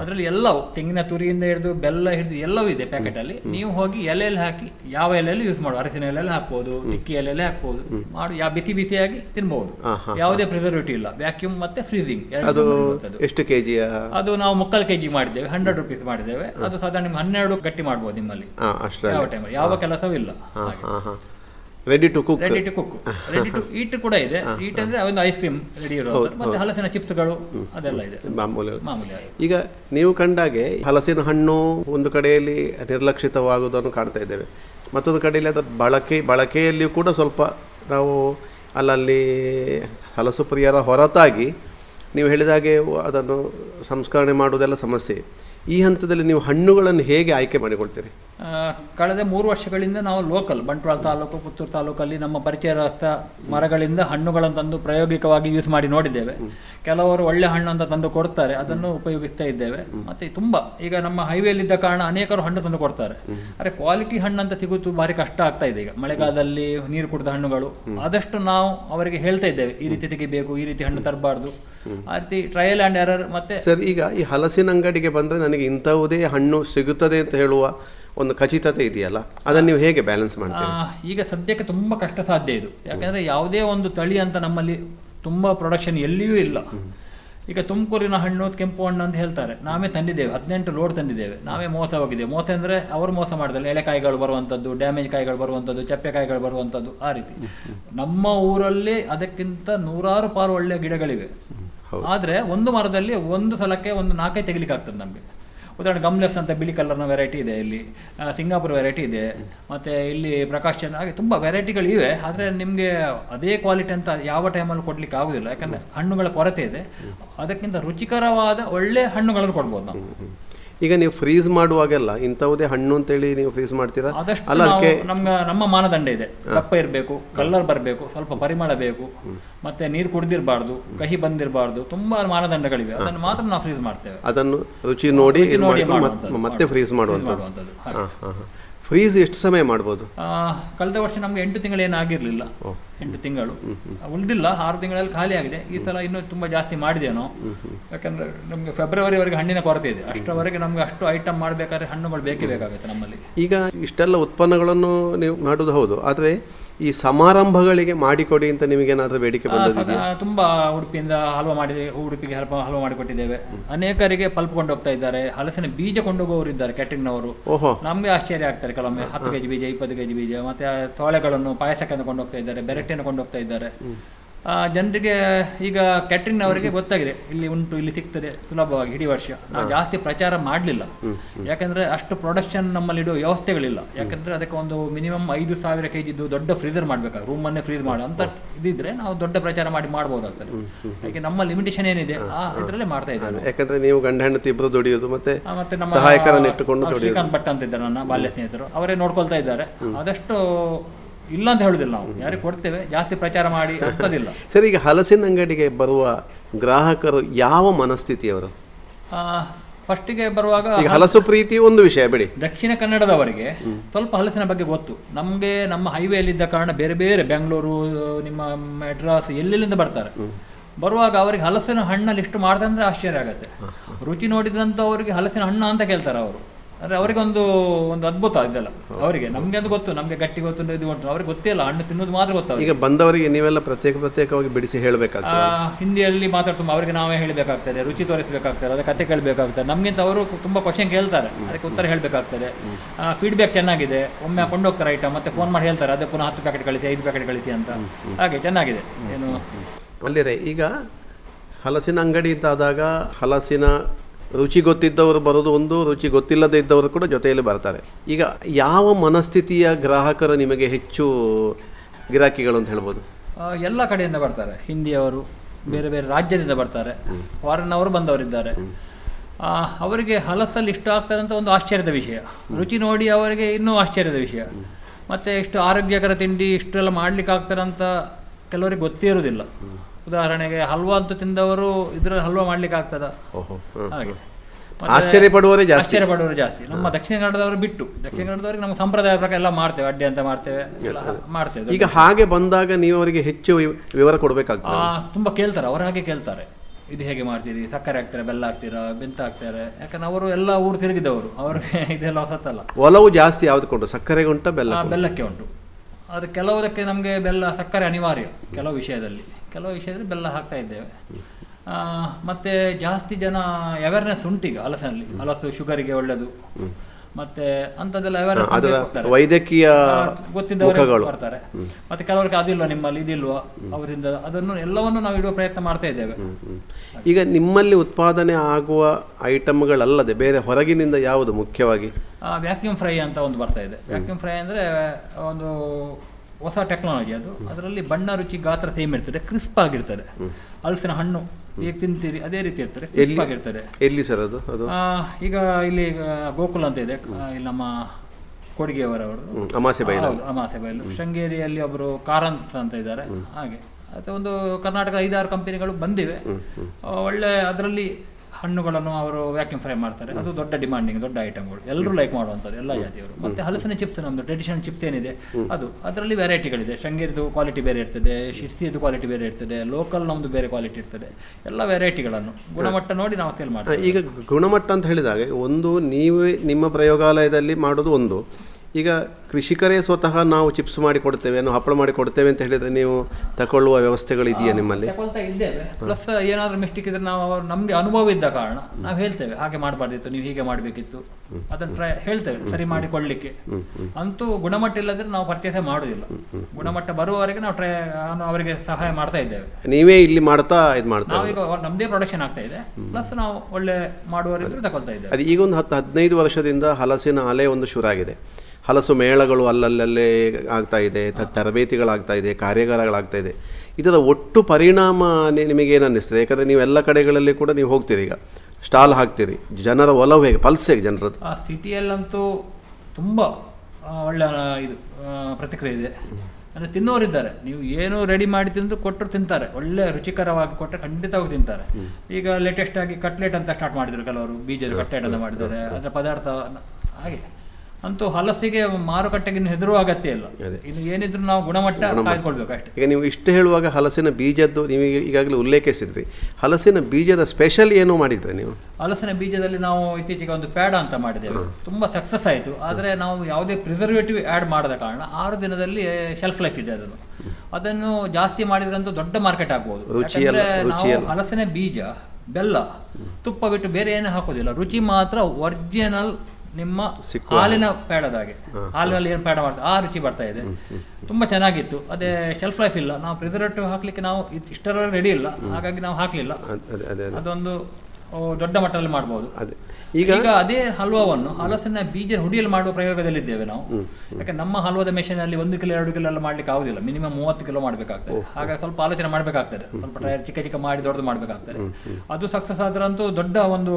ಅದರಲ್ಲಿ ಎಲ್ಲವೂ, ತೆಂಗಿನ ತುರಿಯಿಂದ ಹಿಡಿದು ಬೆಲ್ಲ ಹಿಡಿದು ಎಲ್ಲವೂ ಇದೆ ಪ್ಯಾಕೆಟ್ ಅಲ್ಲಿ. ನೀವು ಹೋಗಿ ಎಲೆಯಲ್ಲಿ ಹಾಕಿ ಯಾವ ಎಲೆಯಲ್ಲಿ ಯೂಸ್ ಮಾಡುವ, ಅರಸಿನ ಎಲೆಯಲ್ಲಿ ಹಾಕ್ಬೋದು, ಟಿಕ್ಕಿ ಎಲೆಯಲ್ಲಿ ಹಾಕ್ಬೋದು, ಮಾಡಿ ಯಾವ ಬಿಸಿ ಬಿಸಿಯಾಗಿ ತಿನ್ಬಹುದು, ಯಾವುದೇ ಪ್ರಿಸರ್ವೇಟಿವ್ ಇಲ್ಲ. ವ್ಯಾಕ್ಯೂಮ್ ಮತ್ತೆ ಫ್ರೀಸಿಂಗ್ ಎರಡು. ಎಷ್ಟು ಕೆಜಿ ಅದು? ನಾವು ಮುಕ್ಕಾಲು ಕೆಜಿ ಮಾಡಿದ್ದೇವೆ, ಹಂಡ್ರೆಡ್ ರುಪೀಸ್ ಮಾಡಿದ್ದೇವೆ. ಅದು ಸಾಧಾರಣ ನಿಮ್ಗೆ ಹನ್ನೆರಡು ಗಟ್ಟಿ ಮಾಡ್ಬೋದು ನಿಮ್ಮಲ್ಲಿ ಯಾವ ಟೈಮ್, ಯಾವ ಕೆಲಸವೂ ಇಲ್ಲ. Ready to cook ready to cook ready to eat ಕೂಡ ಇದೆ. ಈಟ್ ಅಂದರೆ ಒಂದು ಐಸ್ ಕ್ರೀಮ್ ರೆಡಿ ಇರೋದು, ಮತ್ತು ಹಲಸಿನ ಚಿಪ್ಸ್ಗಳು ಅದೆಲ್ಲ ಇದೆ ಮಾಮೂಲಿ ಮಾಮೂಲಿ. ಈಗ ನೀವು ಕಂಡಾಗೆ ಹಲಸಿನ ಹಣ್ಣು ಒಂದು ಕಡೆಯಲ್ಲಿ ನಿರ್ಲಕ್ಷಿತವಾಗುವುದನ್ನು ಕಾಣ್ತಾ ಇದ್ದೇವೆ, ಮತ್ತೊಂದು ಕಡೆಯಲ್ಲಿ ಅದರ ಬಳಕೆ ಬಳಕೆಯಲ್ಲಿಯೂ ಕೂಡ ಸ್ವಲ್ಪ ನಾವು ಅಲ್ಲಲ್ಲಿ ಹಲಸು ಪ್ರಿಯರ ಹೊರತಾಗಿ ನೀವು ಹೇಳಿದ ಹಾಗೆ ಅದನ್ನು ಸಂಸ್ಕರಣೆ ಮಾಡುವುದೆಲ್ಲ ಸಮಸ್ಯೆ. ಈ ಹಂತದಲ್ಲಿ ನೀವು ಹಣ್ಣುಗಳನ್ನು ಹೇಗೆ ಆಯ್ಕೆ ಮಾಡಿಕೊಳ್ತೀರಿ? ಕಳೆದ ಮೂರು ವರ್ಷಗಳಿಂದ ನಾವು ಲೋಕಲ್ ಬಂಟ್ವಾಳ ತಾಲೂಕು, ಪುತ್ತೂರು ತಾಲೂಕಲ್ಲಿ ನಮ್ಮ ಪರಿಚಯ ರಸ್ತ ಮರಗಳಿಂದ ಹಣ್ಣುಗಳನ್ನು ತಂದು ಪ್ರಾಯೋಗಿಕವಾಗಿ ಯೂಸ್ ಮಾಡಿ ನೋಡಿದ್ದೇವೆ. ಕೆಲವರು ಒಳ್ಳೆ ಹಣ್ಣು ಅಂತ ತಂದು ಕೊಡ್ತಾರೆ, ಅದನ್ನು ಉಪಯೋಗಿಸ್ತಾ ಇದ್ದೇವೆ. ಮತ್ತು ತುಂಬ ಈಗ ನಮ್ಮ ಹೈವೇಲಿದ್ದ ಕಾರಣ ಅನೇಕರು ಹಣ್ಣು ತಂದು ಕೊಡ್ತಾರೆ, ಆದರೆ ಕ್ವಾಲಿಟಿ ಹಣ್ಣು ಅಂತ ಸಿಗುವುದು ಭಾರಿ ಕಷ್ಟ ಆಗ್ತಾ ಇದೆ. ಈಗ ಮಳೆಗಾಲದಲ್ಲಿ ನೀರು ಕುಡಿದ ಹಣ್ಣುಗಳು ಆದಷ್ಟು ನಾವು ಅವರಿಗೆ ಹೇಳ್ತಾ ಇದ್ದೇವೆ, ಈ ರೀತಿ ತೆಗಿಬೇಕು, ಈ ರೀತಿ ಹಣ್ಣು ತರಬಾರ್ದು, ಆ ರೀತಿ ಟ್ರಯಲ್ ಆ್ಯಂಡ್ ಎರರ್. ಮತ್ತೆ ಸರ್, ಈಗ ಈ ಹಲಸಿನ ಅಂಗಡಿಗೆ ಬಂದರೆ ನನಗೆ ಇಂಥವುದೇ ಹಣ್ಣು ಸಿಗುತ್ತದೆ ಅಂತ ಹೇಳುವ ಒಂದು ಖಚಿತತೆ ಇದೆಯಲ್ಲ, ಅದನ್ನು ನೀವು ಹೇಗೆ ಬ್ಯಾಲೆನ್ಸ್ ಮಾಡ್ತೀರಾ? ಈಗ ಸದ್ಯಕ್ಕೆ ತುಂಬ ಕಷ್ಟ ಸಾಧ್ಯ ಇದು, ಯಾಕೆಂದರೆ ಯಾವುದೇ ಒಂದು ತಳಿ ಅಂತ ನಮ್ಮಲ್ಲಿ ತುಂಬ ಪ್ರೊಡಕ್ಷನ್ ಎಲ್ಲಿಯೂ ಇಲ್ಲ. ಈಗ ತುಮಕೂರಿನ ಹಣ್ಣು ಕೆಂಪು ಹಣ್ಣು ಅಂತ ಹೇಳ್ತಾರೆ, ನಾವೇ ತಂದಿದ್ದೇವೆ, ಹದಿನೆಂಟು ಲೋಡ್ ತಂದಿದ್ದೇವೆ, ನಾವೇ ಮೋಸ ಹೋಗಿದ್ದೇವೆ. ಮೋಸ ಅಂದರೆ ಅವರು ಮೋಸ ಮಾಡಿದ್ರೆ ಎಳೆಕಾಯಿಗಳು ಬರುವಂಥದ್ದು, ಡ್ಯಾಮೇಜ್ ಕಾಯಿಗಳು ಬರುವಂಥದ್ದು, ಚಪ್ಪೆಕಾಯಿಗಳು ಬರುವಂಥದ್ದು. ಆ ರೀತಿ ನಮ್ಮ ಊರಲ್ಲಿ ಅದಕ್ಕಿಂತ ನೂರಾರು ಪಾರು ಒಳ್ಳೆಯ ಗಿಡಗಳಿವೆ, ಆದರೆ ಒಂದು ಮರದಲ್ಲಿ ಒಂದು ಸಲಕ್ಕೆ ಒಂದು ನಾಲ್ಕೈದು ತೆಗಿಲಿಕ್ಕೆ ಆಗ್ತದೆ ನಮಗೆ. ಉದಾಹರಣೆ ಗಮ್ಲೆಸ್ ಅಂತ ಬಿಳಿ ಕಲರ್ನ ವೆರೈಟಿ ಇದೆ, ಇಲ್ಲಿ ಸಿಂಗಾಪುರ್ ವೆರೈಟಿ ಇದೆ, ಮತ್ತು ಇಲ್ಲಿ ಪ್ರಕಾಶ್ ಚಂದ್ರ, ಹಾಗೆ ತುಂಬ ವೆರೈಟಿಗಳಿವೆ. ಆದರೆ ನಿಮಗೆ ಅದೇ ಕ್ವಾಲಿಟಿ ಅಂತ ಯಾವ ಟೈಮಲ್ಲಿ ಕೊಡಲಿಕ್ಕೆ ಆಗೋದಿಲ್ಲ, ಯಾಕಂದರೆ ಹಣ್ಣುಗಳ ಕೊರತೆ ಇದೆ. ಅದಕ್ಕಿಂತ ರುಚಿಕರವಾದ ಒಳ್ಳೆಯ ಹಣ್ಣುಗಳನ್ನು ಕೊಡ್ಬೋದು ನಾವು. ಈಗ ನೀವು ಫ್ರೀಸ್ ಮಾಡುವಾಗೆಲ್ಲ ಇಂಥವುದೇ ಹಣ್ಣು ಅಂತೇಳಿ ನೀವು ಫ್ರೀಸ್ ಮಾಡ್ತೀರಾ? ಆದಷ್ಟು ನಮ್ಮ ನಮ್ಮ ಮಾನದಂಡ ಇದೆ, ದಪ್ಪ ಇರಬೇಕು, ಕಲರ್ ಬರಬೇಕು, ಸ್ವಲ್ಪ ಪರಿಮಳ ಬೇಕು, ಮತ್ತೆ ನೀರು ಕುಡಿದಿರಬಾರ್ದು, ಕಹಿ ಬಂದಿರಬಾರ್ದು, ತುಂಬಾ ಮಾನದಂಡಗಳಿವೆ. ಅದನ್ನು ಮಾತ್ರ ನಾವು ಫ್ರೀಸ್ ಮಾಡ್ತೇವೆ, ಅದನ್ನು ರುಚಿ ನೋಡಿ ಮತ್ತೆ ಫ್ರೀಸ್ ಮಾಡುವಂಥದ್ದು. ಫ್ರೀಸ್ ಎಷ್ಟು ಸಮಯ ಮಾಡ್ಬೋದು? ಕಳೆದ ವರ್ಷ ನಮಗೆ ಎಂಟು ತಿಂಗಳು ಏನಾಗಿರಲಿಲ್ಲ, ಎಂಟು ತಿಂಗಳು ಉಳಿದಿಲ್ಲ, ಆರು ತಿಂಗಳಲ್ಲಿ ಖಾಲಿ ಆಗಿದೆ. ಈ ಸಲ ಇನ್ನೂ ತುಂಬ ಜಾಸ್ತಿ ಮಾಡಿದೆ ನಾವು, ಯಾಕಂದರೆ ನಮಗೆ ಫೆಬ್ರವರಿವರೆಗೆ ಹಣ್ಣಿನ ಕೊರತೆ ಇದೆ, ಅಷ್ಟರವರೆಗೆ ನಮಗೆ ಅಷ್ಟು ಐಟಮ್ ಮಾಡಬೇಕಾದ್ರೆ ಹಣ್ಣುಗಳು ಬೇಕೇ ಬೇಕಾಗುತ್ತೆ ನಮ್ಮಲ್ಲಿ. ಈಗ ಇಷ್ಟೆಲ್ಲ ಉತ್ಪನ್ನಗಳನ್ನು ನೀವು ಮಾಡೋದು ಹೌದು, ಆದರೆ ಈ ಸಮಾರಂಭಗಳಿಗೆ ಮಾಡಿಕೊಡಿ ಅಂತ ನಿಮಗೇನಾದರೂ ಬೇಡಿಕೆ ಬಂದಿದೆ? ತುಂಬ ಉಡುಪಿಯಿಂದ ಹಲ್ವ ಮಾಡಿದೆ, ಉಡುಪಿಗೆ ಹಲ್ವ ಹಲ್ವ ಮಾಡಿಕೊಟ್ಟಿದ್ದೇವೆ. ಅನೇಕರಿಗೆ ಪಲ್ಪ್ ಕೊಂಡೋಗ್ತಾ ಇದ್ದಾರೆ, ಹಲಸಿನ ಬೀಜ ಕೊಂಡೋಗೋರು ಇದ್ದಾರೆ ಕ್ಯಾಟ್ರಿಂಗ್ನವರು. ನಮಗೆ ಆಶ್ಚರ್ಯ ಆಗ್ತಾರೆ, ಕೆಲವೊಮ್ಮೆ ಹತ್ತು ಕೆಜಿ ಬೀಜ, ಇಪ್ಪತ್ತು ಕೆಜಿ ಬೀಜ, ಮತ್ತೆ ಸೋಳೆಗಳನ್ನು ಪಾಯಸಕ್ಕೆ ಕೊಂಡೋಗ್ತಾ ಇದ್ದಾರೆ, ಬೆರಟೆಯನ್ನು ಕೊಂಡೋಗ್ತಾ ಇದ್ದಾರೆ. ಜನರಿಗೆ ಈಗ ಕ್ಯಾಟ್ರಿಂಗ್ನವರಿಗೆ ಗೊತ್ತಾಗಿದೆ ಇಲ್ಲಿ ಉಂಟು, ಇಲ್ಲಿ ಸಿಗ್ತದೆ ಸುಲಭವಾಗಿ. ಇಡೀ ವರ್ಷ ನಾವು ಜಾಸ್ತಿ ಪ್ರಚಾರ ಮಾಡಲಿಲ್ಲ, ಯಾಕೆಂದರೆ ಅಷ್ಟು ಪ್ರೊಡಕ್ಷನ್ ನಮ್ಮಲ್ಲಿ ಇಡೋ ವ್ಯವಸ್ಥೆಗಳಿಲ್ಲ. ಯಾಕೆಂದರೆ ಅದಕ್ಕೆ ಒಂದು ಮಿನಿಮಮ್ ಐದು ಸಾವಿರ ಕೆ ಜಿದು ದೊಡ್ಡ ಫ್ರೀಜರ್ ಮಾಡಬೇಕು, ರೂಮನ್ನೇ ಫ್ರೀಜ್ ಮಾಡೋ ಅಂತ ಇದಿದ್ರೆ ನಾವು ದೊಡ್ಡ ಪ್ರಚಾರ ಮಾಡಿ ಮಾಡ್ಬೋದಾಗ್ತದೆ. ಹಾಗೆ ನಮ್ಮ ಲಿಮಿಟೇಷನ್ ಏನಿದೆ ಆ ಇದರಲ್ಲೇ ಮಾಡ್ತಾ ಇದ್ದಾರೆ. ಯಾಕಂದರೆ ನೀವು ಗಂಡ ಹೆಂಡತಿ ಇಬ್ಬರು ದುಡಿಯೋದು, ಮತ್ತೆ ಮತ್ತೆ ನಮ್ಮ ಶ್ರೀಕಾಂತ್ ಭಟ್ ಅಂತ ಇದ್ದಾರೆ ನನ್ನ ಬಾಲ್ಯ ಸ್ನೇಹಿತರು, ಅವರೇ ನೋಡ್ಕೊಳ್ತಾ ಇದ್ದಾರೆ. ಆದಷ್ಟು ಇಲ್ಲ ಅಂತ ಹೇಳುದಿಲ್ಲ ನಾವು, ಯಾರಿಗೆ ಕೊಡ್ತೇವೆ, ಜಾಸ್ತಿ ಪ್ರಚಾರ ಮಾಡಿ ಅಂತದಿಲ್ಲ. ಸರಿ, ಈಗ ಹಲಸಿನ ಅಂಗಡಿಗೆ ಬರುವ ಗ್ರಾಹಕರು ಯಾವ ಮನಸ್ಥಿತಿಯವರು? ಫಸ್ಟಿಗೆ ಬರುವಾಗ ಹಲಸು ಪ್ರೀತಿ ಒಂದು ವಿಷಯ ಬಿಡಿ, ದಕ್ಷಿಣ ಕನ್ನಡದವರಿಗೆ ಸ್ವಲ್ಪ ಹಲಸಿನ ಬಗ್ಗೆ ಗೊತ್ತು. ನಮಗೆ ನಮ್ಮ ಹೈವೇಲಿದ್ದ ಕಾರಣ ಬೇರೆ ಬೇರೆ ಬೆಂಗಳೂರು, ನಿಮ್ಮ ಮೆಡ್ರಾಸ್, ಎಲ್ಲೆಲ್ಲಿಂದ ಬರ್ತಾರೆ. ಬರುವಾಗ ಅವರಿಗೆ ಹಲಸಿನ ಹಣ್ಣಲ್ಲಿ ಇಷ್ಟು ಮಾಡಿದೆ ಅಂದರೆ ಆಶ್ಚರ್ಯ ಆಗುತ್ತೆ. ರುಚಿ ನೋಡಿದಂಥ ಅವರಿಗೆ ಹಲಸಿನ ಹಣ್ಣು ಅಂತ ಕೇಳ್ತಾರೆ ಅವರು. ಅಂದರೆ ಅವರಿಗೆ ಒಂದು ಒಂದು ಅದ್ಭುತ ಇದೆಲ್ಲ. ಅವರಿಗೆ ನಮಗೆ ಅದು ಗೊತ್ತು, ನಮಗೆ ಗಟ್ಟಿ ಗೊತ್ತು, ಇದು ಗೊತ್ತು, ಅವ್ರಿಗೆ ಗೊತ್ತೇ ಇಲ್ಲ, ಹಣ್ಣು ತಿನ್ನೋದು ಮಾತ್ರ ಗೊತ್ತಾಗ. ಈಗ ಬಂದವರಿಗೆ ನೀವೆಲ್ಲ ಪ್ರತ್ಯೇಕ ಪ್ರತ್ಯೇಕವಾಗಿ ಬಿಡಿಸಿ ಹೇಳಬೇಕಾಗ್ತದೆ, ಹಿಂದಿಯಲ್ಲಿ ಮಾತಾಡ್ತೀವಿ, ಅವರಿಗೆ ನಾವೇ ಹೇಳಬೇಕಾಗ್ತದೆ, ರುಚಿ ತೋರಿಸಬೇಕಾಗ್ತದೆ, ಅದಕ್ಕೆ ಕತೆ ಕೇಳಬೇಕಾಗ್ತದೆ. ನಮಗಿಂತ ಅವರು ತುಂಬ ಕ್ವಶನ್ ಕೇಳ್ತಾರೆ, ಅದಕ್ಕೆ ಉತ್ತರ ಹೇಳಬೇಕಾಗ್ತದೆ. ಫೀಡ್ಬ್ಯಾಕ್ ಚೆನ್ನಾಗಿದೆ, ಒಮ್ಮೆ ಕೊಂಡೋಗ್ತಾರೆ ಐಟಮ್, ಮತ್ತೆ ಫೋನ್ ಮಾಡಿ ಹೇಳ್ತಾರೆ ಅದೇ ಪುನಃ ಹತ್ತು ಪ್ಯಾಕೆಟ್ ಕಳಿಸಿ, ಐದು ಪ್ಯಾಕೆಟ್ ಕಳಿಸಿ ಅಂತ. ಹಾಗೆ ಚೆನ್ನಾಗಿದೆ. ಏನು ಒಳ್ಳೆಯದೇ. ಈಗ ಹಲಸಿನ ಅಂಗಡಿ ಅಂತಾದಾಗ ಹಲಸಿನ ರುಚಿ ಗೊತ್ತಿದ್ದವರು ಬರೋದು ಒಂದು, ರುಚಿ ಗೊತ್ತಿಲ್ಲದೆ ಇದ್ದವರು ಕೂಡ ಜೊತೆಯಲ್ಲಿ ಬರ್ತಾರೆ. ಈಗ ಯಾವ ಮನಸ್ಥಿತಿಯ ಗ್ರಾಹಕರು ನಿಮಗೆ ಹೆಚ್ಚು ಗಿರಾಕಿಗಳು ಅಂತ ಹೇಳ್ಬೋದು? ಎಲ್ಲ ಕಡೆಯಿಂದ ಬರ್ತಾರೆ, ಹಿಂದಿಯವರು, ಬೇರೆ ಬೇರೆ ರಾಜ್ಯದಿಂದ ಬರ್ತಾರೆ, ಫಾರಿನ್ನವರು ಬಂದವರಿದ್ದಾರೆ. ಅವರಿಗೆ ಹಲಸಲ್ಲಿ ಇಷ್ಟ ಆಗ್ತಾರೆ ಅಂತ ಒಂದು ಆಶ್ಚರ್ಯದ ವಿಷಯ, ರುಚಿ ನೋಡಿ ಅವರಿಗೆ ಇನ್ನೂ ಆಶ್ಚರ್ಯದ ವಿಷಯ. ಮತ್ತು ಇಷ್ಟು ಆರೋಗ್ಯಕರ ತಿಂಡಿ ಇಷ್ಟೆಲ್ಲ ಮಾಡಲಿಕ್ಕೆ ಆಗ್ತಾರೆ ಅಂತ ಕೆಲವರಿಗೆ ಗೊತ್ತೇ ಇರೋದಿಲ್ಲ. ಉದಾಹರಣೆಗೆ ಹಲ್ವಾ ಅಂತೂ ತಿಂದವರು ಇದರಲ್ಲಿ ಹಲ್ವಾ ಮಾಡ್ಲಿಕ್ಕೆ ಆಗ್ತದ ಹಾಗೆ ಆಶ್ಚರ್ಯ ಪಡುವವರೇ ಜಾಸ್ತಿ ಆಶ್ಚರ್ಯ ಪಡುವವರು ಜಾಸ್ತಿ ನಮ್ಮ ದಕ್ಷಿಣ ಕನ್ನಡದವರು ಬಿಟ್ಟು. ದಕ್ಷಿಣ ಕನ್ನಡದವ್ರಿಗೆ ನಮ್ಮ ಸಂಪ್ರದಾಯ ಪ್ರಕಾರ ಎಲ್ಲ ಮಾಡ್ತೇವೆ, ಅಡ್ಡೆ ಅಂತ ಮಾಡ್ತೇವೆ, ಮಾಡ್ತೇವೆ. ಈಗ ಹಾಗೆ ಬಂದಾಗ ನೀವು ಅವರಿಗೆ ಹೆಚ್ಚು ವಿವರ ಕೊಡಬೇಕಾಗ್ತದೆ. ತುಂಬ ಕೇಳ್ತಾರೆ ಅವರು, ಹಾಗೆ ಕೇಳ್ತಾರೆ, ಇದು ಹೇಗೆ ಮಾಡ್ತೀರಿ, ಸಕ್ಕರೆ ಹಾಕ್ತಾರೆ, ಬೆಲ್ಲ ಹಾಕ್ತೀರಾ, ಬೆಂತ ಹಾಕ್ತಾರೆ. ಯಾಕಂದ್ರೆ ಅವರು ಎಲ್ಲ ಊರು ತಿರುಗಿದವರು, ಅವ್ರಿಗೆ ಇದೆಲ್ಲ ಹೊಸತ್ತಲ್ಲ. ಒಲವು ಜಾಸ್ತಿ ಯಾವ್ದು ಕೊಟ್ಟು, ಸಕ್ಕರೆಗೆ ಉಂಟು, ಬೆಲ್ಲ ಬೆಲ್ಲಕ್ಕೆ ಉಂಟು. ಆದರೆ ಕೆಲವದಕ್ಕೆ ನಮಗೆ ಬೆಲ್ಲ ಸಕ್ಕರೆ ಅನಿವಾರ್ಯ, ಕೆಲವು ವಿಷಯದಲ್ಲಿ ಕೆಲವು ವಿಷಯದಲ್ಲಿ ಬೆಲ್ಲ ಹಾಕ್ತಾ ಇದ್ದೇವೆ. ಮತ್ತು ಜಾಸ್ತಿ ಜನ ಅವೇರ್ನೆಸ್ ಉಂಟು ಈಗ ಹಲಸಿನಲ್ಲಿ, ಹಲಸು ಶುಗರಿಗೆ ಒಳ್ಳೆಯದು, ಮತ್ತೆ ಅಂಥದ್ದೆಲ್ಲ ಅವೇರ್ನೆಸ್ ವೈದ್ಯಕೀಯ ಗೊತ್ತಿದ್ದವರು ಬರ್ತಾರೆ. ಮತ್ತೆ ಕೆಲವರಿಗೆ ಅದಿಲ್ವಾ, ನಿಮ್ಮಲ್ಲಿ ಇದಿಲ್ವಾ, ಅವರಿಂದ ಅದನ್ನು ಎಲ್ಲವನ್ನು ನಾವು ಇಡುವ ಪ್ರಯತ್ನ ಮಾಡ್ತಾ ಇದ್ದೇವೆ. ಈಗ ನಿಮ್ಮಲ್ಲಿ ಉತ್ಪಾದನೆ ಆಗುವ ಐಟಮ್ಗಳಲ್ಲದೆ ಬೇರೆ ಹೊರಗಿನಿಂದ ಯಾವುದು ಮುಖ್ಯವಾಗಿ? ವ್ಯಾಕ್ಯೂಮ್ ಫ್ರೈ ಅಂತ ಒಂದು ಬರ್ತಾ ಇದೆ. ವ್ಯಾಕ್ಯೂಮ್ ಫ್ರೈ ಅಂದರೆ ಒಂದು ಹೊಸ ಟೆಕ್ನಾಲಜಿ ಅದು. ಅದರಲ್ಲಿ ಬಣ್ಣ, ರುಚಿ, ಗಾತ್ರ ಸೇಮ್ ಇರ್ತದೆ, ಕ್ರಿಸ್ಪ್ ಆಗಿರ್ತದೆ. ಹಲಸಿನ ಹಣ್ಣು ಈಗ ತಿಂತೀರಿ ಅದೇ ರೀತಿ ಇರ್ತದೆ, ಕ್ರಿಸ್ಪ್ ಆಗಿರ್ತದೆ. ಎಲ್ಲಿ ಸರ್ ಅದು? ಅದು ಈಗ ಇಲ್ಲಿ ಗೋಕುಲ ಅಂತ ಇದೆ, ಇಲ್ಲಿ ನಮ್ಮ ಕೊಡಿಗೆಯವರವರು ಅಮಾಸೆ ಬೈಲು ಅಮಾಸೆ ಬೈಲು ಶೃಂಗೇರಿಯಲ್ಲಿ ಒಬ್ಬರು ಕಾರಂತ್ ಅಂತ ಇದ್ದಾರೆ. ಹಾಗೆ ಅಥವಾ ಒಂದು ಕರ್ನಾಟಕ ಐದಾರು ಕಂಪನಿಗಳು ಬಂದಿವೆ ಒಳ್ಳೆ. ಅದರಲ್ಲಿ ಹಣ್ಣುಗಳನ್ನು ಅವರು ವ್ಯಾಕ್ಯೂಮ್ ಫ್ರೈ ಮಾಡ್ತಾರೆ. ಅದು ದೊಡ್ಡ ಡಿಮಾಂಡಿಂಗ್, ದೊಡ್ಡ ಐಟಮ್ಗಳು, ಎಲ್ಲರೂ ಲೈಕ್ ಮಾಡುವಂಥದ್ದು, ಎಲ್ಲ ಜಾತಿಯವರು. ಮತ್ತು ಹಲಸಿನ ಚಿಪ್ಸ್ ನಮ್ಮದು ಟ್ರೆಡಿಷನಲ್ ಚಿಪ್ಸ್ ಏನಿದೆ ಅದು, ಅದರಲ್ಲಿ ವೆರೈಟಿಗಳಿದೆ. ಶೃಂಗೇರಿದು ಕ್ವಾಲಿಟಿ ಬೇರೆ ಇರ್ತದೆ, ಶಿರ್ಸಿದು ಕ್ವಾಲಿಟಿ ಬೇರೆ ಇರ್ತದೆ, ಲೋಕಲ್ ನಮ್ಮದು ಬೇರೆ ಕ್ವಾಲಿಟಿ ಇರ್ತದೆ. ಎಲ್ಲ ವೆರೈಟಿಗಳನ್ನು ಗುಣಮಟ್ಟ ನೋಡಿ ನಾವು ಸೇಲ್ ಮಾಡ್ತೀವಿ. ಈಗ ಗುಣಮಟ್ಟ ಅಂತ ಹೇಳಿದಾಗ ಒಂದು ನೀವೇ ನಿಮ್ಮ ಪ್ರಯೋಗಾಲಯದಲ್ಲಿ ಮಾಡೋದು ಒಂದು, ಈಗ ಕೃಷಿಕರೇ ಸ್ವತಃ ನಾವು ಚಿಪ್ಸ್ ಮಾಡಿ ಕೊಡ್ತೇವೆ, ನಾವು ಹಪ್ಪಳ ಮಾಡಿ ಕೊಡ್ತೇವೆ ಅಂತ ಹೇಳಿದರೆ ನೀವು ತಗೊಳ್ಳುವ ವ್ಯವಸ್ಥೆಗಳು ಇದೆಯಾ ನಿಮ್ಮಲ್ಲಿ? ತಗೊಳ್ತಾ ಇದ್ದೇವೆ. ಪ್ಲಸ್ ಏನಾದರೂ ಮಿಸ್ಟೇಕ್ ಇದ್ದರೆ ನಾವು ಅವರು ನಮಗೆ ಅನುಭವ ಇದ್ದ ಕಾರಣ ನಾವು ಹೇಳ್ತೇವೆ, ಹಾಗೆ ಮಾಡಬಾರ್ದಿತ್ತು, ನೀವು ಹೀಗೆ ಮಾಡಬೇಕಿತ್ತು, ಅದನ್ನು ಟ್ರೈ ಹೇಳ್ತೇವೆ ಸರಿ ಮಾಡಿಕೊಳ್ಳಲಿಕ್ಕೆ. ಅಂತೂ ಗುಣಮಟ್ಟ ಇಲ್ಲದ್ರೆ ನಾವು ಪರ್ಚೇಸೇ ಮಾಡೋದಿಲ್ಲ. ಗುಣಮಟ್ಟ ಬರುವವರೆಗೆ ನಾವು ಟ್ರೈ ಅವರಿಗೆ ಸಹಾಯ ಮಾಡ್ತಾ ಇದ್ದೇವೆ. ನೀವೇ ಇಲ್ಲಿ ಮಾಡ್ತಾ ಇದು ಮಾಡ್ತಾ ನಾವೀಗ ನಮ್ಮದೇ ಪ್ರೊಡಕ್ಷನ್ ಆಗ್ತಾ ಇದೆ, ಪ್ಲಸ್ ನಾವು ಒಳ್ಳೆ ಮಾಡುವವರಿದ್ದರೂ ತಗೊಳ್ತಾ ಇದ್ದೇವೆ. ಅದು ಈಗ ಒಂದು ಹತ್ತು ಹದಿನೈದು ವರ್ಷದಿಂದ ಹಲಸಿನ ಅಲೆ ಒಂದು ಶುರುವಾಗಿದೆ. ಹಲಸು ಮೇಳಗಳು ಅಲ್ಲಲ್ಲೇ ಆಗ್ತಾ ಇದೆ, ತರಬೇತಿಗಳಾಗ್ತಾ ಇದೆ, ಕಾರ್ಯಾಗಾರಗಳಾಗ್ತಾ ಇದೆ. ಇದರ ಒಟ್ಟು ಪರಿಣಾಮ ನಿಮಗೇನು ಅನ್ನಿಸ್ತದೆ? ಯಾಕಂದರೆ ನೀವು ಎಲ್ಲ ಕಡೆಗಳಲ್ಲಿ ಕೂಡ ನೀವು ಹೋಗ್ತೀರಿ, ಈಗ ಸ್ಟಾಲ್ ಹಾಕ್ತೀರಿ, ಜನರ ಒಲವು ಹೇಗೆ, ಪಲ್ಸ್ ಹೇಗೆ ಜನರದ್ದು? ಆ ಸಿಟಿಯಲ್ಲಂತೂ ತುಂಬ ಒಳ್ಳೆ ಇದು ಪ್ರತಿಕ್ರಿಯೆ ಇದೆ. ಅಂದರೆ ತಿನ್ನೋರಿದ್ದಾರೆ, ನೀವು ಏನೂ ರೆಡಿ ಮಾಡಿ ತಿಂದು ಕೊಟ್ಟರು ತಿಂತಾರೆ, ಒಳ್ಳೆ ರುಚಿಕರವಾಗಿ ಕೊಟ್ಟರೆ ಖಂಡಿತವಾಗಿ ತಿಂತಾರೆ. ಈಗ ಲೇಟೆಸ್ಟ್ ಆಗಿ ಕಟ್ಲೆಟ್ ಅಂತ ಸ್ಟಾರ್ಟ್ ಮಾಡಿದರು ಕೆಲವರು, ಬೀಜದ ಕಟ್ಲೆಟ್ ಅಂತ ಮಾಡಿದ್ದಾರೆ, ಅದರ ಪದಾರ್ಥ ಹಾಗೆ. ಅಂತೂ ಹಲಸಿಗೆ ಮಾರುಕಟ್ಟೆಗೆ ಹೆದರುವ ಅಗತ್ಯ ಇಲ್ಲ, ಇದು ಏನಿದ್ರು ನಾವು ಗುಣಮಟ್ಟ ಕಾಯ್ದುಕೊಳ್ಬೇಕು ಅಷ್ಟೇ. ಈಗ ನೀವು ಇಷ್ಟು ಹೇಳುವಾಗ ಹಲಸಿನ ಬೀಜದ್ದು ನೀವು ಈಗಾಗಲೇ ಉಲ್ಲೇಖಿಸಿದ್ರಿ, ಹಲಸಿನ ಬೀಜದ ಸ್ಪೆಷಲ್ ಏನು ಮಾಡಿದ್ರಿ ನೀವು? ಹಲಸಿನ ಬೀಜದಲ್ಲಿ ನಾವು ಇತ್ತೀಚೆಗೆ ಒಂದು ಪ್ಯಾಡ ಅಂತ ಮಾಡಿದ್ದೇವೆ, ತುಂಬ ಸಕ್ಸಸ್ ಆಯಿತು. ಆದರೆ ನಾವು ಯಾವುದೇ ಪ್ರಿಸರ್ವೇಟಿವ್ ಆ್ಯಡ್ ಮಾಡದ ಕಾರಣ ಆರು ದಿನದಲ್ಲಿ ಶೆಲ್ಫ್ ಲೈಫ್ ಇದೆ ಅದನ್ನು. ಅದನ್ನು ಜಾಸ್ತಿ ಮಾಡಿದ್ರಂತೂ ದೊಡ್ಡ ಮಾರ್ಕೆಟ್ ಆಗ್ಬೋದು. ಯಾಕೆಂದರೆ ನಾವು ಹಲಸಿನ ಬೀಜ, ಬೆಲ್ಲ, ತುಪ್ಪ ಬಿಟ್ಟು ಬೇರೆ ಏನೂ ಹಾಕೋದಿಲ್ಲ. ರುಚಿ ಮಾತ್ರ ಒರಿಜಿನಲ್ ನಿಮ್ಮ ಹಾಲಿನ ಪೇಡದಾಗೆ, ಹಾಲಿನಲ್ಲಿ ಏನು ಪೇಡ ಮಾಡ್ತಾರೆ ಆ ರುಚಿ ಬರ್ತಾ ಇದೆ, ತುಂಬ ಚೆನ್ನಾಗಿತ್ತು. ಅದೇ ಶೆಲ್ಫ್ ಲೈಫ್ ಇಲ್ಲ, ನಾವು ಪ್ರಿಸರ್ವೇಟಿವ್ ಹಾಕಲಿಕ್ಕೆ ನಾವು ಇಷ್ಟರ ರೆಡಿ ಇಲ್ಲ, ಹಾಗಾಗಿ ನಾವು ಹಾಕಲಿಲ್ಲ. ಅದೊಂದು ದೊಡ್ಡ ಮಟ್ಟದಲ್ಲಿ ಮಾಡ್ಬೋದು. ಈಗ ಅದೇ ಹಲ್ವಾವನ್ನು ಹಲಸಿನ ಬೀಜ ಹುಡಿಯಲ್ಲಿ ಮಾಡುವ ಪ್ರಯೋಗದಲ್ಲಿದ್ದೇವೆ ನಾವು. ಯಾಕೆ ನಮ್ಮ ಹಲ್ವಾದ ಮೆಷಿನಲ್ಲಿ ಒಂದು ಕಿಲೋ ಎರಡು ಕಿಲೋ ಎಲ್ಲ ಮಾಡ್ಲಿಕ್ಕೆ ಆಗುದಿಲ್ಲ, ಮಿನಿಮಮ್ ಮೂವತ್ತು ಕಿಲೋ ಮಾಡಬೇಕಾಗ್ತದೆ. ಹಾಗಾಗಿ ಸ್ವಲ್ಪ ಆಲೋಚನೆ ಮಾಡಬೇಕಾಗ್ತದೆ, ಸ್ವಲ್ಪ ಟೈರ್ ಚಿಕ್ಕ ಚಿಕ್ಕ ಮಾಡಿ ದೊಡ್ಡದು ಮಾಡಬೇಕಾಗ್ತದೆ. ಅದು ಸಕ್ಸಸ್ ಆದ್ರಂತೂ ದೊಡ್ಡ ಒಂದು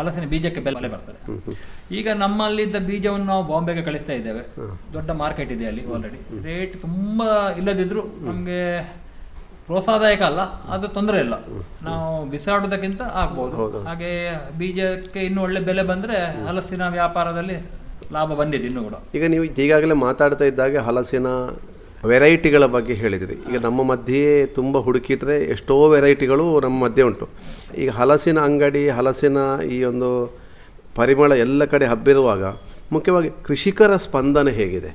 ಹಲಸಿನ ಬೀಜಕ್ಕೆ ಬೆಲೆ ಬರ್ತದೆ. ಈಗ ನಮ್ಮಲ್ಲಿದ್ದ ಬೀಜವನ್ನು ನಾವು ಬಾಂಬೆಗೆ ಕಳಿಸ್ತಾ ಇದ್ದೇವೆ, ದೊಡ್ಡ ಮಾರ್ಕೆಟ್ ಇದೆ ಅಲ್ಲಿ ಆಲ್ರೆಡಿ. ರೇಟ್ ತುಂಬಾ ಇಲ್ಲದಿದ್ರು ನಮಗೆ ಪ್ರೋತ್ಸಾಹದಾಯಕ ಅಲ್ಲ, ಅದು ತೊಂದರೆ ಇಲ್ಲ, ನಾವು ಬಿಸಾಡೋದಕ್ಕಿಂತ ಆಗ್ಬೋದು. ಹಾಗೆ ಬೀಜಕ್ಕೆ ಇನ್ನೂ ಒಳ್ಳೆ ಬೆಲೆ ಬಂದರೆ ಹಲಸಿನ ವ್ಯಾಪಾರದಲ್ಲಿ ಲಾಭ ಬಂದಿದೆ ಇನ್ನೂ ಕೂಡ. ಈಗ ನೀವು ಈಗಾಗಲೇ ಮಾತಾಡ್ತಾ ಇದ್ದಾಗೆ ಹಲಸಿನ ವೆರೈಟಿಗಳ ಬಗ್ಗೆ ಹೇಳಿದಿರಿ. ಈಗ ನಮ್ಮ ಮಧ್ಯೆಯೇ ತುಂಬ ಹುಡುಕಿದರೆ ಎಷ್ಟೋ ವೆರೈಟಿಗಳು ನಮ್ಮ ಮಧ್ಯೆ ಉಂಟು. ಈಗ ಹಲಸಿನ ಅಂಗಡಿ, ಹಲಸಿನ ಈ ಒಂದು ಪರಿಮಳ ಎಲ್ಲ ಕಡೆ ಹಬ್ಬಿರುವಾಗ ಮುಖ್ಯವಾಗಿ ಕೃಷಿಕರ ಸ್ಪಂದನೆ ಹೇಗಿದೆ?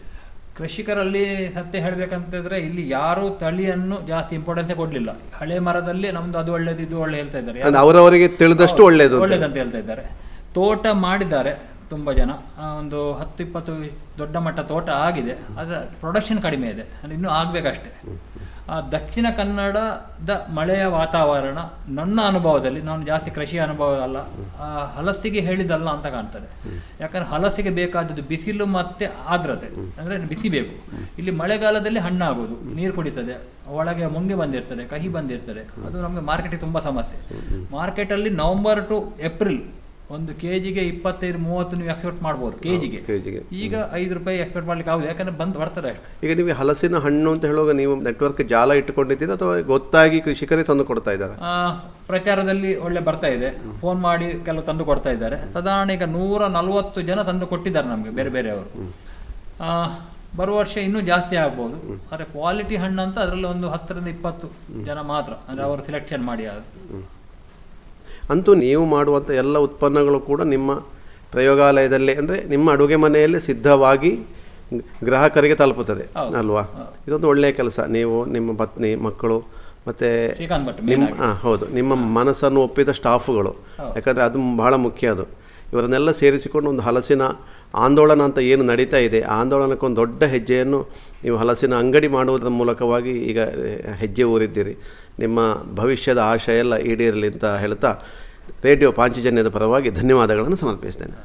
ಕೃಷಿಕರಲ್ಲಿ ಸತ್ಯ ಹೇಳಬೇಕಂತಂದರೆ ಇಲ್ಲಿ ಯಾರೂ ತಳಿಯನ್ನು ಜಾಸ್ತಿ ಇಂಪಾರ್ಟೆನ್ಸ್ ಕೊಡಲಿಲ್ಲ. ಹಳೆ ಮರದಲ್ಲಿ ನಮ್ಮದು ಅದು ಒಳ್ಳೇದು ಇದು ಒಳ್ಳೆ ಹೇಳ್ತಾ ಇದ್ದಾರೆ, ಅವರವರಿಗೆ ತಿಳಿದಷ್ಟು ಒಳ್ಳೇದು ಒಳ್ಳೇದಂತ ಹೇಳ್ತಾ ಇದ್ದಾರೆ. ತೋಟ ಮಾಡಿದ್ದಾರೆ ತುಂಬ ಜನ, ಒಂದು ಹತ್ತು ಇಪ್ಪತ್ತು ದೊಡ್ಡ ಮಟ್ಟ ತೋಟ ಆಗಿದೆ, ಅದರ ಪ್ರೊಡಕ್ಷನ್ ಕಡಿಮೆ ಇದೆ, ಅದು ಇನ್ನೂ ಆಗಬೇಕಷ್ಟೇ. ಆ ದಕ್ಷಿಣ ಕನ್ನಡದ ಮಳೆಯ ವಾತಾವರಣ ನನ್ನ ಅನುಭವದಲ್ಲಿ, ನಾನು ಜಾಸ್ತಿ ಕೃಷಿ ಅನುಭವ ಅಲ್ಲ, ಹಲಸಿಗೆ ಹೇಳಿದಲ್ಲ ಅಂತ ಕಾಣ್ತದೆ. ಯಾಕಂದರೆ ಹಲಸಿಗೆ ಬೇಕಾದದ್ದು ಬಿಸಿಲು ಮತ್ತು ಆರ್ದ್ರತೆ, ಅಂದರೆ ಬಿಸಿ ಬೇಕು. ಇಲ್ಲಿ ಮಳೆಗಾಲದಲ್ಲಿ ಹಣ್ಣಾಗೋದು, ನೀರು ಕುಡಿತದೆ, ಒಳಗೆ ಮುಂಗಿ ಬಂದಿರ್ತದೆ, ಕಹಿ ಬಂದಿರ್ತದೆ, ಅದು ನಮಗೆ ಮಾರ್ಕೆಟಿಗೆ ತುಂಬ ಸಮಸ್ಯೆ. ಮಾರ್ಕೆಟಲ್ಲಿ ನವಂಬರ್ ಟು ಏಪ್ರಿಲ್ ಒಂದು ಕೆ ಜಿಗೆ ಇಪ್ಪತ್ತೈದು ಮೂವತ್ತು ನೀವು ಎಕ್ಸ್ಪೋರ್ಟ್ ಮಾಡ್ಬೋದು ಕೆ ಜಿಗೆ. ಈಗ ಐದು ರೂಪಾಯಿ ಎಕ್ಸ್ಪೋರ್ಟ್ ಮಾಡ್ಲಿಕ್ಕೆ ಆಗುದು, ಯಾಕಂದ್ರೆ ಬಂದು ಬರ್ತದೆ ಅಷ್ಟೇ. ಈಗ ನೀವು ಹಲಸಿನ ಹಣ್ಣು ಅಂತ ಹೇಳುವಾಗ ನೀವು ನೆಟ್ವರ್ಕ್ ಜಾಲ ಇಟ್ಟುಕೊಂಡಿದ್ದೀರಾ ಅಥವಾ ಗೊತ್ತಾಗಿ ಕೃಷಿಕರೇ ತಂದು ಕೊಡ್ತಾ ಇದ್ದಾರೆ? ಪ್ರಚಾರದಲ್ಲಿ ಒಳ್ಳೆ ಬರ್ತಾ ಇದೆ, ಫೋನ್ ಮಾಡಿ ಕೆಲವು ತಂದು ಕೊಡ್ತಾ ಇದ್ದಾರೆ. ಸಾಧಾರಣ ಈಗ ನೂರ ನಲವತ್ತು ಜನ ತಂದು ಕೊಟ್ಟಿದ್ದಾರೆ ನಮಗೆ ಬೇರೆ ಬೇರೆಯವರು. ಬರುವ ವರ್ಷ ಇನ್ನೂ ಜಾಸ್ತಿ ಆಗ್ಬೋದು. ಆದರೆ ಕ್ವಾಲಿಟಿ ಹಣ್ಣು ಅಂತ ಅದರಲ್ಲಿ ಒಂದು ಹತ್ತರಿಂದ ಇಪ್ಪತ್ತು ಜನ ಮಾತ್ರ, ಅಂದರೆ ಅವರು ಸೆಲೆಕ್ಷನ್ ಮಾಡಿ. ಅದು ಅಂತೂ ನೀವು ಮಾಡುವಂಥ ಎಲ್ಲ ಉತ್ಪನ್ನಗಳು ಕೂಡ ನಿಮ್ಮ ಪ್ರಯೋಗಾಲಯದಲ್ಲೇ, ಅಂದರೆ ನಿಮ್ಮ ಅಡುಗೆ ಮನೆಯಲ್ಲೇ ಸಿದ್ಧವಾಗಿ ಗ್ರಾಹಕರಿಗೆ ತಲುಪುತ್ತದೆ ಅಲ್ವಾ? ಇದೊಂದು ಒಳ್ಳೆಯ ಕೆಲಸ. ನೀವು, ನಿಮ್ಮ ಪತ್ನಿ, ಮಕ್ಕಳು ಮತ್ತು ನಿಮ್ಮ ಹೌದು ನಿಮ್ಮ ಮನಸ್ಸನ್ನು ಒಪ್ಪಿದ ಸ್ಟಾಫುಗಳು, ಯಾಕಂದರೆ ಅದು ಬಹಳ ಮುಖ್ಯ. ಅದು ಇವರನ್ನೆಲ್ಲ ಸೇರಿಸಿಕೊಂಡು ಒಂದು ಹಲಸಿನ ಆಂದೋಲನ ಅಂತ ಏನು ನಡೀತಾ ಇದೆ, ಆಂದೋಲನಕ್ಕೊಂದು ದೊಡ್ಡ ಹೆಜ್ಜೆಯನ್ನು ನೀವು ಹಲಸಿನ ಅಂಗಡಿ ಮಾಡುವುದರ ಮೂಲಕವಾಗಿ ಈಗ ಹೆಜ್ಜೆ ಊರಿದ್ದೀರಿ. ನಿಮ್ಮ ಭವಿಷ್ಯದ ಆಶಯ ಎಲ್ಲ ಈಡೇರಲಿ ಅಂತ ಹೇಳ್ತಾ ರೇಡಿಯೋ ಪಾಂಚಜನ್ಯದ ಪರವಾಗಿ ಧನ್ಯವಾದಗಳನ್ನು ಸಮರ್ಪಿಸ್ತೇನೆ.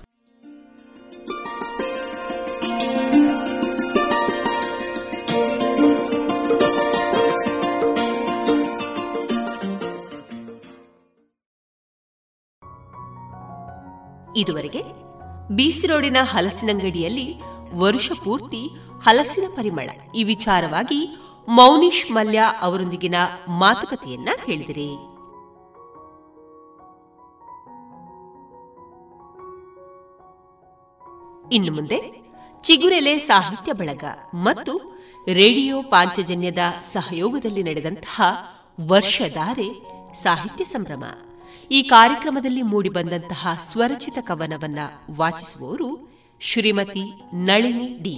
ಇದುವರೆಗೆ ಬಿಸಿ ರೋಡಿನ ಹಲಸಿನಂಗಡಿಯಲ್ಲಿ ವರುಷ ಪೂರ್ತಿ ಹಲಸಿನ ಪರಿಮಳ ಈ ವಿಚಾರವಾಗಿ ಮೌನೀಶ್ ಮಲ್ಯ ಅವರೊಂದಿಗಿನ ಮಾತುಕತೆಯನ್ನ ಕೇಳಿದಿರಿ. ಇನ್ನು ಮುಂದೆ ಚಿಗುರೆಲೆ ಸಾಹಿತ್ಯ ಬಳಗ ಮತ್ತು ರೇಡಿಯೋ ಪಾಂಚಜನ್ಯದ ಸಹಯೋಗದಲ್ಲಿ ನಡೆದಂತಹ ವರ್ಷಧಾರೆ ಸಾಹಿತ್ಯ ಸಂಭ್ರಮ ಈ ಕಾರ್ಯಕ್ರಮದಲ್ಲಿ ಮೂಡಿಬಂದಂತಹ ಸ್ವರಚಿತ ಕವನವನ್ನ ವಾಚಿಸುವವರು ಶ್ರೀಮತಿ ನಳಿನಿ ಡಿ.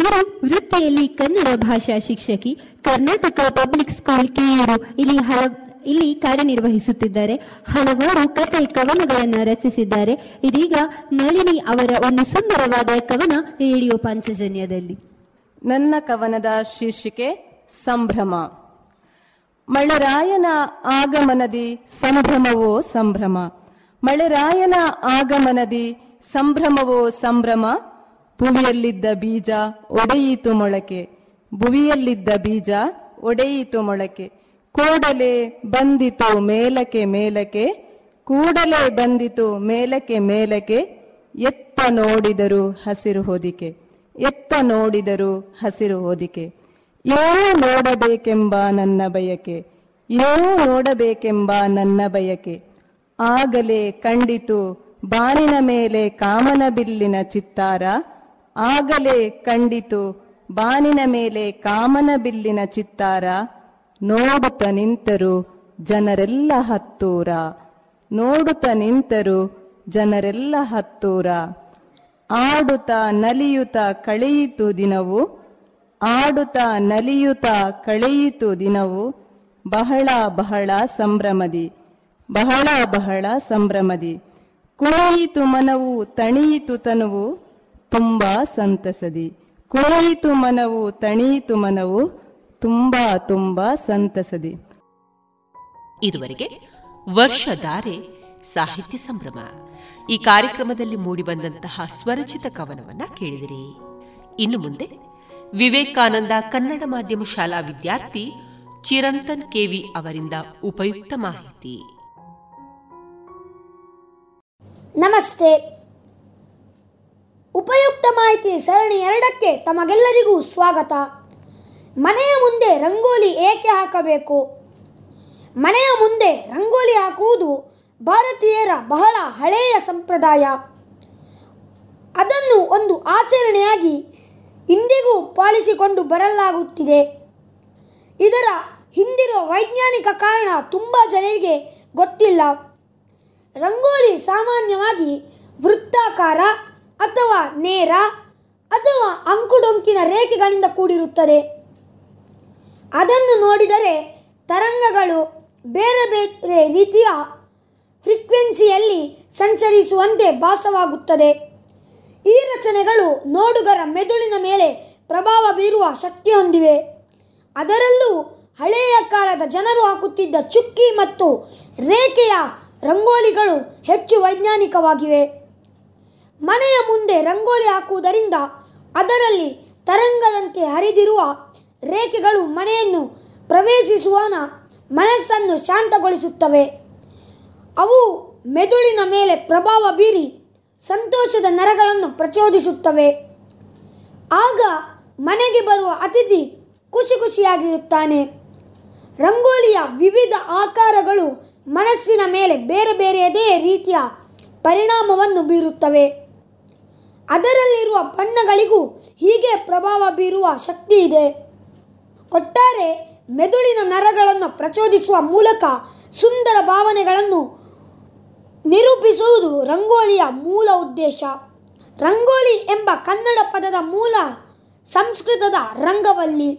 ಇವರು ವೃತ್ತಿಯಲ್ಲಿ ಕನ್ನಡ ಭಾಷಾ ಶಿಕ್ಷಕಿ, ಕರ್ನಾಟಕ ಪಬ್ಲಿಕ್ ಸ್ಕೂಲ್ ಕಿಯೂರು ಇಲ್ಲಿ ಇಲ್ಲಿ ಕಾರ್ಯನಿರ್ವಹಿಸುತ್ತಿದ್ದಾರೆ. ಹಲವಾರು ಕತೆ ಕವನಗಳನ್ನು ರಚಿಸಿದ್ದಾರೆ. ಇದೀಗ ನಳಿನಿ ಅವರ ಒಂದು ಸುಂದರವಾದ ಕವನ ರೇಡಿಯೋ ಪಾಂಚಜನ್ಯದಲ್ಲಿ. ನನ್ನ ಕವನದ ಶೀರ್ಷಿಕೆ ಸಂಭ್ರಮ. ಮಳೆರಾಯನ ಆಗಮನದಿ ಸಂಭ್ರಮವೋ ಸಂಭ್ರಮ, ಮಳೆರಾಯನ ಆಗಮನದಿ ಸಂಭ್ರಮವೋ ಸಂಭ್ರಮ, ಭುವಿಯಲ್ಲಿದ್ದ ಬೀಜ ಒಡೆಯಿತು ಮೊಳಕೆ, ಭುವಿಯಲ್ಲಿದ್ದ ಬೀಜ ಒಡೆಯಿತು ಮೊಳಕೆ, ಕೂಡಲೇ ಬಂದಿತು ಮೇಲಕ್ಕೆ ಮೇಲಕ್ಕೆ, ಕೂಡಲೇ ಬಂದಿತು ಮೇಲಕ್ಕೆ ಮೇಲಕ್ಕೆ, ಎತ್ತ ನೋಡಿದರು ಹಸಿರು ಹೊದಿಕೆ, ಎತ್ತ ನೋಡಿದರು ಹಸಿರು ಹೊದಿಕೆ, ಏನೂ ನೋಡಬೇಕೆಂಬ ನನ್ನ ಬಯಕೆ, ಏನೂ ನೋಡಬೇಕೆಂಬ ನನ್ನ ಬಯಕೆ, ಆಗಲೇ ಕಂಡಿತು ಬಾನಿನ ಮೇಲೆ ಕಾಮನ ಬಿಲ್ಲಿನ ಚಿತ್ತಾರ, ಆಗಲೇ ಕಂಡಿತು ಬಾನಿನ ಮೇಲೆ ಕಾಮನ ಬಿಲ್ಲಿನ ಚಿತ್ತಾರ, ನೋಡುತ್ತ ನಿಂತರು ಜನರೆಲ್ಲ ಹತ್ತೂರ, ನೋಡುತ್ತ ನಿಂತರು ಜನರೆಲ್ಲ ಹತ್ತೂರ, ಆಡುತ್ತ ನಲಿಯುತ್ತ ಕಳೆಯಿತು ದಿನವು, ಆಡುತ್ತ ನಲಿಯುತ್ತ ಕಳೆಯಿತು ದಿನವು, ಬಹಳ ಬಹಳ ಸಂಭ್ರಮದಿ, ಬಹಳ ಬಹಳ ಸಂಭ್ರಮದಿ, ಕುಳೆಯಿತು ಮನವು ತಣಿಯಿತು ತನುವು ತುಂಬಾ ಸಂತಸದಿ, ಕುಳೆಯಿತು ಮನವು ತಣಿಯಿತು ಮನವು ತುಂಬಾ ತುಂಬಾ ಸಂತಸದಿ. ಇದುವರೆಗೆ ವರ್ಷಧಾರೆ ಸಾಹಿತ್ಯ ಸಂಭ್ರಮ ಈ ಕಾರ್ಯಕ್ರಮದಲ್ಲಿ ಮೂಡಿಬಂದಂತಹ ಸ್ವರಚಿತ ಕವನವನ್ನ ಕೇಳಿದಿರಿ. ಇನ್ನು ಮುಂದೆ ವಿವೇಕಾನಂದ ಕನ್ನಡ ಮಾಧ್ಯಮ ಶಾಲಾ ವಿದ್ಯಾರ್ಥಿ ಚಿರಂತನ್ ಕೆ ವಿ ಅವರಿಂದ ಉಪಯುಕ್ತ ಮಾಹಿತಿ. ನಮಸ್ತೆ. ಉಪಯುಕ್ತ ಮಾಹಿತಿ ಸರಣಿ ಎರಡಕ್ಕೆ ತಮಗೆಲ್ಲರಿಗೂ ಸ್ವಾಗತ. ಮನೆಯ ಮುಂದೆ ರಂಗೋಲಿ ಏಕೆ ಹಾಕಬೇಕು? ಮನೆಯ ಮುಂದೆ ರಂಗೋಲಿ ಹಾಕುವುದು ಭಾರತೀಯರ ಬಹಳ ಹಳೆಯ ಸಂಪ್ರದಾಯ. ಅದನ್ನು ಒಂದು ಆಚರಣೆಯಾಗಿ ಇಂದಿಗೂ ಪಾಲಿಸಿಕೊಂಡು ಬರಲಾಗುತ್ತಿದೆ. ಇದರ ಹಿಂದಿರುವ ವೈಜ್ಞಾನಿಕ ಕಾರಣ ತುಂಬ ಜನರಿಗೆ ಗೊತ್ತಿಲ್ಲ. ರಂಗೋಲಿ ಸಾಮಾನ್ಯವಾಗಿ ವೃತ್ತಾಕಾರ ಅಥವಾ ನೇರ ಅಥವಾ ಅಂಕುಡೊಂಕಿನ ರೇಖೆಗಳಿಂದ ಕೂಡಿರುತ್ತದೆ. ಅದನ್ನು ನೋಡಿದರೆ ತರಂಗಗಳು ಬೇರೆ ಬೇರೆ ರೀತಿಯ ಫ್ರೀಕ್ವೆನ್ಸಿಯಲ್ಲಿ ಸಂಚರಿಸುವಂತೆ ಭಾಸವಾಗುತ್ತದೆ. ಈ ರಚನೆಗಳು ನೋಡುಗರ ಮೆದುಳಿನ ಮೇಲೆ ಪ್ರಭಾವ ಬೀರುವ ಶಕ್ತಿ ಹೊಂದಿವೆ. ಅದರಲ್ಲೂ ಹಳೆಯ ಕಾಲದ ಜನರು ಹಾಕುತ್ತಿದ್ದ ಚುಕ್ಕಿ ಮತ್ತು ರೇಖೆಯ ರಂಗೋಲಿಗಳು ಹೆಚ್ಚು ವೈಜ್ಞಾನಿಕವಾಗಿವೆ. ಮನೆಯ ಮುಂದೆ ರಂಗೋಲಿ ಹಾಕುವುದರಿಂದ ಅದರಲ್ಲಿ ತರಂಗದಂತೆ ಹರಿದಿರುವ ರೇಖೆಗಳು ಮನೆಯನ್ನು ಪ್ರವೇಶಿಸುವನ ಮನಸ್ಸನ್ನು ಶಾಂತಗೊಳಿಸುತ್ತವೆ. ಅವು ಮೆದುಳಿನ ಮೇಲೆ ಪ್ರಭಾವ ಬೀರಿ ಸಂತೋಷದ ನರಗಳನ್ನು ಪ್ರಚೋದಿಸುತ್ತವೆ. ಆಗ ಮನೆಗೆ ಬರುವ ಅತಿಥಿ ಖುಷಿ ಖುಷಿಯಾಗಿರುತ್ತಾನೆ. ರಂಗೋಲಿಯ ವಿವಿಧ ಆಕಾರಗಳು ಮನಸ್ಸಿನ ಮೇಲೆ ಬೇರೆ ಬೇರೆಯದೇ ರೀತಿಯ ಪರಿಣಾಮವನ್ನು ಬೀರುತ್ತವೆ. ಅದರಲ್ಲಿರುವ ಬಣ್ಣಗಳಿಗೂ ಹೀಗೆ ಪ್ರಭಾವ ಬೀರುವ ಶಕ್ತಿ ಇದೆ. ಒಟ್ಟಾರೆ ಮೆದುಳಿನ ನರಗಳನ್ನು ಪ್ರಚೋದಿಸುವ ಮೂಲಕ ಸುಂದರ ಭಾವನೆಗಳನ್ನು ನಿರೂಪಿಸುವುದು ರಂಗೋಲಿಯ ಮೂಲ ಉದ್ದೇಶ. ರಂಗೋಲಿ ಎಂಬ ಕನ್ನಡ ಪದದ ಮೂಲ ಸಂಸ್ಕೃತದ ರಂಗವಲ್ಲಿ.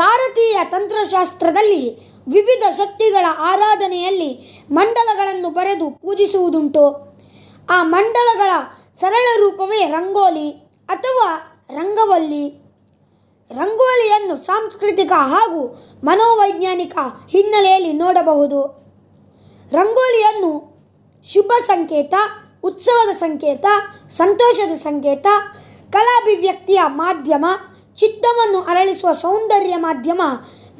ಭಾರತೀಯ ತಂತ್ರಶಾಸ್ತ್ರದಲ್ಲಿ ವಿವಿಧ ಶಕ್ತಿಗಳ ಆರಾಧನೆಯಲ್ಲಿ ಮಂಡಲಗಳನ್ನು ಬರೆದು ಪೂಜಿಸುವುದುಂಟು. ಆ ಮಂಡಲಗಳ ಸರಳ ರೂಪವೇ ರಂಗೋಲಿ ಅಥವಾ ರಂಗವಲ್ಲಿ. ರಂಗೋಲಿಯನ್ನು ಸಾಂಸ್ಕೃತಿಕ ಹಾಗೂ ಮನೋವೈಜ್ಞಾನಿಕ ಹಿನ್ನೆಲೆಯಲ್ಲಿ ನೋಡಬಹುದು. ರಂಗೋಲಿಯನ್ನು ಶುಭ ಸಂಕೇತ, ಉತ್ಸವದ ಸಂಕೇತ, ಸಂತೋಷದ ಸಂಕೇತ, ಕಲಾಭಿವ್ಯಕ್ತಿಯ ಮಾಧ್ಯಮ, ಚಿತ್ತವನ್ನು ಅರಳಿಸುವ ಸೌಂದರ್ಯ ಮಾಧ್ಯಮ,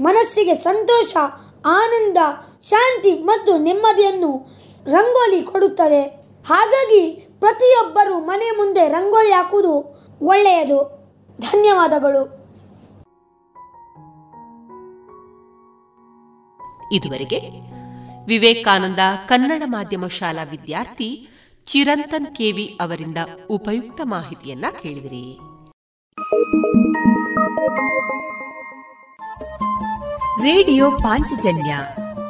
ಮನಸ್ಸಿಗೆ ಸಂತೋಷ, ಆನಂದ, ಶಾಂತಿ ಮತ್ತು ನೆಮ್ಮದಿಯನ್ನು ರಂಗೋಲಿ ಕೊಡುತ್ತದೆ. ಹಾಗಾಗಿ ಪ್ರತಿಯೊಬ್ಬರೂ ಮನೆ ಮುಂದೆ ರಂಗೋಲಿ ಹಾಕುವುದು ಒಳ್ಳೆಯದು. ಧನ್ಯವಾದಗಳು. ಇದುವರೆಗೆ ವಿವೇಕಾನಂದ ಕನ್ನಡ ಮಾಧ್ಯಮ ಶಾಲಾ ವಿದ್ಯಾರ್ಥಿ ಚಿರಂತನ್ ಕೆ ವಿ ಅವರಿಂದ ಉಪಯುಕ್ತ ಮಾಹಿತಿಯನ್ನ ಕೇಳಿದಿರಿ. ರೇಡಿಯೋ ಪಾಂಚಜನ್ಯ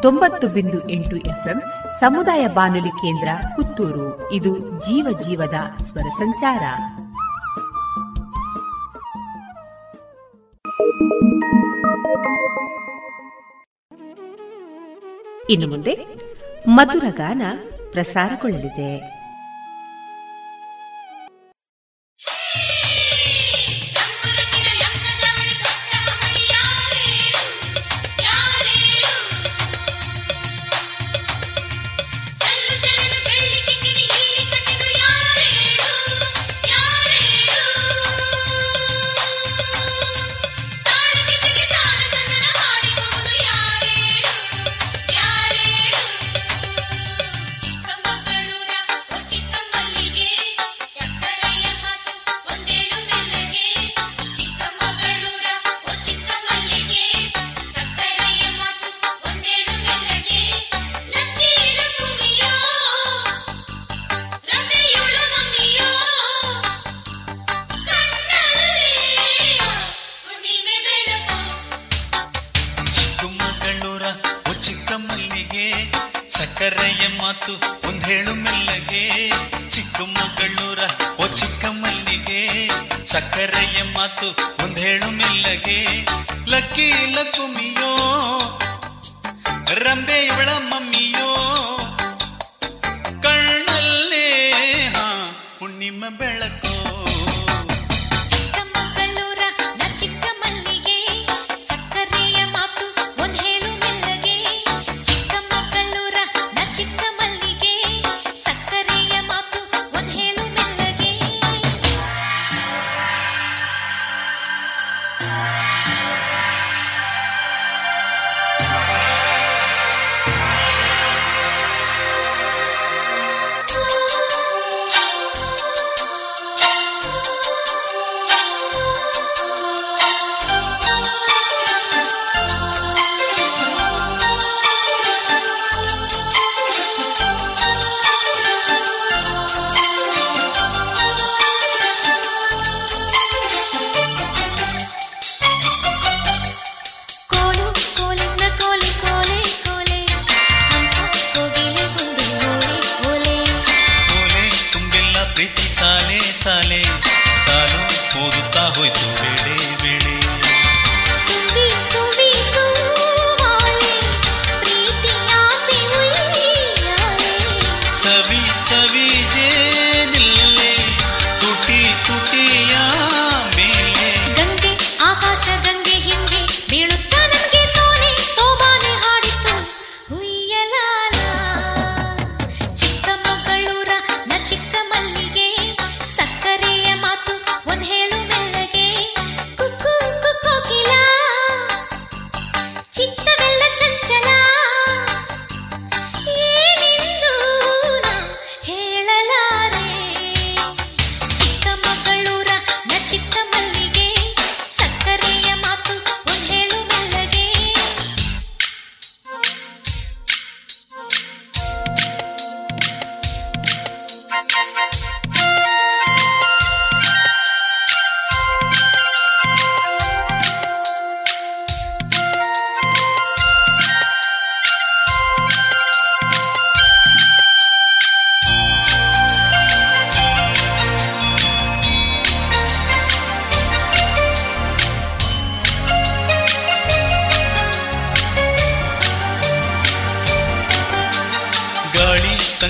ತೊಂಬತ್ತು ಬಿಂದು ಎಂಟು ಎಫ್ಎಂ ಸಮುದಾಯ ಬಾನುಲಿ ಕೇಂದ್ರ ಪುತ್ತೂರು. ಇದು ಜೀವ ಜೀವದ ಸ್ವರ ಸಂಚಾರ. ಇನ್ನು ಮುಂದೆ ಮಧುರ ಗಾನ ಪ್ರಸಾರಗೊಳ್ಳಲಿದೆ.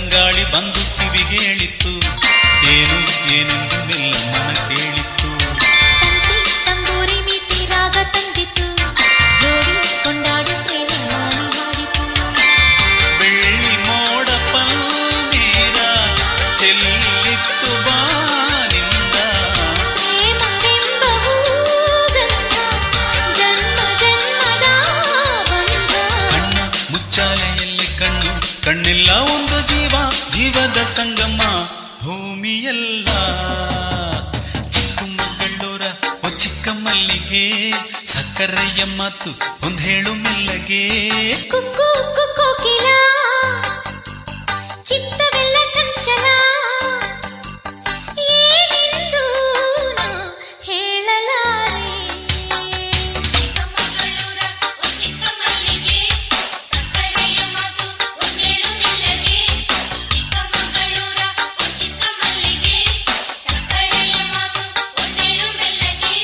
ತಂಗಾಳಿ ಬಂದು ಕಿವಿಗೇಳಿತ್ತು ಏನು ನನ್ನಿಲ್ಲ ಒಂದು ಜೀವ ಜೀವದ ಸಂಗಮ ಭೂಮಿಯಲ್ಲ. ಚಿಕ್ಕಮಗಳೂರ ಒ ಚಿಕ್ಕ ಮಲ್ಲಿಗೆ ಸಕ್ಕರೆಯ ಮಾತು ಒಂದ್ ಹೇಳು ಮೆಲ್ಲಗೆ. ಕುಕ್ಕು ಕೋಕಿಲ ಚಿತ್ತವೆಲ್ಲ ಚಂಚಲ ಏನೆಂದು ನಾ ಹೇಳಲಾರೆ. ಚಿಕ್ಕಮಗಳೂರ ಒ ಚಿಕ್ಕ ಮಲ್ಲಿಗೆ ಸಕ್ಕರೆಯ ಮಾತು ಒಂದ್ ಹೇಳು ಮೆಲ್ಲಗೆ. ಚಿಕ್ಕಮಗಳೂರ ಒ ಚಿಕ್ಕ ಮಲ್ಲಿಗೆ ಸಕ್ಕರೆಯ ಮಾತು ಒಂದ್ ಹೇಳು ಮೆಲ್ಲಗೆ.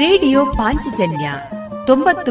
ರೇಡಿಯೋ ಪಾಂಚಜನ್ಯ ತೊಂಬತ್ತು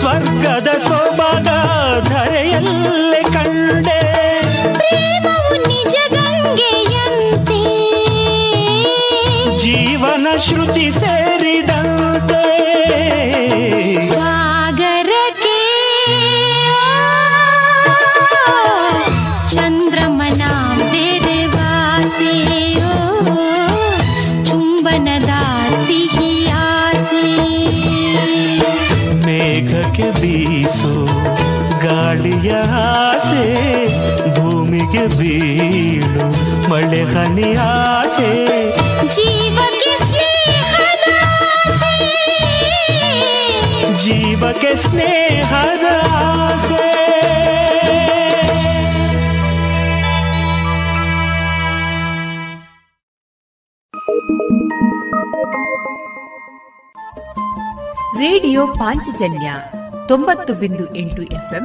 ಸ್ವರ್ಗದ ಸೊಬಗ ಧರೆಯಲ್ಲೇ ಕಂಡೆ ಪ್ರೇಮವು ನಿಜಗ ವಚನ ಶ್ರುತಿ ಸೇರಿದಂತೆ ಸಾಗರಕ್ಕೆ ಚಂದ್ರಮನ ಬೇರೆವಾಸೆಯೋ ಚುಂಬನದ ಸಿಹಿಯಾಸೆ ಮೇಘಕ್ಕೆ ಬೀಸೋ ಗಾಳಿಯ ಆಸೆ ಭೂಮಿಗೆ ಬೀಳು ಮಳೆ ಹನಿ ಆಸೆ ಜೀವಕ್ಕೆ ಸ್ನೇಹದ ಆಸೆ ಜೀವಕ್ಕೆ ಸ್ನೇಹದ ಆಸೆ ರೇಡಿಯೋ ಪಾಂಚಜನ್ಯ ತೊಂಬತ್ತು ಬಿಂದು ಎಂಟು ಎಫ್ಎಂ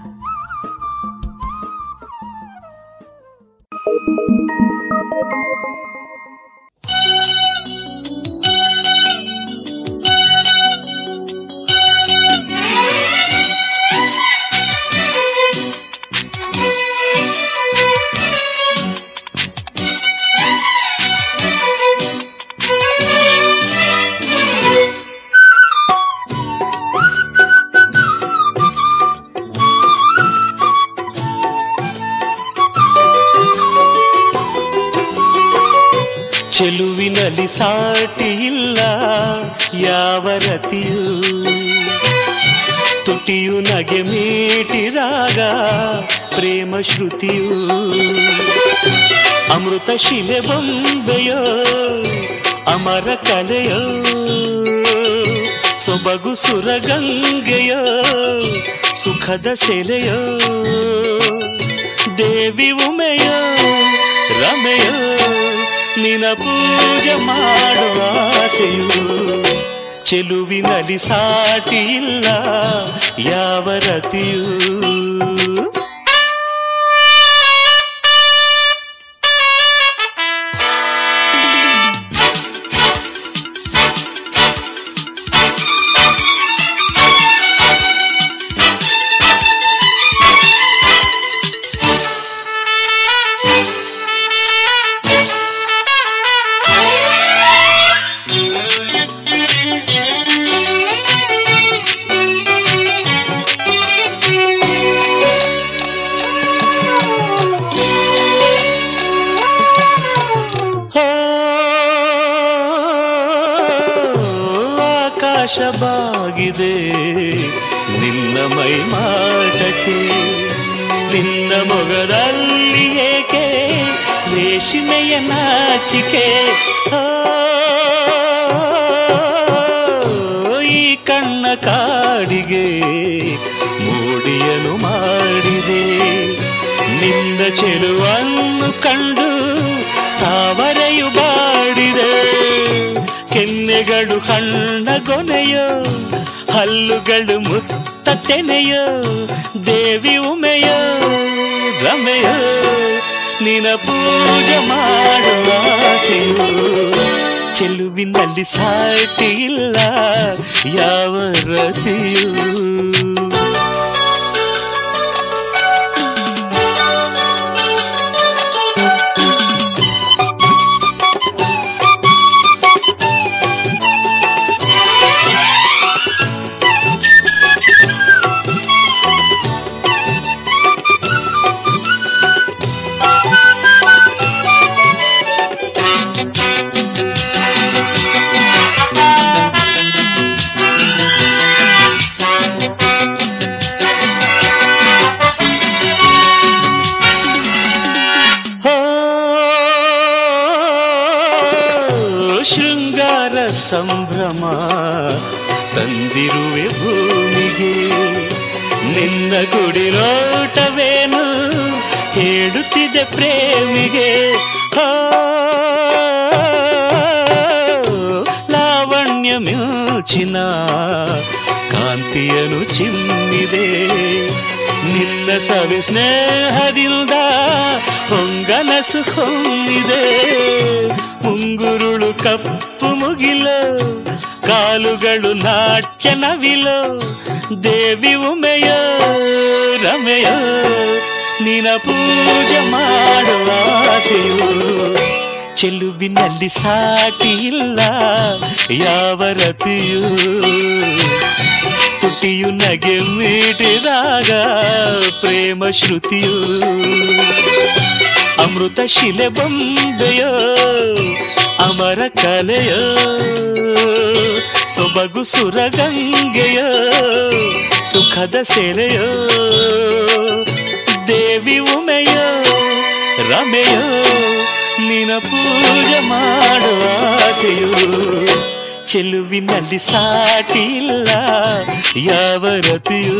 ಚೆಲುವಿನಲ್ಲಿ ಸಾಟಿ ಇಲ್ಲ ಯಾವ ರತಿಯು ತುಟಿಯು ನಗೆ ಮೀಟಿದಾಗ ಪ್ರೇಮ ಶ್ರುತಿಯು ಅಮೃತ ಶಿಲೆ ಬೊಂಬೆಯೋ ಅಮರ ಕಲೆಯೋ ಸೊಬಗು ಸುರಗಂಗೆಯೋ ಸುಖದ ಸೆಲೆಯೋ ದೇವಿ ಉಮೆಯೋ ರಮೆಯೋ ನಿನ ಪೂಜೆ ಮಾಡುವ ಆಸೆಯು ಚೆಲುವಿನಲ್ಲಿ ಸಾಟಿ ಇಲ್ಲ ಯಾವ ರತಿಯೂ ಶಬಾಗಿದೆ ನಿನ್ನ ಮೈ ಮಾಟಕ್ಕೆ ನಿನ್ನ ಮೊಗದಲ್ಲಿ ಏಕೆ ರೇಷ್ಮೆಯ ನಾಚಿಕೆ ಈ ಕಣ್ಣ ಕಾಡಿಗೆ ಮೂಡಿಯನು ಮಾಡಿದೆ ನಿನ್ನ ಚೆಲುವನ್ನು ಕಂಡು ತಾವರೆಯು ಬಾಡಿದೆ ಕೆನ್ನೆಗಳು ಹಣ್ಣ ಗೊನೆಯೋ ಹಲ್ಲುಗಳು ಮುತ್ತ ತೆನೆಯೋ ದೇವಿ ಉಮೆಯೋ ರಮೆಯೋ ನಿನ ಪೂಜೆ ಮಾಡುವ ಆಸೆಯೋ ಚೆಲುವಿನಲ್ಲಿ ಸಾಟಿ ಇಲ್ಲ ಯಾವ ರತಿಯೂ ಸಂಭ್ರಮ ತಂದಿರುವೆ ಭೂಮಿಗೆ ನಿನ್ನ ಗುಡಿನೋಟವೇನು ಹೇಳುತ್ತಿದೆ ಪ್ರೇಮಿಗೆ ಲಾವಣ್ಯ ಮ್ಯೂಚಿನ ಕಾಂತಿಯನು ಚಿಮ್ಮಿದೆ ನಿನ್ನ ಸವಿ ಸ್ನೇಹದಿಂದ ಹೊಂಗನಸು ಹೊಂದಿದೆ ಮುಂಗುರುಳು ಕಪ್ಪ ಮುಗಿಲೋ ಕಾಲುಗಳು ನಾಟ್ಯ ನವಿಲೋ ದೇವಿ ಉಮೆಯೋ ರಮೆಯೋ ನಿನ ಪೂಜೆ ಮಾಡುವ ಆಸೆಯು ಚೆಲುವಿನಲ್ಲಿ ಸಾಟಿ ಇಲ್ಲ ಯಾವ ರತಿಯೂ. ತುಟಿಯು ನಗೆ ಮೀಟಿದಾಗ ಪ್ರೇಮ ಶ್ರುತಿಯು ಅಮೃತ ಶಿಲೆ ಬಂದೆಯೋ ಅಮರ ಕಲೆಯೋ ಸೊಬಗು ಸುರಗಂಗೆಯೋ ಸುಖದ ಸೆರೆಯೋ ದೇವಿ ಉಮೆಯೋ ರಮೆಯೋ ನಿನ ಪೂಜೆ ಮಾಡುವ ಆಸೆಯೋ ಚೆಲುವಿನಲ್ಲಿ ಸಾಟಿ ಇಲ್ಲ ಯಾವ ರತಿಯೂ.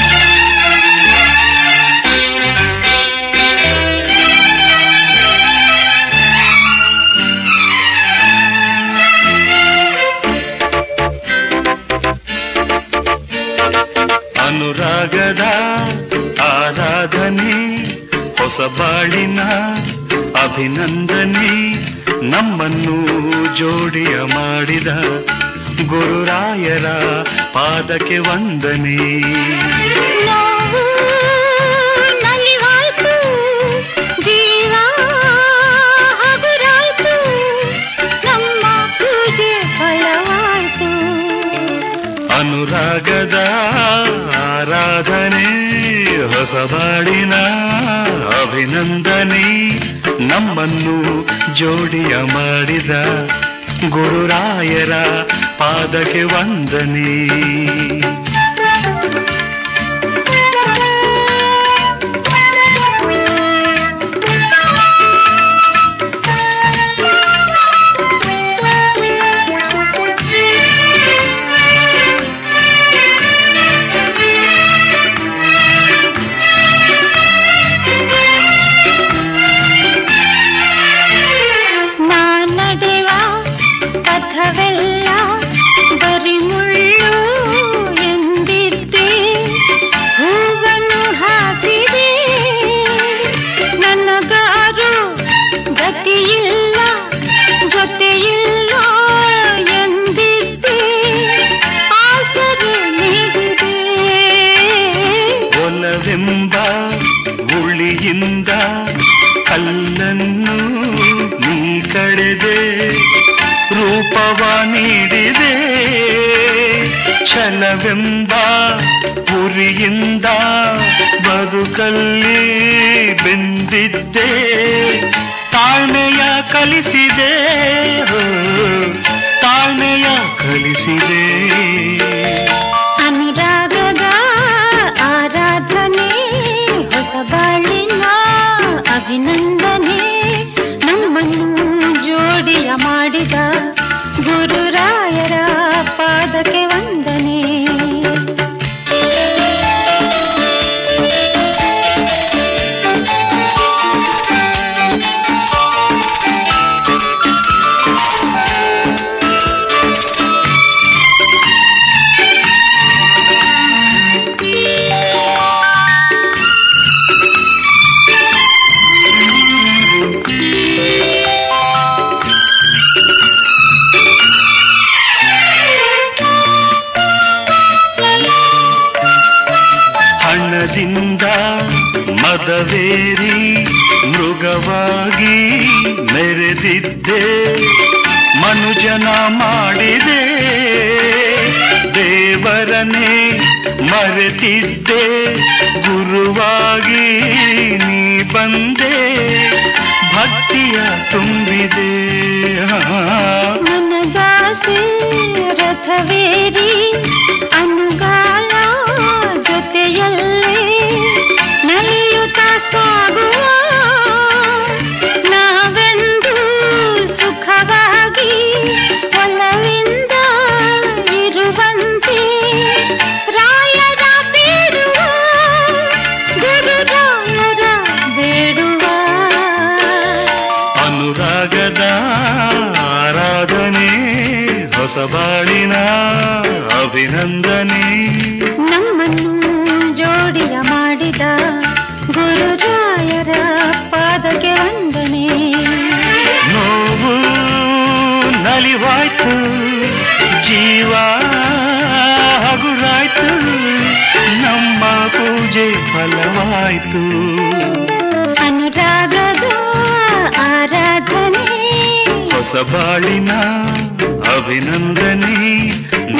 ಅನುರಾಗದ ಆರಾಧನೆ ಹೊಸ ಬಾಳಿನ ಅಭಿನಂದನೆ ನಮ್ಮನ್ನು ಜೋಡಿಯ ಮಾಡಿದ ಗುರುರಾಯರ ಪಾದಕ್ಕೆ ವಂದನೆ. ಅನುರಾಗದ ಆರಾಧನೆ ಹೊಸ ಬಾಳಿನ ಅಭಿನಂದನೆ ನಮ್ಮನ್ನು ಜೋಡಿಯ ಮಾಡಿದ ಗುರುರಾಯರ ಪಾದಕ್ಕೆ ವಂದನೆ. ನೀಡಿದೆ ಛಲವೆಂಬ ಗುರಿಯಿಂದ ಬದುಕಲ್ಲಿ ಬೆಂದಿದ್ದೆ ತಾಳ್ಮೆಯ ಕಲಿಸಿದೆ ತಾಳ್ಮೆಯ ಕಲಿಸಿದೆ. ಅನುರಾಗದ ಆರಾಧನೆ ಹೊಸ ಬಾಳಿನ ಅಭಿನಂದನೆ ನಮ್ಮನ್ನು ಜೋಡಿಯ ಮಾಡಿದ ಗುರುರಾಯರ ಪಾದಕ್ಕೆ ವಂದನೆ. ಮದವೇರಿ ಮೃಗವಾಗಿ ಮೆರೆದಿದ್ದೆ ಮನುಜನ ಮಾಡಿದೆ ದೇವರನ್ನೇ ಮರೆತಿದ್ದೆ ಗುರುವಾಗಿ ನೀ ಬಂದೆ ಭಕ್ತಿಯ ತುಂಬಿದೆ. ಮನದಾಸೆ ರಥವೇರಿ ಅನುಗಾಲ ಜೊತೆಯಲ್ಲೇ ನಡೆಯುತ್ತ ಸಾಗುವ ನಾವೆಂದು ಸುಖವಾಗಿ ಒಲವಿಂದ ಇರುವಂತೆ ರಾಯರ ಪೇರುವ ಹೊಸ ಬಾಳಿನ ಅಭಿನಂದನೆ. ನಮ್ಮನ್ನು ಜೋಡಿಯ ಮಾಡಿದ ಗುರುರಾಯರ ಪಾದಕ್ಕೆ ವಂದನೆ. ನೋವು ನಲಿವಾಯ್ತು, ಜೀವ ಹಗುರಾಯ್ತು, ನಮ್ಮ ಪೂಜೆ ಫಲವಾಯ್ತು. ಅನುರಾಗದ ಆರಾಧನೆ, ಹೊಸ ಬಾಳಿನ ಅಭಿನಂದನೆ.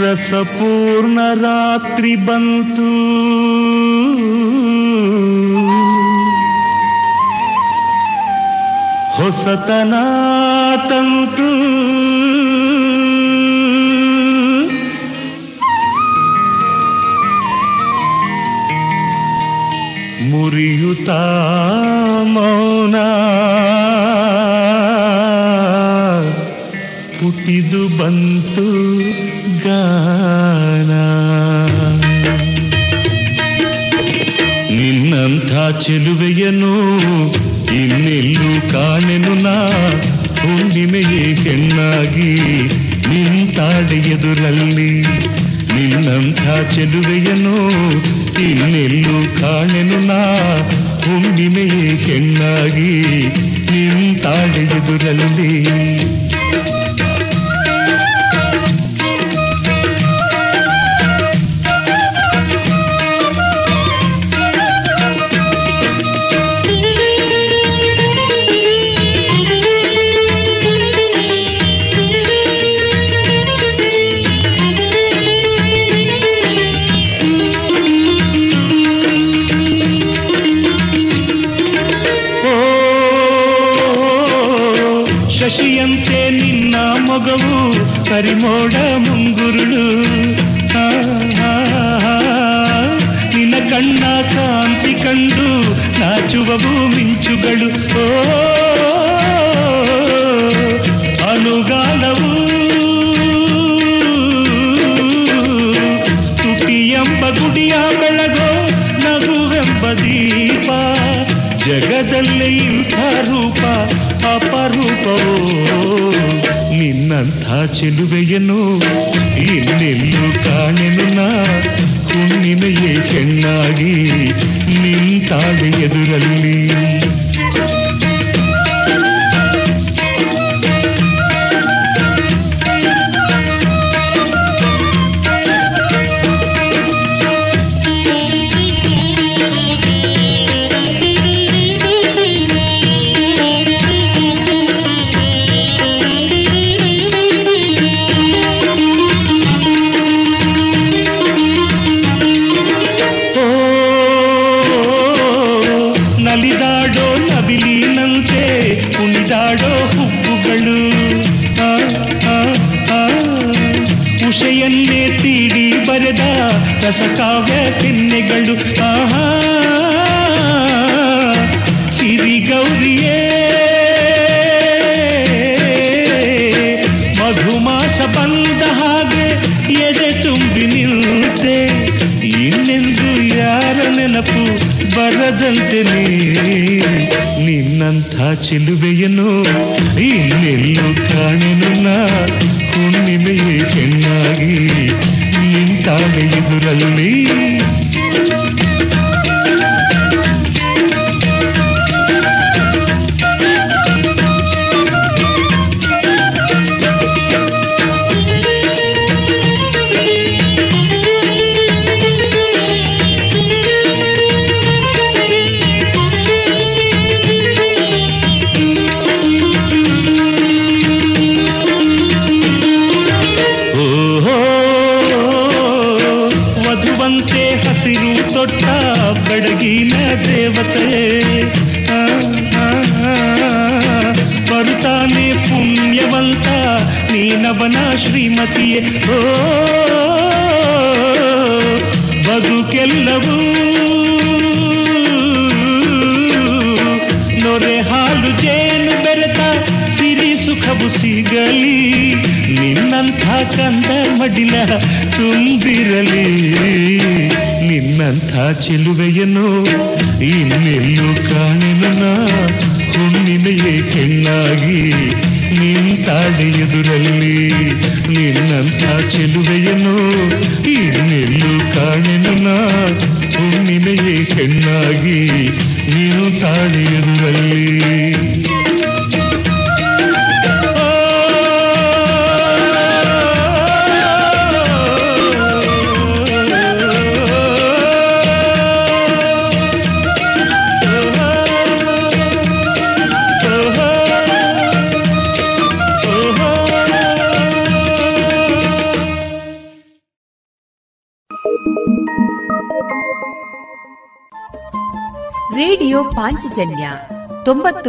ರಸಪೂರ್ಣ ರಾತ್ರಿ ಬಂತು, ಹೊಸತನ ತಂತು. ಮುರಿಯುತ ಮೌನ ಹುಟ್ಟಿದು ಬಂತು ಗಾನ. ನಿನ್ನಂಥ ಚೆಲುವೆಯನು ಇನ್ನೆಲ್ಲೂ ಕಾಣೆನು ನಾ. ಹುಣ್ಣಿಮೆಯೇ ಹೆಣ್ಣಾಗಿ ನಿಂತಾಡಿ ಎದುರಲ್ಲಿ. ನಿನ್ನಂಥ ಚೆಲುವೆಯನು ಇನ್ನೆಲ್ಲೂ ಕಾಣೆನು ನಾ. ಹುಣ್ಣಿಮೆಯೇ ಹೆಣ್ಣಾಗಿ ನಿಂತಾಡಿ ಎದುರಲ್ಲಿ. ಶಶಿಯಂತೆ ನಿನ್ನ ಮೊಗವು ಕರಿಮೋಡ ಮುಂಗುರುಳು. ನಿನ್ನ ಕಣ್ಣ ಕಾಂತಿ ಕಂಡು ನಾಚುವವು ಮಿಂಚುಗಳು. ಓ ಅನುಗಾಲವು ತುಟಿಯೆಂಬ ಗುಡಿಯ ಬೆಳಗೋ, ನಗುವೆಂಬ ದೀಪ. ಜಗದಲ್ಲಿ ಇಂಥ ರೂಪ ಅಪರೂಪವೋ, ನಿನ್ನಂಥ ಚೆಲುವೆಯನು ಇನ್ನೆಲ್ಲೂ ಕಾಣೆನು ನಾ. ಹುಣ್ಣಿಮೆಯೇ ಚೆನ್ನಾಗಿ ನಿಂತಾಳೆ ಎದುರಲ್ಲಿ. ರಸಕಾವ್ಯ ಪಿನ್ನೆಗಳು ಆಹಾ ಸಿರಿ ಗೌರಿಯೇ. ಮಧುಮಾಸ ಬಂದ ಹಾಗೆ ಎದೆ ತುಂಬಿ ನಿಲ್ಲದೆ, ಇನ್ನೆಂದು ಯಾರ ನೆನಪು ಬರದಂತೆ ನಿನ್ನಂಥ ಚೆಲುವೆಯನು ಇನ್ನೆಲ್ಲೂ ಕಾಣೆನು ನಾ. ಹುಣ್ಣಿಮೆಯೇ ಚೆನ್ನಾಗಿ ನಿಂತಾಳೆ ಎದುರಲ್ಲಿ. ದೇವತೆ ಬರುತ್ತಾನೆ ಪುಣ್ಯವ ನೀ ನವನ ಶ್ರೀಮತಿಯೇ ಓ ಬದುಕೆಲ್ಲವೂ ನೊರೆ ಹಾಲು ಜೇನು ಬೆರೆತ ಸಿರಿ ಸುಖವು ಸಿಗಲಿ ನಿನ್ನಂಥ ಕಂದ ಮಡಿಲ ತುಂಬಿರಲಿ ನಿನ್ನಂಥ ಚೆಲುವೆಯನ್ನು ಇನ್ನೆಲ್ಲೂ ಕಾಣೆನ ಹುಣ್ಣಿಮೆಯೇ ಕೆಣ್ಣಾಗಿ ನಿಂತಾಡಿ ಎದುರಲ್ಲಿ ನಿನ್ನಂಥ ಚೆಲುವೆಯನ್ನು ಇನ್ನೆಲ್ಲೂ ಕಾಣೆನ ಹುಣ್ಣಿಮೆಯೇ ಕೆಣ್ಣಾಗಿ ನಿಂತಾಡಿ ಎದುರಲ್ಲಿ ರೇಡಿಯೋ ಪಾಂಚಜನ್ಯ ತೊಂಬತ್ತು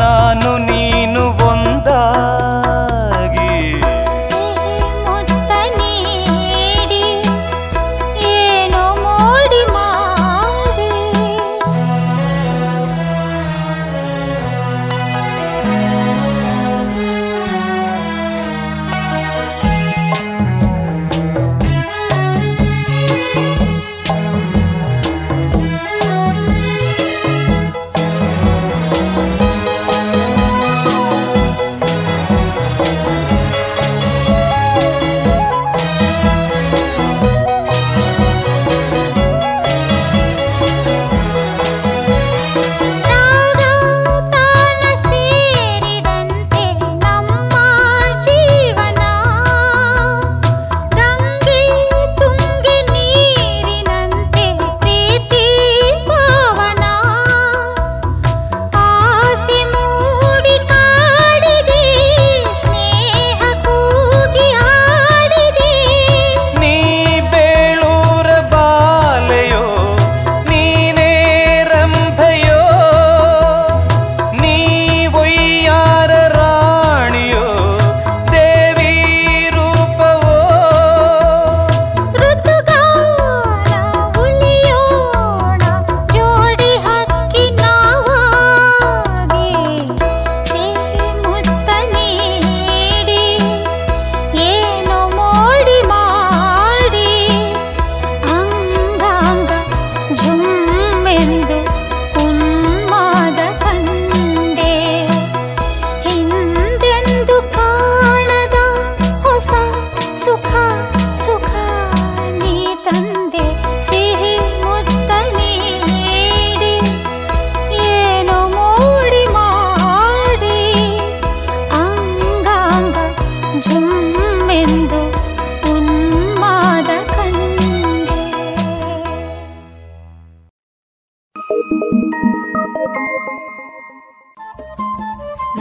ನಾನು ನೀನು ಒಂದಾಗಿ ಸಿಹಿ ಮುತ್ತನಿ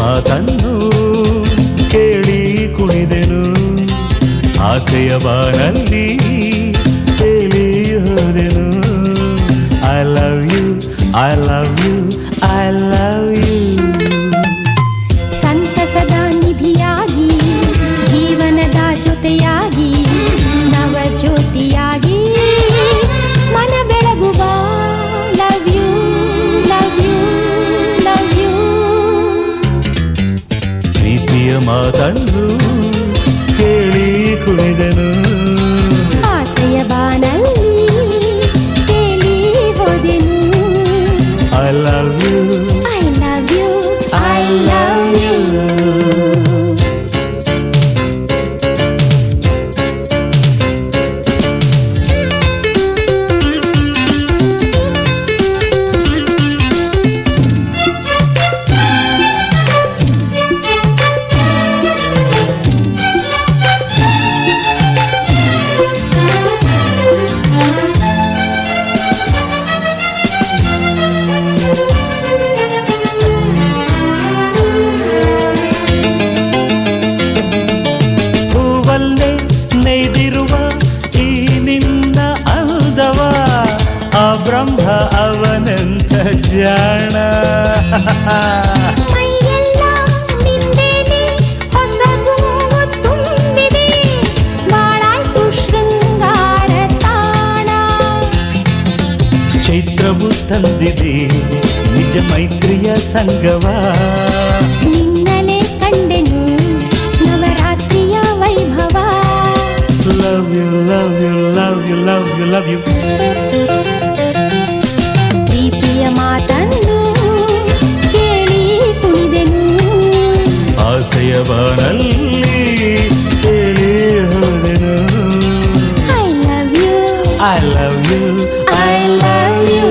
ಮಾತನ್ನು ಕೇಳಿ ಕುಣಿದೆನು, ಆಸೆಯ ಬಾನಲ್ಲಿ ಕೇಳಿ ಹೋದೆನು. I love you, I love you, I love you. ಸಂತಸದ ನಿಧಿಯಾಗಿ, ಜೀವನದ ಜೊತೆಯಾಗಿ, ನವ ಜ್ಯೋತಿಯಾಗಿ ಮನ ಬೆಳಗುವ love you, love you, love you. ಪ್ರೀತಿಯ ಮಾತನ್ನು ಕೇಳಿ ಕುಣಿದನು, ಆಸೆಯ ಬಾನಲ್ಲಿ ಕೇಳಿ ಹೋದೆನು. I love you, I love you, I love you. ಮೈಯೆಲ್ಲ ನಿಂದೇನೆ, ಹೊಸಗೂವು ತುಂಬಿದೆ, ಬಾಳಾಯ್ತು ಶೃಂಗಾರ ತಾಣ. ಚೈತ್ರವು ತಂದಿದೆ ನಿಜ ಮೈತ್ರಿಯ ಸಂಗವ, ನಿನ್ನಲೆ ಕಂಡೆನು ನವರಾತ್ರಿಯ ವೈಭವ. Love you, love you, love you, love you, love you. ಪ್ರೀತಿಯ ಮಾತನ್ನು ಆಸೆಯವನಲ್ಲಿ ಕೇಳಿ ಹೋದೆನು. I love you, I love you, I love you.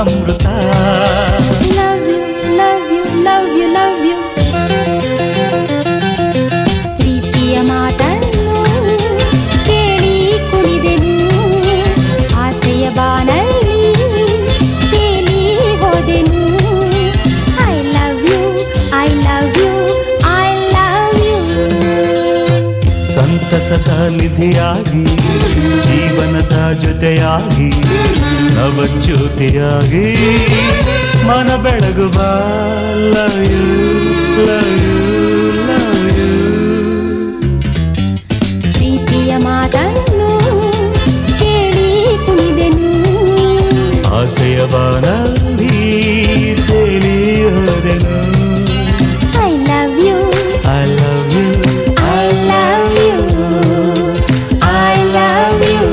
ಅಮೃತ love you, love you, love you, love you. ಪ್ರೀತಿಯ ಮಾತನ್ನು ಕೇಳಿ ಕುಣಿದೆನು, ಆಸೆಯ ಬಾನಲ್ಲಿ ಕೇಳಿ ಹೋದೆನು. I love you, I love you, I love you. ಸಂತಸದ ನಿಧಿಯಾಗಿ, ಜೀವನದ ಜೊತೆಯಾಗಿ, ನವ ಜ್ಯೋತಿಯಾಗಿ ಮನ ಬೆಳಗುವ love you, love you, love you. ಪ್ರೀತಿಯ ಮಾತನ್ನು ಕೇಳಿ ಕುಣಿದೆನು, ಆಸೆಯ ಬಾನಲ್ಲಿ ಕೇಳಿ ಹೋದೆನು. I love you, I love you, I love you, I love you.